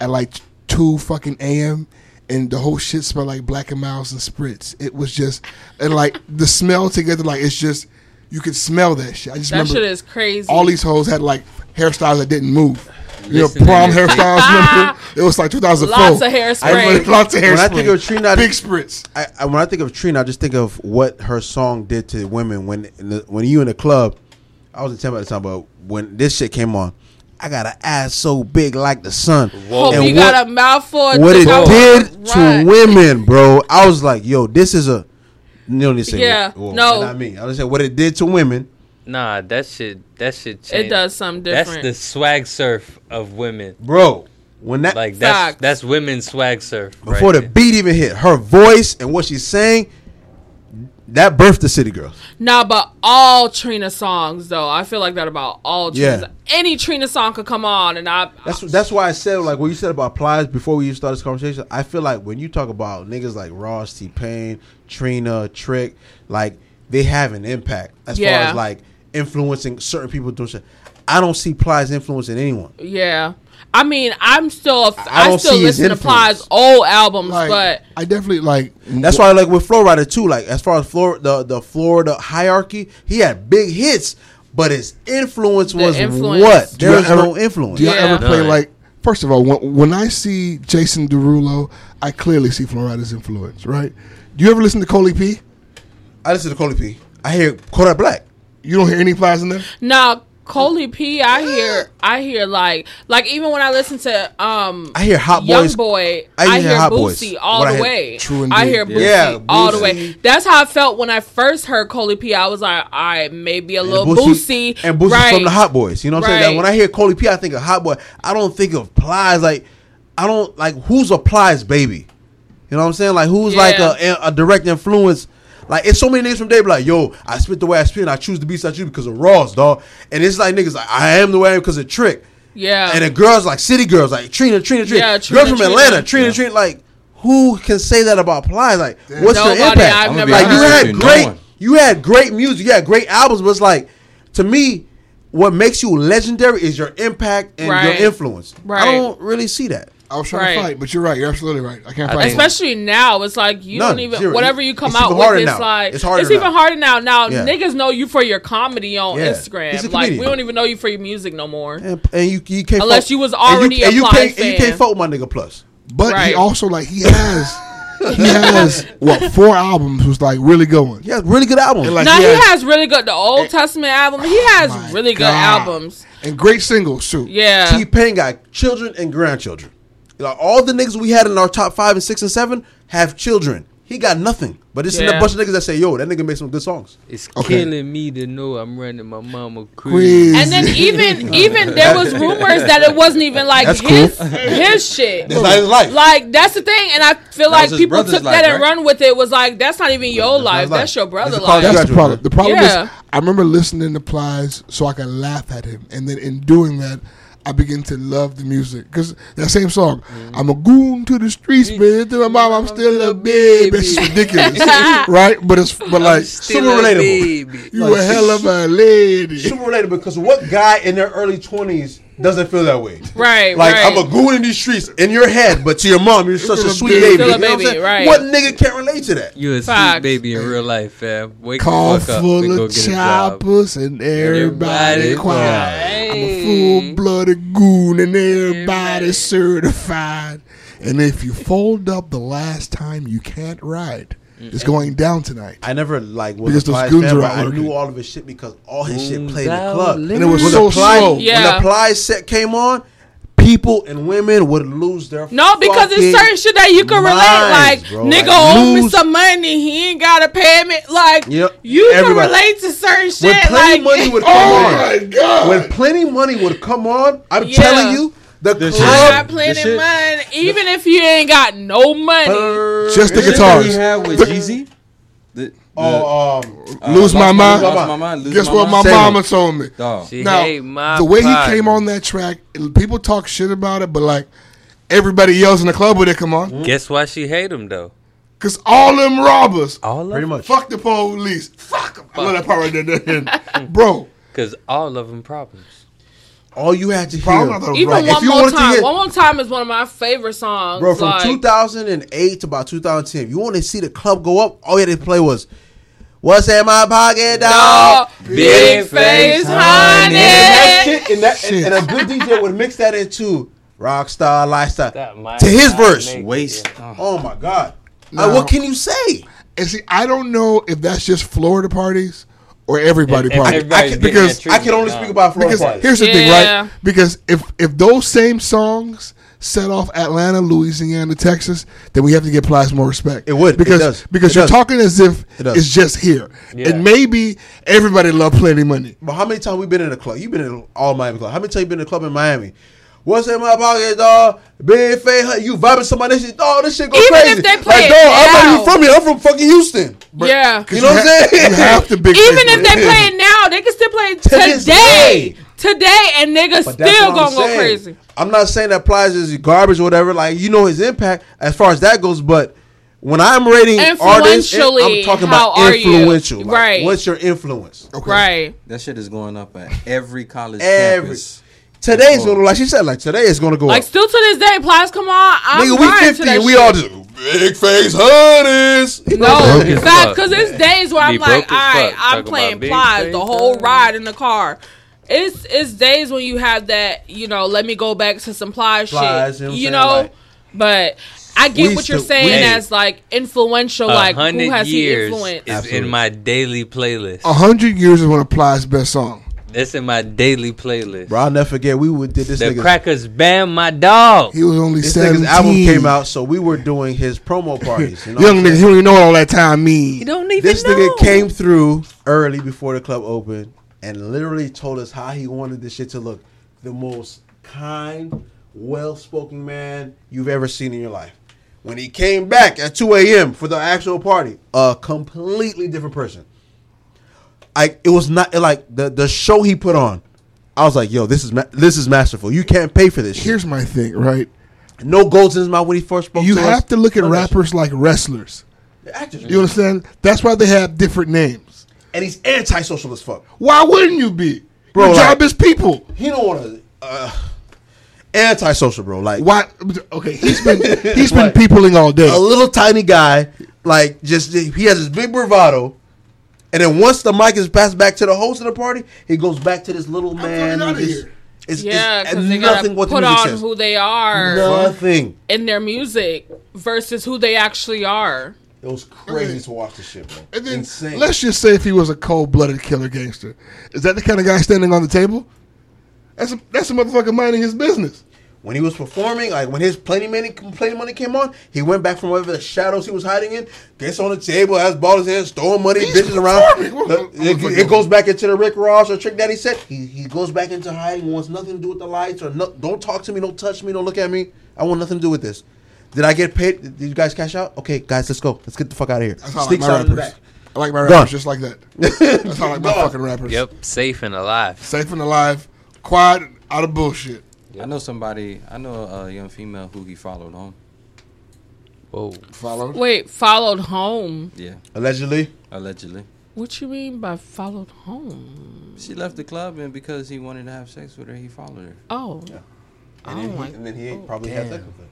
at like two fucking a m. and the whole shit smelled like Black and Miles and Spritz. It was just, and like the smell together, like it's just, you could smell that shit. I just that remember shit is crazy. All these hoes had like hairstyles that didn't move. You know, prom hairstyles. It was like two thousand four. Lots of hairspray. Lots of hairspray. When I think of Trina, big spritz. I, I, when I think of Trina, I just think of what her song did to women. When in the, when you in the club, I was in Tampa at the time, but when this shit came on, I got an ass so big like the sun. Whoa. And you what, got a mouthful. What it whoa. did to right. women, bro. I was like, yo, this is a. You know what I'm saying? Yeah. Whoa, no. Not me. I was saying what it did to women. Nah, that shit, that shit changed. It does something different. That's the swag surf of women. Bro, when that... Like, that's, that's women's swag surf. Before right the there. beat even hit, her voice and what she's saying, that birthed the City Girls. Nah, but all Trina songs, though. I feel like that about all Trina yeah. Any Trina song could come on, and I... That's that's why I said, like, what you said about Plies before we even started this conversation, I feel like when you talk about niggas like Ross, T-Pain, Trina, Trick, like, they have an impact as yeah. far as, like... influencing certain people doing shit. I don't see Plies influencing anyone. Yeah, I mean, I'm still a, I, I don't still see listen to Plies old albums, like, but I definitely like. That's why I like with Flo Rida too. Like as far as Flo, the the Florida hierarchy, he had big hits, but his influence the was influence. what? There was no influence. Do y'all yeah. ever play no. like? First of all, when, when I see Jason Derulo, I clearly see Flo Rida's influence. Right? Do you ever listen to Coley P? I listen to Coley P. I hear Kodak Black. You don't hear any Plies in there? No, Coley P. I hear, I hear like, like even when I listen to, um, I hear Hot Young Boys, Boy, I hear, I hear Boosie all the way. True indeed. I hear Boosie yeah, all Boosie. the way. That's how I felt when I first heard Coley P. I was like, all right, maybe a and little Boosie, Boosie and Boosie's right. from the Hot Boys. You know what I'm right. saying? Like, when I hear Coley P, I think of Hot Boy. I don't think of Plies. Like, I don't like who's a Plies baby. You know what I'm saying? Like who's yeah. like a, a direct influence. Like, it's so many niggas from day, like, yo, I spit the way I spit and I choose the beats I choose because of Ross, dog. And it's like niggas, like, I am the way I am because of Trick. Yeah. And the girls, like, City Girls, like, Trina, Trina, Trina. Yeah, Trina, girls from Atlanta, Trina, yeah. Trina, like, who can say that about Plies? Like, Damn. what's Nobody, the impact? I've never like, heard. you had great, no you had great music, you had great albums, but it's like, to me, what makes you legendary is your impact and right. your influence. Right. I don't really see that. I was trying right. to fight, but you're right. You're absolutely right. I can't fight. Especially anymore. now. It's like you None, don't even, zero. whatever you come it's out with, it's now. like, it's, it's even now. harder now. Now, yeah. niggas know you for your comedy on yeah. Instagram. Like, we don't even know you for your music no more. And, and you, you can't Unless you was already and you, a and you can't, fan. And you can't fault my nigga plus. But right. he also, like, he has... He has what four albums was like really going. He has really good albums. Like no, he has, he has really good the Old and, Testament album. He has oh really God. good albums and great singles too. Yeah, T-Pain got children and grandchildren. Like all the niggas we had in our top five and six and seven have children. He got nothing, but it's yeah. in a bunch of niggas that say, "Yo, that nigga made some good songs." It's okay. killing me to know I'm running my mama crazy. And then even even there was rumors that it wasn't even like that's his cool. his shit. That's not his life. Like that's the thing, and I feel that like people took life, that and right? run with it. Was like that's not even your that's life. life. That's your brother's that's life. That's the problem. The problem yeah. is I remember listening to Plies so I could laugh at him, and then in doing that. I begin to love the music. Because that same song, mm-hmm. I'm a goon to the streets, man. To my mom, I'm still a baby. It's ridiculous. Right? But it's but like, super relatable. Baby. You like, a hell of a lady. Super relatable because what guy in their early twenties doesn't feel that way? Right, Like, right. I'm a goon in these streets in your head, but to your mom, you're such a sweet baby. Still a baby, you know what, right. what nigga can't relate to that? You're a Fox. sweet baby in real life, fam. Wake Call the fuck up. Call full of choppers and everybody quiet. I'm a full-blooded goon and everybody's certified. And if you fold up the last time, you can't ride. It's going down tonight. I never like was Plies fan, I knew all of his shit because all his shit played in the club, and it was so slow. Yeah. When the Plies set came on, people and women would lose their no because it's certain shit that you can minds, relate. Like bro, nigga like, owe lose. me some money, he ain't got a payment. Like yep. you Everybody. can relate to certain shit. When plenty like, money would come oh on, my God. when plenty money would come on, I'm yeah. telling you. The club, I got plenty money, even the, if you ain't got no money. Uh, just the, the guitars. Shit that we had with Jeezy. The, oh, um, uh, lose, my mind. lose my mind. Lose Guess my what mind? my mama told me. Dog. She now, my the way pie. he came on that track, people talk shit about it, but like everybody yells in the club when they come on. Mm-hmm. Guess why she hate him though? Cause all them robbers. All pretty them? much. Fuck the police. Fuck them. I love that part right there, bro. Cause all of them problems. All you had to hear. Even if one you more time. To hear, one more time is one of my favorite songs. Bro, from like, two thousand eight to about two thousand ten, you want to see the club go up? All you had to play was, "What's in my pocket, dog? No, big, big face, face honey." And, that, and, and a good D J would mix that into Rockstar Lifestyle to his verse. Waste. Yeah. Oh my God. Now, like, what can you say? And see, I don't know if that's just Florida parties. Or everybody if, party. If I can, because I can only now. speak about Florida parties. Here's the yeah. thing, right? Because if, if those same songs set off Atlanta, Louisiana, Texas, then we have to give Plies more respect. It would. Because, it does. because it you're does. talking as if it it's just here. Yeah. And maybe everybody love Plenty Money. But how many times we been in a club? You've been in all Miami club. How many times you been in a club in Miami? What's in my pocket, dog? Big face, you vibing somebody. This shit, dog, this shit go Even crazy. Even if they play like, dog, it now. I'm not even from here. I'm from fucking Houston. But, yeah. You know you what I'm saying? You have to big Even if they play it now, they can still play it today. Today, and niggas still going to go crazy. I'm not saying that Plies is garbage or whatever. Like, you know his impact as far as that goes, but when I'm rating artists, I'm talking about influential. You? Like, right. What's your influence? Okay. Right. That shit is going up at every college every. campus. Today's oh. gonna like she said, like today is gonna go like up. Still to this day, Plies, come on, I'm nigga, we fifty and we shit. all just big face honeys. No, exactly, because there's days where I'm like, all right, I'm playing Plies the whole ride in the car. It's it's days when you have that, you know, let me go back to some Plies shit, you know. You know? Like, but I get what you're to, saying we, as like influential, like who has he influenced? It's in my daily playlist. A hundred years is one of Plies' best songs. That's in my daily playlist. Bro, I'll never forget. We would did this. The Crackers banned my dog. He was only this seventeen. This nigga's album came out, so we were doing his promo parties. You know young nigga, he don't even know what all that time means. He don't even this know. This nigga came through early before the club opened and literally told us how he wanted this shit to look. The most kind, well-spoken man you've ever seen in your life. When he came back at two a.m. for the actual party, a completely different person. I, it was not like the, the show he put on. I was like, yo, this is ma- this is masterful. You can't pay for this shit. Here's my thing, right? No golds in his mouth when he first spoke. You to have us. to look at oh, rappers like wrestlers. Actors, you man. understand? That's why they have different names. And he's anti-social as fuck. Why wouldn't you be? Bro, your job like, is people. He don't want to uh, anti-social, bro. Like why? Okay, he's been he's been like, peopling all day. A little tiny guy, like just he has this big bravado. And then once the mic is passed back to the host of the party, he goes back to this little man. Out of here. It's, yeah, because they got to put on says. who they are. Nothing. In their music versus who they actually are. It was crazy then, to watch this shit, bro. And then, Insane. Let's just say if he was a cold-blooded killer gangster. Is that the kind of guy standing on the table? That's a, that's a motherfucker minding his business. When he was performing, like when his Plenty Money, Plenty Money came on, he went back from whatever the shadows he was hiding in, gets on the table, has balls in his hand, throwing money, He's bitches around. What, what, it, what, what, it goes back into the Rick Ross or Trick Daddy set. He he goes back into hiding, wants nothing to do with the lights, or no, don't talk to me, don't touch me, don't look at me. I want nothing to do with this. Did I get paid? Did you guys cash out? Okay, guys, let's go. Let's get the fuck out of here. That's how I like my rappers. In the back. I like my rappers Done. just like that. That's how I like my fucking rappers. Yep, safe and alive. Safe and alive, quiet, out of bullshit. I know somebody, I know a young female who he followed home. Whoa. Followed? Wait, followed home? Yeah. Allegedly? Allegedly. What you mean by followed home? She left the club, and because he wanted to have sex with her, he followed her. Oh. Yeah. And, oh then, he, and then he oh, probably damn. had sex with her.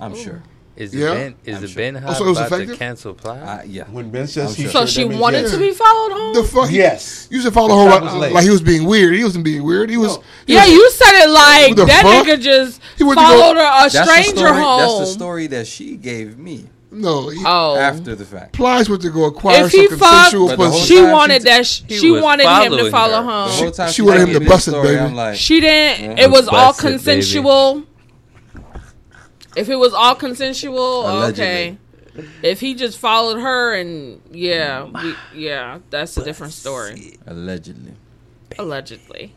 I'm Ooh. sure. Is yeah. Ben, is the sure. Ben Hot oh, so about effective? to cancel Plies? Uh, yeah. When Ben says he sure. So she wanted yes. to be followed home? The fuck? Yes. You should follow her like, like he was being weird. He wasn't being weird. He was. No. He yeah, was, you said it like that fuck? nigga just he followed her a stranger home. That's the story that she gave me. No. He, oh. After the fact. Plies went to go acquire if some consensual pussy. She wanted that. She, she wanted him to follow home. She, she wanted him to bust it, baby. She didn't. It was all consensual. If it was all consensual, Allegedly. okay. If he just followed her and, yeah, we, yeah, that's a different story. Allegedly. Allegedly.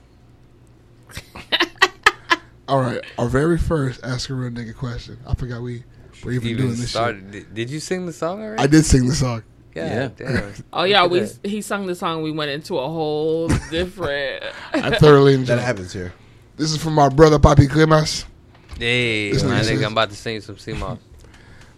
All right. Our very first Ask a Real Nigga question. I forgot we were even, even doing this started, shit. Did you sing the song already? I did sing the song. Yeah. yeah. Oh, yeah. We that. He sung the song. We went into a whole different. I thoroughly enjoyed it. That happens here. This is from our brother, Papi Clemas. Hey, this my nigga, says, I'm about to sing some C-Moss.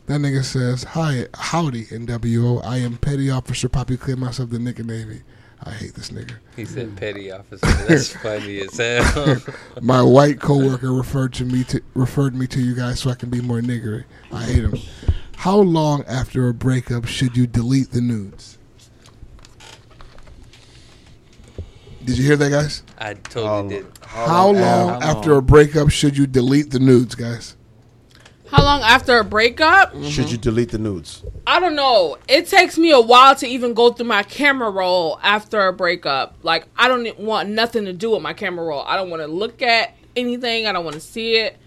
That nigga says, "Hi, howdy, N W O. I am Petty Officer Papi Clemas of the Nick and Navy. I hate this nigga. He said petty officer. That's funny as hell. My white coworker referred to me to referred me to you guys so I can be more niggery. I hate him. How long after a breakup should you delete the nudes? Did you hear that, guys? I totally did. How long after a breakup should you delete the nudes, guys? How long after a breakup? Mm-hmm. Should you delete the nudes? I don't know. It takes me a while to even go through my camera roll after a breakup. Like, I don't want nothing to do with my camera roll. I don't want to look at anything. I don't want to see it.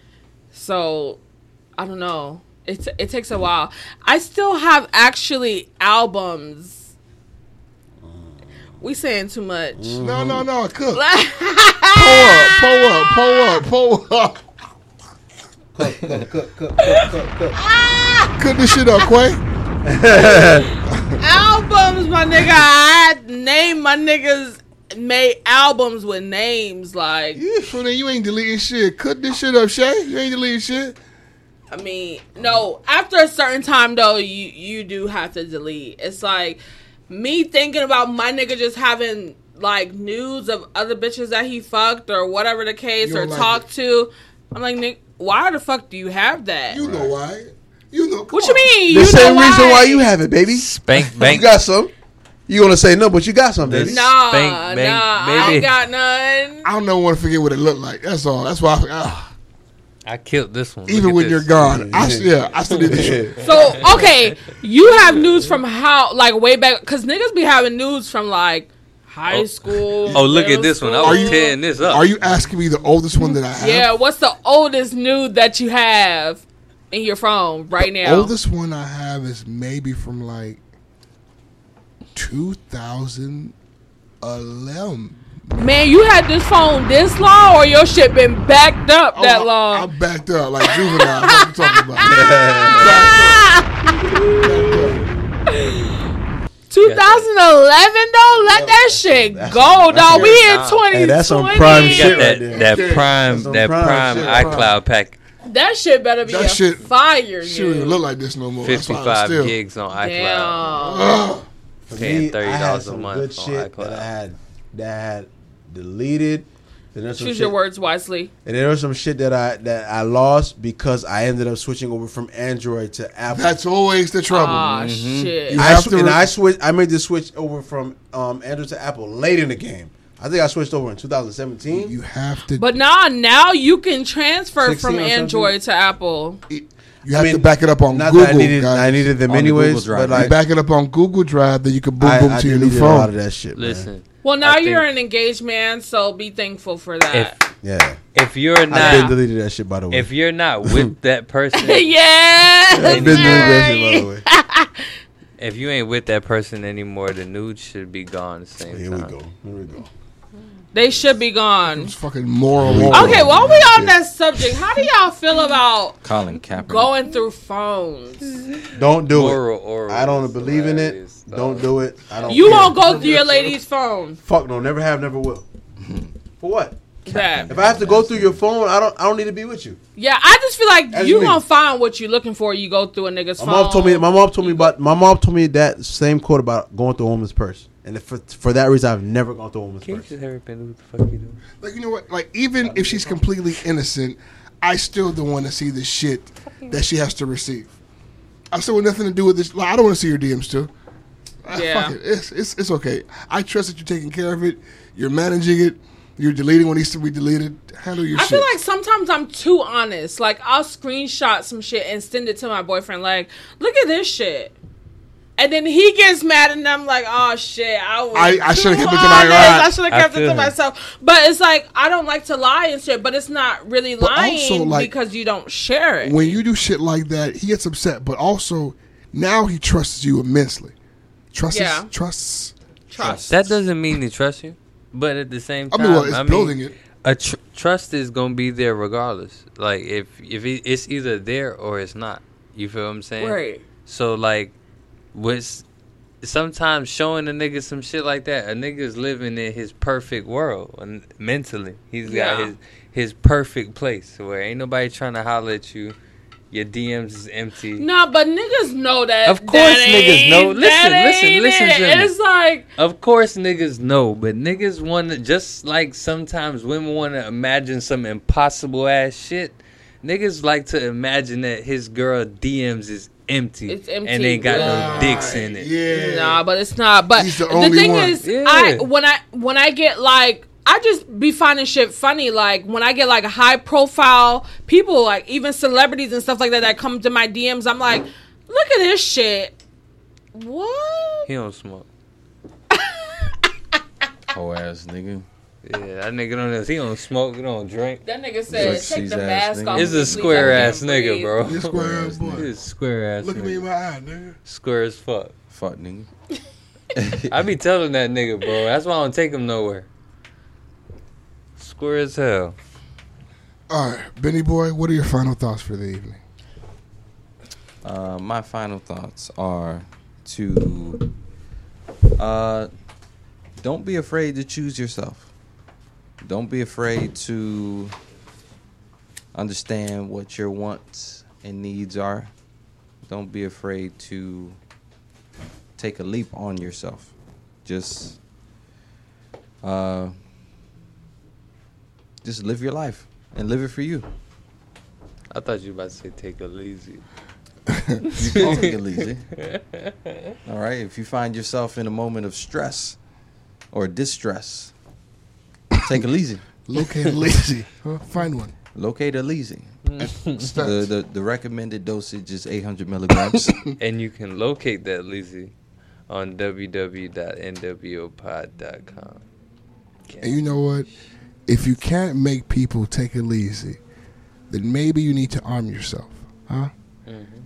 So, I don't know. It, t- it takes a while. I still have actually albums. We saying too much. Mm-hmm. No, no, no. Cook. pull up, pull up, pull up, pull up. Cook, cook, cook, cook, cook, cook. Ah! Cook this shit up, Quay. Albums, my nigga. I name my niggas made albums with names like. Yeah, so then you ain't deleting shit. Cook this shit up, Shay. You ain't deleting shit. I mean, no. After a certain time, though, you you do have to delete. It's like me thinking about my nigga just having like nudes of other bitches that he fucked or whatever the case or like talked it. to. I'm like, nigga. Why the fuck do you have that? You know why. You know. What you mean? The same reason why you have it, baby. Spank, bank. You got some. You gonna say no, but you got some, baby. Nah, nah, baby. I ain't got none. I don't know want to forget what it looked like. That's all. That's why I uh. I killed this one. Even when you're gone. I, yeah, I still did this shit. So, okay. You have news from how, like, way back. Because niggas be having news from, like, high school. Oh, look at this school. One. I was tearing this up. Are you asking me the oldest one that I have? Yeah, what's the oldest nude that you have in your phone right the now? The oldest one I have is maybe from like two thousand eleven. Man, you had this phone this long or your shit been backed up oh, that long? I'm backed up like juvenile. That's what I'm talking about. Backed up. twenty eleven though, let that shit that's go, dog. We in twenty twenty. Hey, that's some prime shit right there. That, that prime, that prime, prime iCloud pack. That shit better be that a shit, fire. She don't even look like this no more. Fifty-five gigs on iCloud. Paying thirty dollars a month good shit on iCloud. That I had, that I had deleted. And there's some Choose shit, your words wisely. And there was some shit that I that I lost because I ended up switching over from Android to Apple. That's always the trouble. Ah, mm-hmm. shit. I sw- and I switch. I made the switch over from um, Android to Apple late in the game. I think I switched over in two thousand seventeen. You have to. But nah, now you can transfer from Android to Apple. It, you have I mean, to back it up on not Google. That I, needed, guys. I needed them on anyways. The but like, you back it up on Google Drive, then you can boom I, boom I to your new phone. I deleted a lot of that shit. Listen. Man. Well, now I you're an engaged man, so be thankful for that. If, yeah. If you're not, I've been deleted that shit, by the way. If you're not with that person, yes, yeah, I've been deleted that shit, by the way. If you ain't with that person anymore, the nudes should be gone. At the same Here time. Here we go. Here we go. They should be gone. It's fucking moral. moral. Okay, while we on that subject, how do y'all feel about Colin Kaepernick going through phones? Don't do oral, it. Oral, I don't believe in it. Stuff. Don't do it. I don't. You care. Won't go through your lady's phone. Fuck no, never have, never will. For what? That. If I have to go through your phone, I don't. I don't need to be with you. Yeah, I just feel like As you me. Gonna find what you're looking for. You go through a nigga's my phone. Mom told me. My mom told me about. My mom told me that same quote about going through a woman's purse. And for, for that reason, I've never gone through a woman's purse. Can't you ever been? What the fuck you doing? Like, you know what? Like, even if she's completely innocent, I still don't want to see the shit that she has to receive. I still want nothing to do with this. Like, I don't want to see your D Ms too. Yeah. Fuck it. It's, it's, it's okay. I trust that you're taking care of it. You're managing it. You're deleting what needs to be deleted. Handle your I shit. I feel like sometimes I'm too honest. Like, I'll screenshot some shit and send it to my boyfriend. Like, look at this shit. And then he gets mad, and I'm like, "Oh shit, I was I, I should have kept it to my right. I should have kept it to myself." But it's like I don't like to lie and shit, but it's not really but lying also, like, because you don't share it. When you do shit like that, he gets upset, but also now he trusts you immensely. Trusts, yeah. trusts, trust. That doesn't mean he trusts you, but at the same time, I mean, well, it's I building mean, it. A tr- trust is gonna be there regardless. Like if if it, it's either there or it's not. You feel what I'm saying? Right. So like. Which sometimes showing a nigga some shit like that, a nigga's living in his perfect world and mentally. He's yeah. got his his perfect place where ain't nobody trying to holler at you. your D Ms is empty. No, nah, but niggas know that. Of course that niggas know. Listen, listen, listen it. to me. It's like... Of course niggas know, but niggas want to... Just like sometimes women want to imagine some impossible-ass shit, niggas like to imagine that his girl D Ms is empty. It's empty. And they got yeah. no dicks in it. Yeah. Nah, but it's not. But He's the, the only thing one. is, yeah. I when I when I get like... I just be finding shit funny. Like, when I get, like, high-profile people, like, even celebrities and stuff like that that come to my D Ms, I'm like, look at this shit. What? He don't smoke. Whole ass nigga. Yeah, that nigga don't know. He don't smoke. He don't drink. That nigga said, like, take the mask off. It's a square-ass nigga, bro. It's square-ass boy. It's square-ass nigga. Look at me in my eye, nigga. Square as fuck. Fuck, nigga. I be telling that nigga, bro. That's why I don't take him nowhere. Square as hell. All right, Benny boy, what are your final thoughts for the evening? Uh, my final thoughts are to uh, don't be afraid to choose yourself. Don't be afraid to understand what your wants and needs are. Don't be afraid to take a leap on yourself. Just... Uh, Just live your life and live it for you. I thought you were about to say take it easy. You can take it easy. All right. If you find yourself in a moment of stress or distress, take it easy. Locate it easy. Huh? Find one. Locate it easy. the, the the recommended dosage is eight hundred milligrams, and you can locate that easy on w w w dot n w o pod dot com. Okay. And you know what? If you can't make people take it easy, then maybe you need to arm yourself, huh? Mm-hmm.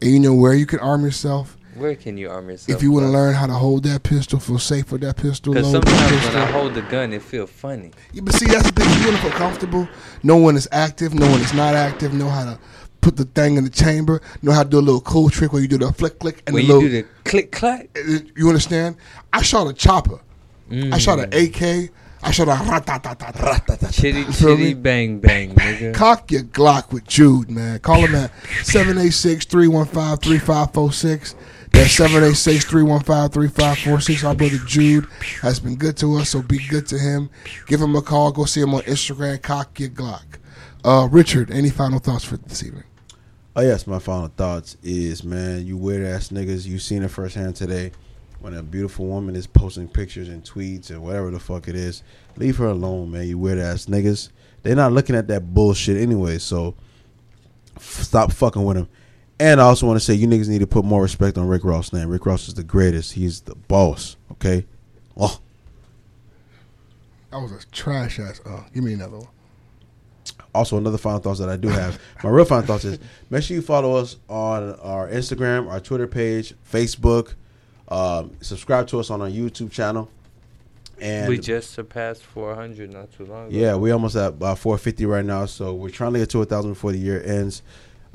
And you know where you can arm yourself? Where can you arm yourself? If you want to learn how to hold that pistol, feel safe with that pistol. Because sometimes pistol. when I hold the gun, it feels funny. Yeah, but see, that's the thing. You want to feel comfortable. No one is active. No one is not active. Know how to put the thing in the chamber. Know how to do a little cool trick where you do the flick, click. And when the you little, do the click, clack. You understand? I shot a chopper. Mm. I shot an A K. I shot a ratatata, ratatata. Chitty, chitty, bang, bang, nigga. Cock your Glock with Jude, man. Call him at seven eight six, three one five, three five four six. That's seven eight six, three one five, three five four six. Our brother Jude has been good to us, so be good to him. Give him a call. Go see him on Instagram. Cock your Glock. Uh, Richard, any final thoughts for this evening? Oh, yes. My final thoughts is, man, you weird-ass niggas, you seen it firsthand today. When a beautiful woman is posting pictures and tweets and whatever the fuck it is, leave her alone, man. You weird ass niggas. They're not looking at that bullshit anyway, so f- stop fucking with them. And I also want to say, you niggas need to put more respect on Rick Ross' name. Rick Ross is the greatest. He's the boss, okay? Oh. That was a trash ass. Oh, give me another one. Also, another final thoughts that I do have. My real final thoughts is, make sure you follow us on our Instagram, our Twitter page, Facebook. Um, subscribe to us on our YouTube channel, and we just surpassed four hundred not too long ago. Yeah, we almost at about four fifty right now, so we're trying to get to a thousand before the year ends.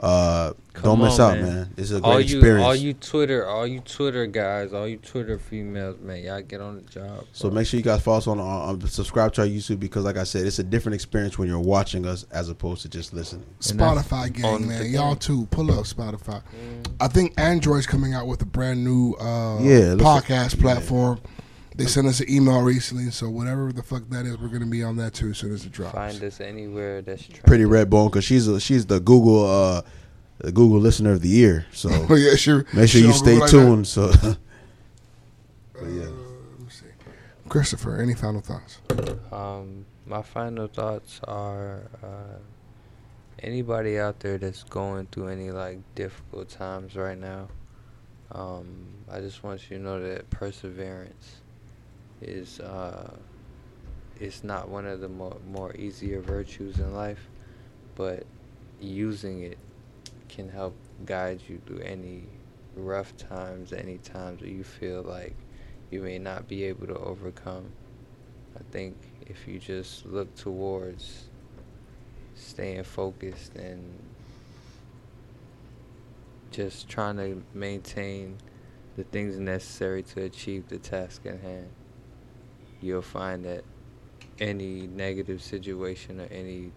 Uh, don't miss out, man. man. This is a great all you, experience. All you Twitter, all you Twitter guys, all you Twitter females, man, y'all get on the job. Bro. So make sure you guys follow us on, on, subscribe to our YouTube, because, like I said, it's a different experience when you're watching us as opposed to just listening. Spotify gang, man. Y'all too. Pull up Spotify. Mm. I think Android's coming out with a brand new uh, yeah, podcast like, platform. Yeah. They sent us an email recently, so whatever the fuck that is, we're going to be on that too as soon as it drops. Find us anywhere that's trendy. Pretty Red Bone, because she's a, she's the Google uh, the Google Listener of the Year. So yeah, sure. Make sure she you stay like tuned. That. So uh, yeah. Let me see. Christopher, any final thoughts? Um, my final thoughts are uh, anybody out there that's going through any like difficult times right now. Um, I just want you to know that perseverance. Is uh, it's not one of the more, more easier virtues in life, but using it can help guide you through any rough times, any times that you feel like you may not be able to overcome. I think if you just look towards staying focused and just trying to maintain the things necessary to achieve the task at hand, you'll find that any negative situation or any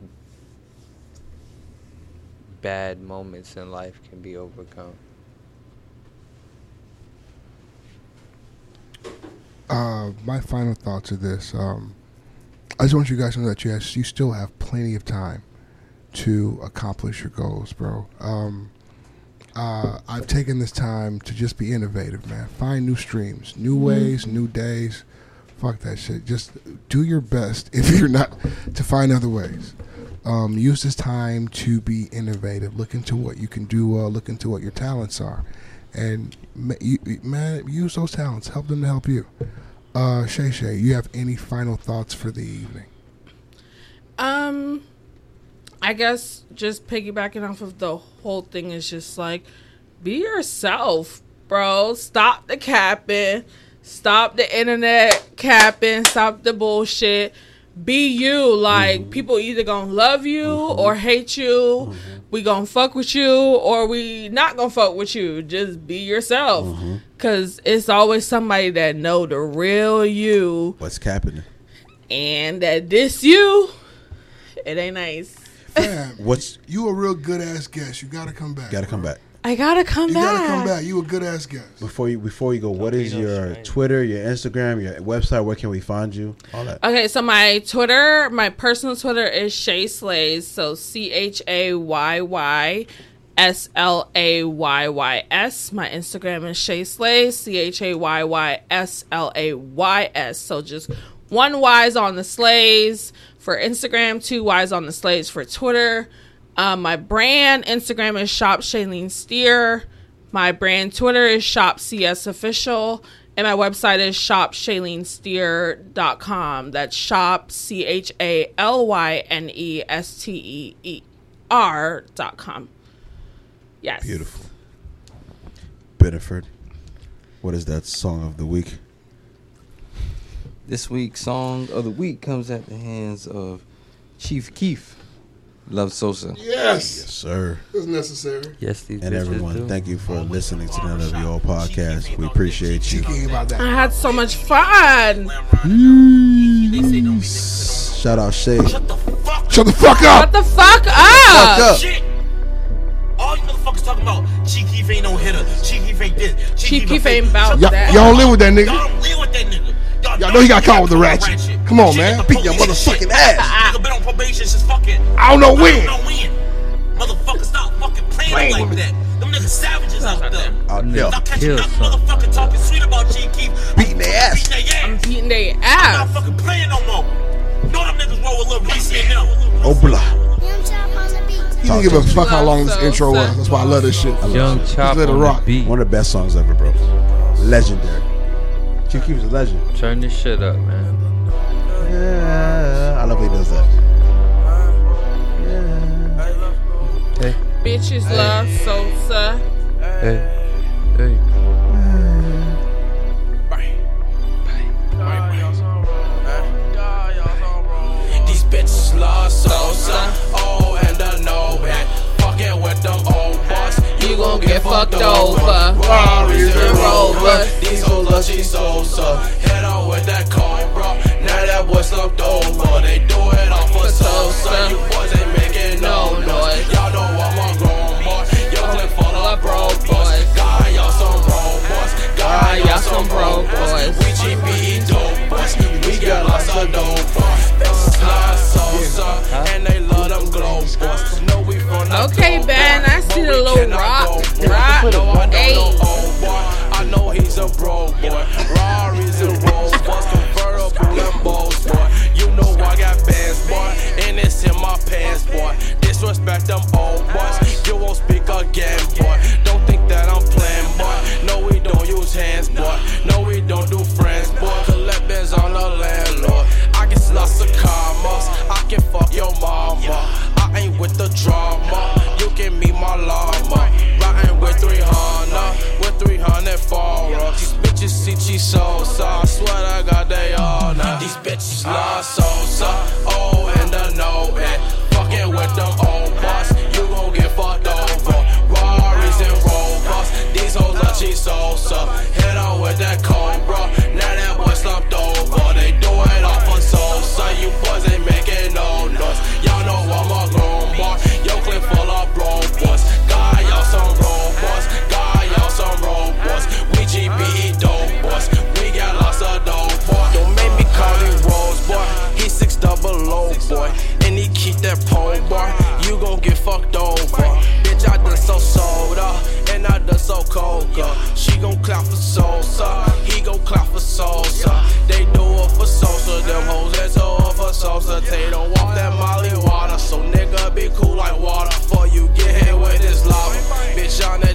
bad moments in life can be overcome? Uh, my final thoughts are this. Um, I just want you guys to know that you, have, you still have plenty of time to accomplish your goals, bro. Um, uh, I've taken this time to just be innovative, man. Find new streams, new ways, new days. Fuck that shit. Just do your best if you're not to find other ways. Um, use this time to be innovative. Look into what you can do. Uh, look into what your talents are. And, man, use those talents. Help them to help you. Uh, Shay Shay, you have any final thoughts for the evening? Um, I guess just piggybacking off of the whole thing is just like, be yourself, bro. Stop the capping. Stop the internet capping. Stop the bullshit. Be you. Like, mm-hmm. people either gonna love you mm-hmm. or hate you. Mm-hmm. We gonna fuck with you or we not gonna fuck with you. Just be yourself. Mm-hmm. Cause it's always somebody that know the real you. What's happening? And that this you, it ain't nice. Fam, what's you a real good ass guest? You gotta come back. Gotta come back. I gotta come you back. You gotta come back. You a good ass guest. Before you before you go, what is your Twitter, your Instagram, your website? Where can we find you? All that. Okay, so my Twitter, my personal Twitter is Shay Slays. So C H A Y Y S L A Y Y S. My Instagram is Shay Slays. C H A Y Y S L A Y S. So just one Y's on the Slays for Instagram, two Y's on the Slays for Twitter. Uh, my brand Instagram is Shop Shailene Steer. My brand Twitter is Shop C S Official. And my website is shop shailene steer dot com. That's shop, C H A L Y N E S T E E R dot com. Yes. Beautiful. Beneford, what is that song of the week? This week's song of the week comes at the hands of Chief Keef. Love Sosa. Yes. Yes, sir. It's necessary. Yes, these and everyone, do. Thank you for listening to the N W O podcast. We appreciate you. I had so much fun. Peace. Shout out Shay. Shut the fuck up. Shut the fuck up. Shut the fuck up. Shit. All you motherfuckers talking about Chief ain't no hitter. Chief ain't this. Chief ain't about that. Y'all don't live with that nigga. Y'all don't live with that nigga. Y'all know he got caught with the ratchet. Come on, man. Beat your motherfucking ass. Nigga been on probation since fucking. I don't know when. I don't know when. Motherfucker, stop fucking playing like that. Them niggas savages out there. Out there. I'll catch you motherfucker talking sweet about G-Keep. Beating their ass. I'm beating their ass. I'm not fucking playing no more. Know them niggas roll with Lil Reese and them. Obla. He didn't give a fuck how long this intro was. That's why I love this shit. Young Chop on the beat. One of the best songs ever, bro. Legendary. G-Keep is a legend. Turn this shit up, man. Yeah, I love how he does that. Yeah. Hey. Bitches hey. Love Sosa. Hey. Hey. Bye. Bye. Bye. These bitches love Sosa. Oh, and I know it. Fucking with them old boss. You gon' get fucked over. Rory's the rover. These hoes love she Sosa. Head on with that cobra. Now that boy slumped over, they do it all for Sosa. You wasn't making no noise. Y'all know I'm a grown boy. Y'all click for the broke boys. Got y'all some broke boys. Got y'all some broke boys. We G P E dope boys. We got lots of dope boys. That's not Sosa, and they love them glow boys. No, we from the okay, Ben, I see the little rock. Rock, no, I don't know old boy. I know he's a broke boy. Rory's a roll boy. Limbos, boy. You know I got bands, boy. And it's in my pants, boy. Disrespect them old boys. You won't speak again, boy. Don't think that I'm playing, boy. No, we don't use hands, boy. No, we don't do friends, boy. Collect bands on the landlord. I get lots of commas. I can fuck your mama. I ain't with the drama. You can meet my llama. Riding with three hundred. With three hundred followers. These bitches see she so soft. I swear I got they all now. These bitches love Sosa. Oh, and I know it. Fucking with them old boss. You gon' get fucked over. Rarries and robots. These hoes love she Sosa. Hit on with that cobra. Now that boy slumped over. They do it all for Sosa. You boys ain't making no noise. Y'all know I'm a grown boy. Yo, clip full of bro.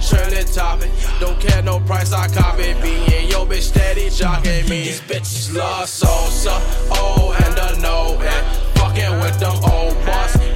Shirley topping. Don't care no price, I cop it. Being yo bitch steady jocking me. These bitches love Sosa, oh and a no, and fucking with them old boss.